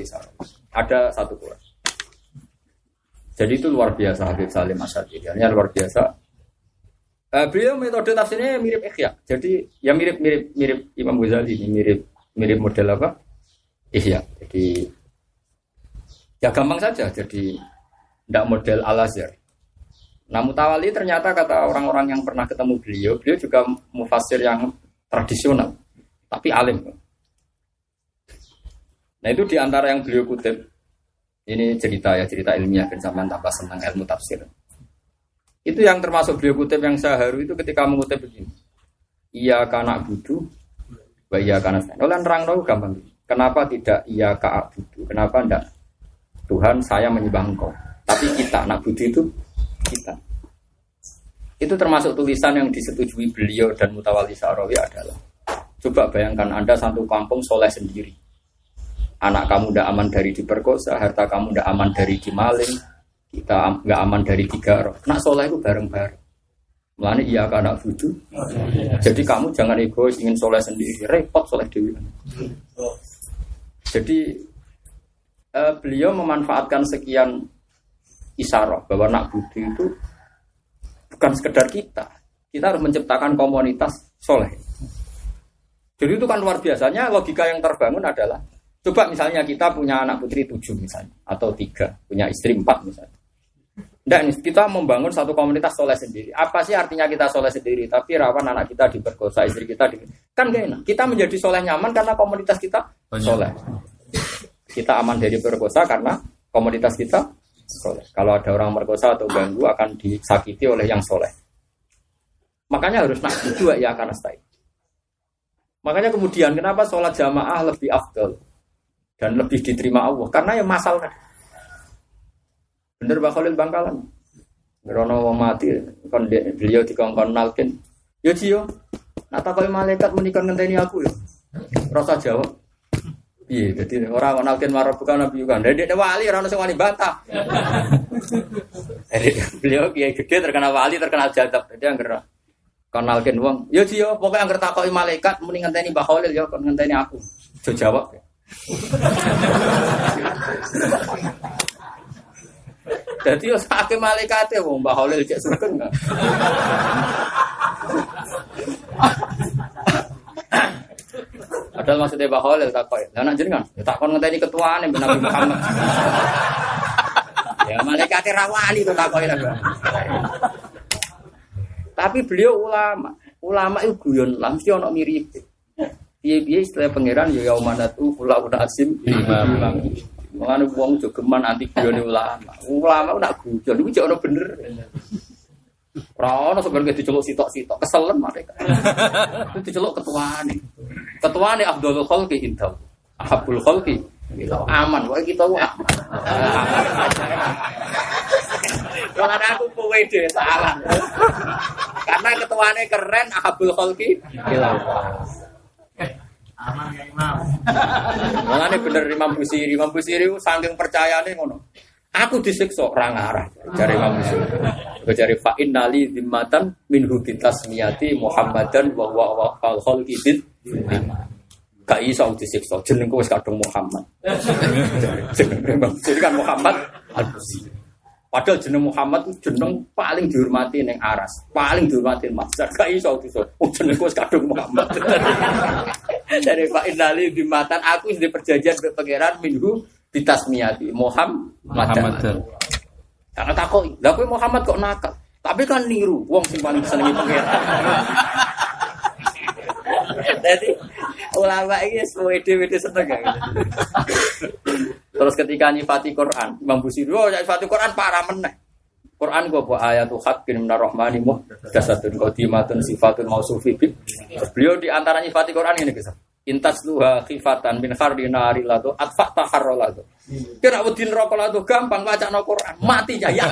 Sa'rawi. Ada satu kuras. Jadi itu luar biasa Habib Salim Asyatiri, luar biasa. Beliau metode tafsirnya mirip Ihya. Jadi ya mirip Imam Ghazali ini, mirip model apa? Ihya. Jadi ya gampang saja, jadi tidak model Al-Azhar. Nah Mutawalli ternyata kata orang-orang yang pernah ketemu beliau, beliau juga mufassir yang tradisional, tapi alim. Nah itu diantara yang beliau kutip. Ini cerita ilmiah dan zaman tambah senang ilmu tafsir. Itu yang termasuk beliau kutip yang saya haru itu ketika mengutip begini. Iya kana budu, wa iya kana sa'in. Oleh nerang tahu gampang. Kenapa tidak iya kana budu? Kenapa enggak? Tuhan saya menyembah engkau. Tapi kita, nak budu itu kita. Itu termasuk tulisan yang disetujui beliau dan Mutawalli Sa'rawi adalah, coba bayangkan Anda satu kampung soleh sendiri. Anak kamu tidak aman dari diperkosa, harta kamu tidak aman dari dimaling, kita tidak aman dari tiga roh. Nak soleh itu bareng-bareng. Melani iya ke anak budu. Jadi kamu jangan egois ingin soleh sendiri, repot soleh dewi. Jadi beliau memanfaatkan sekian isyarah bahwa nak budu itu bukan sekedar kita harus menciptakan komunitas soleh. Jadi itu kan luar biasanya logika yang terbangun adalah, coba misalnya kita punya anak putri 7 misalnya, atau 3, punya istri 4 misalnya. Dan kita membangun satu komunitas soleh sendiri. Apa sih artinya kita soleh sendiri? Tapi rawan anak kita diperkosa, istri kita kan gak enak. Kita menjadi soleh nyaman karena komunitas kita soleh. Kita aman dari perkosa karena komunitas kita soleh. Kalau ada orang merkosa atau ganggu akan disakiti oleh yang soleh. Makanya harus nak dua ya karena stay. Makanya kemudian kenapa sholat jamaah lebih afdal dan lebih diterima Allah? Karena ya masalah. Bener Pak Khalil Bangkalan. Merono wong mati kon beliau dikongkon nalkin. Yo Ji yo. Nak takoki malaikat menika ngenteni aku yo. Rasa jawab. Piye dadi ora ana nalkin marang bukan nabi kan. Dadi wali ora ono sing wani bantah. Beliau kiai gede terkenal wali terkenal jadab. Dadi angger kon nalkin wong. Yo Ji yo pokoke angger takoki malaikat muni ngenteni Mbah Khalil yo kon ngenteni aku. Jo jawab. Jadi yo sakake malaikate wong Mbah Khalil cek sugeng. Padahal maksudnya Mbah Khalil takok. Lah nek jenengan ya takon ngenteni ketuane Nabi Muhammad. Ya malaikate ra wani to takoki. Tapi beliau ulama. Ulama iku guyon lan mesti ana mirip. Piye-piye istilah pangeran ya yaumanatu ulaun asim imam. Menganu wong jogeman anti guyone ulama. Ulama nak guyon iku jek ono bener. Ora ono sebenarnya diceluk sitok-sitok, keselen mereka. Itu diceluk ketuane. Ketuane Abdul Khalqi Indah. Abdul Khalqi aman wae kita wae. Ora ana aku kowe dhewe salah. Karena ketuane keren Abdul Khalqi ilang. Aman ya Imam. Mangane bener Imam Busiri saking percayane ngono. Aku disiksa ora ngarah jare Imam Busiri. Kok jare fa innali zimmatan minhu bitasmiyati Muhammadan wa huwa al-khaliq bid. Ka iso disiksa jenengku wis kadung Muhammad. Jeneng Imam Busiri kan Muhammad Al-Busiri. Padahal jeneng Muhammad jeneng paling dihormati ning aras, paling dihormati masdar. Ka iso disiksa jenengku wis kadung Muhammad. Dari Pak Indali di Matan aku sudah perjanjian berpengeran minggu di Tasmiyati Muhammad. Karena takoi, tapi Muhammad kok nakal. Tapi kan niru, wong sing paling senengi pengeran. Jadi ulama ini semua ide seneng. Terus ketika nyifati Quran, Imam Busiri, oh nyifati Quran parah meneh. Quran gua buat ayat Tuhan bin Rahmani mu dasatun qadimatun sifatun mausufi bib. Beliau di antara nyifati Quran ini kisah. Intas luha khifatan min khardinari ladu atfa taharro ladu. Kira udin roko ladu gampang baca no Quran mati jaya.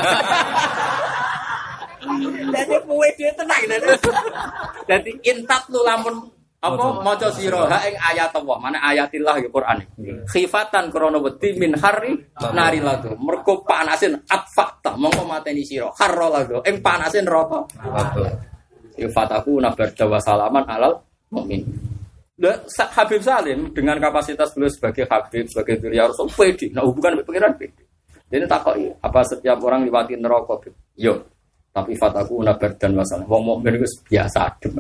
Jadi kue dia tenang. Jadi intas lu lamun apa maca sira ing ayat Allah mana ayatillah ya Quran. Khifatan krono wedi min hari nari ladu. Mergo panasin atfa mongko mateni sira harro lado ing panasin neraka lado ya fataku nabardawa salaman alal mukmin. Habib Salim dengan kapasitas beliau sebagai habib sebagai diri Rasul pede nah hubungan pengiran pede dene takoki apa setiap orang liwati neraka yo tapi fataku nabardawa salaman wong mukmin wis biasa adem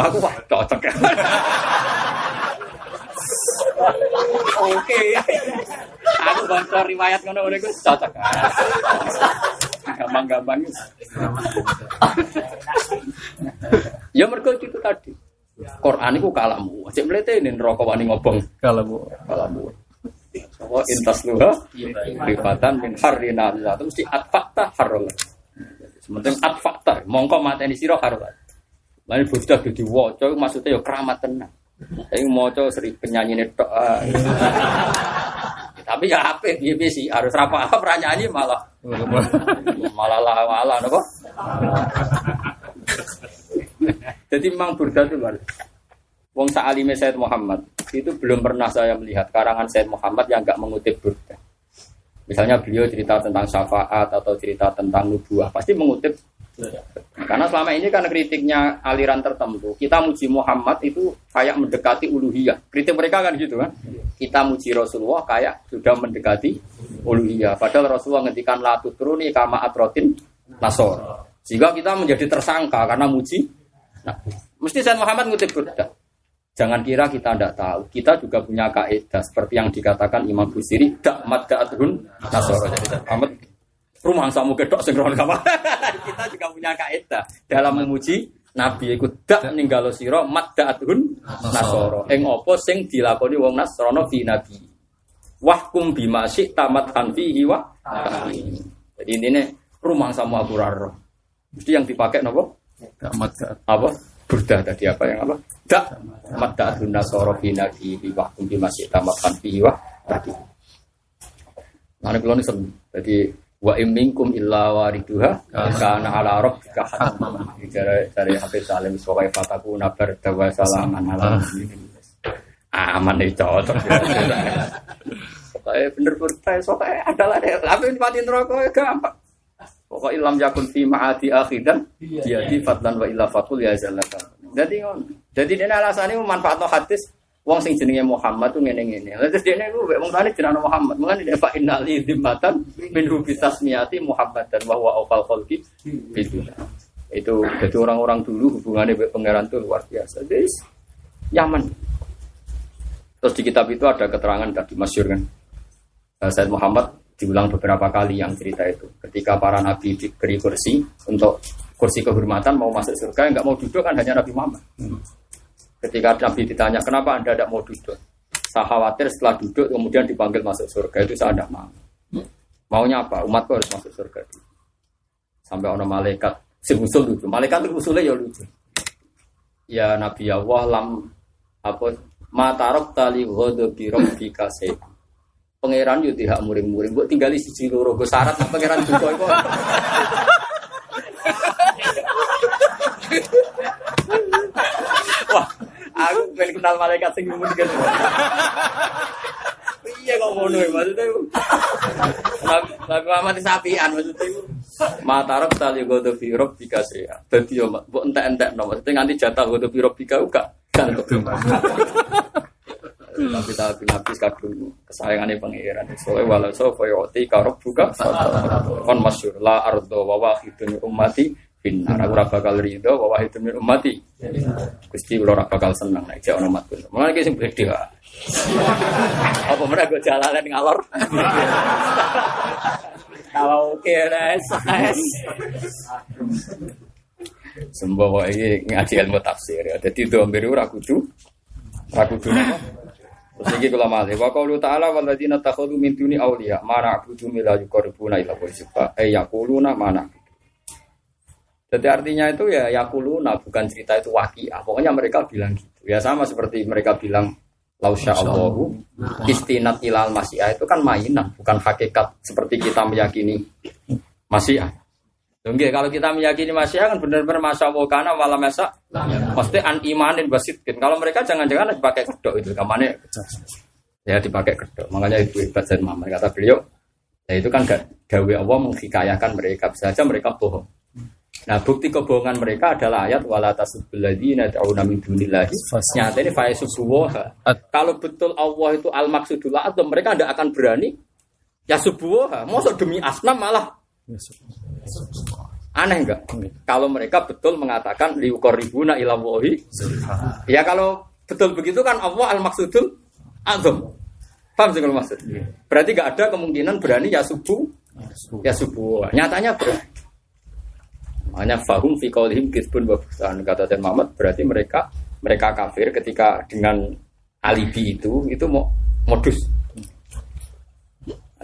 aku wah cocok oke aku baca riwayat ngono iku cocok. Gampang-gampang. Ya mergo itu tadi. Quran iku kalamu. Cek mletene neraka wani ngobong kalamu. Kalamu. Wa intas luha rifatan min harrina Allah. Mesti at-fakta harul. Sementing at-fakta mongko mateni sira harul. Lan bocah dadi waca maksudnya ya keramat tenan. Tapi maca seri penyanyi tok. Tapi ya apik piye sih harus rapa apa nyanyi malah malah ala-ala napa Jadi Imam Burda itu luar. Wong sa'alime Sayyid Muhammad itu belum pernah saya melihat karangan Sayyid Muhammad yang enggak mengutip Burda. Misalnya beliau cerita tentang syafaat atau cerita tentang nubuah, pasti mengutip. Karena selama ini kan kritiknya aliran tertentu, kita muji Muhammad itu kayak mendekati uluhiyah. Kritik mereka kan gitu kan. Kita muji Rasulullah kayak sudah mendekati uluhiyah. Padahal Rasulullah ngendikan la tutruni kama atrotin nasor. Sehingga kita menjadi tersangka karena muji. Nah, mesti Sayyid Muhammad ngutip Burda. Jangan kira kita tidak tahu. Kita juga punya kaidah seperti yang dikatakan Imam Busiri, dakmat da'adhun nasoro. Amat rumah samu kedok sengkron kapan. Kita juga punya kaidah dalam memuji Nabi ikut dak ninggalo siro mat da'adhun nasoro. Eng opo sing dilakoni wong Nasrono fi Nabi. Wahkum bima syi tamat kanfihi wa ta'in. Jadi ini rumah samu akuraro. Mesti yang dipakai nopo? Dakmat apa? Burda tadi apa yang apa? Dak mata aduna sorofina di waktu di masjid tamatkan piwa tadi. Mana kalau nih jadi wa imingkum illa wariduha karena ala rob kahat bicara dari Habib Salim sebagai fataku nabar dawa salaman alam aman itu cocok. Soalnya bener Burda soalnya adalah tapi patin rokok gampang. Pokok ilam yakun fi ma'adi akhidan dia di fatlan wa illa fatul ya zalatan. Jadi dene alasane manfaatno hadis wong sing jenenge Muhammad ku ngene-ngene. Lah terus dene ku wong tane jenenge Muhammad, mengane dene fa innal izmatan min hubisasmiyati Muhammadan wa huwa awal khalqi. Itu jadi orang-orang dulu hubungannya dengan pangeran itu luar biasa. Jadi Yaman. Terus di kitab itu ada keterangan tadi masyhur kan. Sayyid Muhammad diulang beberapa kali yang cerita itu. Ketika para nabi diberi kursi untuk kursi kehormatan mau masuk surga, yang nggak mau duduk kan hanya Nabi Muhammad. Ketika Nabi ditanya kenapa anda tidak mau duduk, saya khawatir setelah duduk kemudian dipanggil masuk surga itu saya tidak mau. Maunya apa? Umatku harus masuk surga. Sampai orang malaikat seusul lucu. Malaikat itu usulnya ya lucu. Ya Nabi Allah lam apa matarok tali ghodobi robbika sayyid. Pangeran yo tidak muring-muring, buat tinggali siji loro go syarat nang pangeran duka iku. Wah, aku ben kenal malaikat sing ngomong gitu. Iya kok ngono ya maksudnya. Lagu amati sapian maksudnya iku. Matarab tali godo fi rabbika saya. Dadi yo mbok entek-entekno maksudnya nganti jatah godo fi rabbika uga. Tapi tak habis kadung kesayangane pangeran soe walau soe yoti karep buka kon masyhur la ardo wa wahidun ummati finnar ora bakal ridho wa wahidun ummati Gusti ora bakal seneng nek jek ana umatku mulane sing beda apa mereka go jalalan ngalor kalau kira es sembowo iki ngaji ilmu tafsir ya dadi do mbir ora kudu Segi kula male wa qaulu ta'ala wal ladzina takhudhu min duni awliya ma na'budu illa yuqarribuna ila wajhifa ay yaquluna mana. Jadi artinya itu ya yaquluna bukan cerita itu waqiah. Pokoknya mereka bilang gitu. Ya sama seperti mereka bilang lausya Allahu istinat ilal masyiah itu kan mainan, bukan hakikat seperti kita meyakini masyiah. Nggih kalau kita meyakini masyiah kan benar-benar masyaallah kana wala masa mesti an imanin basitkin. Kalau mereka jangan-jangan dipakai kedok itu kamane ya dipakai kedok. Makanya ibu hebat Sayyid Muhammad kata beliau, ya itu kan gak dawe Allah menghikayakan mereka bisa saja mereka bohong. Nah, bukti kebohongan mereka adalah ayat wala tasubbil ladzina ta'una min dunillahi nyatane fa yasubbuh. Kalau betul Allah itu al maqsudul atau mereka ndak akan berani ya subuh. Mosok demi asnam malah aneh enggak? Kalau mereka betul mengatakan liuqarribuna ila wahi ya kalau betul begitu kan Allah al-maqsudul azam. Paham sih kalau maksud? Berarti enggak ada kemungkinan berani ya subuh. Ya subuh. Nyatanya berani. Makanya fahum fi qaulihim kisbun wa buhtan kata Sayyid Muhammad berarti mereka kafir ketika dengan alibi itu modus.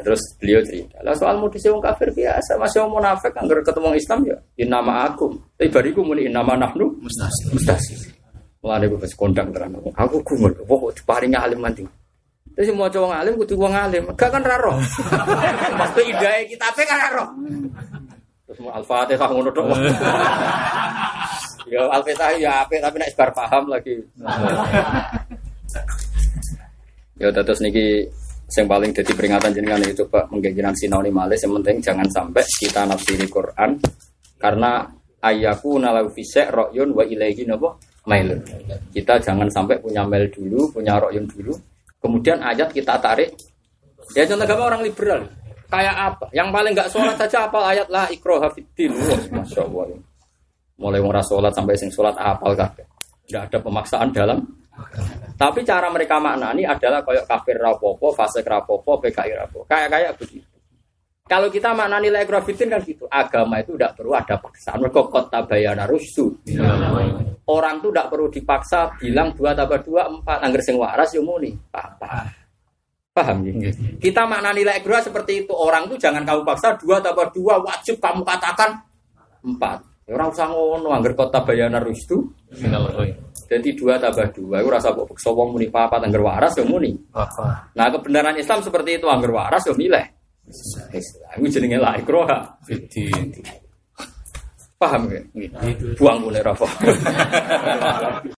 Terus beliau cerita, lah soal modus wong kafir biasa, masih wong munafik anggar ketemu Islam ya inna ma'akum. Tapi bariku muni inna ma nahnu mustahsin. Mulane bebas kondang tenan. Aku gumul, kok diparingi alim manting. Terus maca wong alim kudu wong alim, gak kan ra roh. Pasti idahe kitabe kan ra roh. Terus Al-Fatihah ngono tok. Ya Al-Fatihah ya apik tapi nek bar paham lagi. Ya terus niki yang paling jadi peringatan jenengan itu Pak menggegiran sinonimalis yang penting jangan sampai kita nafsiri Quran karena ayyaku nalau fisek rokyun wa ilaihi napa mailun. Kita jangan sampai punya mail dulu, punya rokyun dulu, kemudian ayat kita tarik. Ya contoh gambar orang liberal kayak apa? Yang paling enggak sholat saja apal ayat la ikroha fiddin. Masya Allah. Mulai orang sholat sampai sing sholat apal kabeh. Tidak ada pemaksaan dalam. Tapi cara mereka maknani adalah koyok kafir rapopo, fasik rapopo, PKI rapopo. Kayak begitu. Kalau kita maknani la ikra fitin kan gitu. Agama itu tidak perlu ada paksaan. Merkokot tabayana rusuh. Orang itu tidak perlu dipaksa bilang 2 tambah 2 4. Angger sing waras yo muni. Paham ya? Kita maknani la ikra seperti itu. Orang itu jangan kamu paksa 2 tambah 2 wajib kamu katakan 4. Orang usah ngono angger kota bayana rusuh. Jadi 2 tambah 2, aku rasa kok beksa wong muni papat angger waras yo muni. Nah, kebenaran Islam seperti itu angger waras yo milih. Aku jenenge la ikroha fiddin. Paham nggih? Buang oleh Rafa.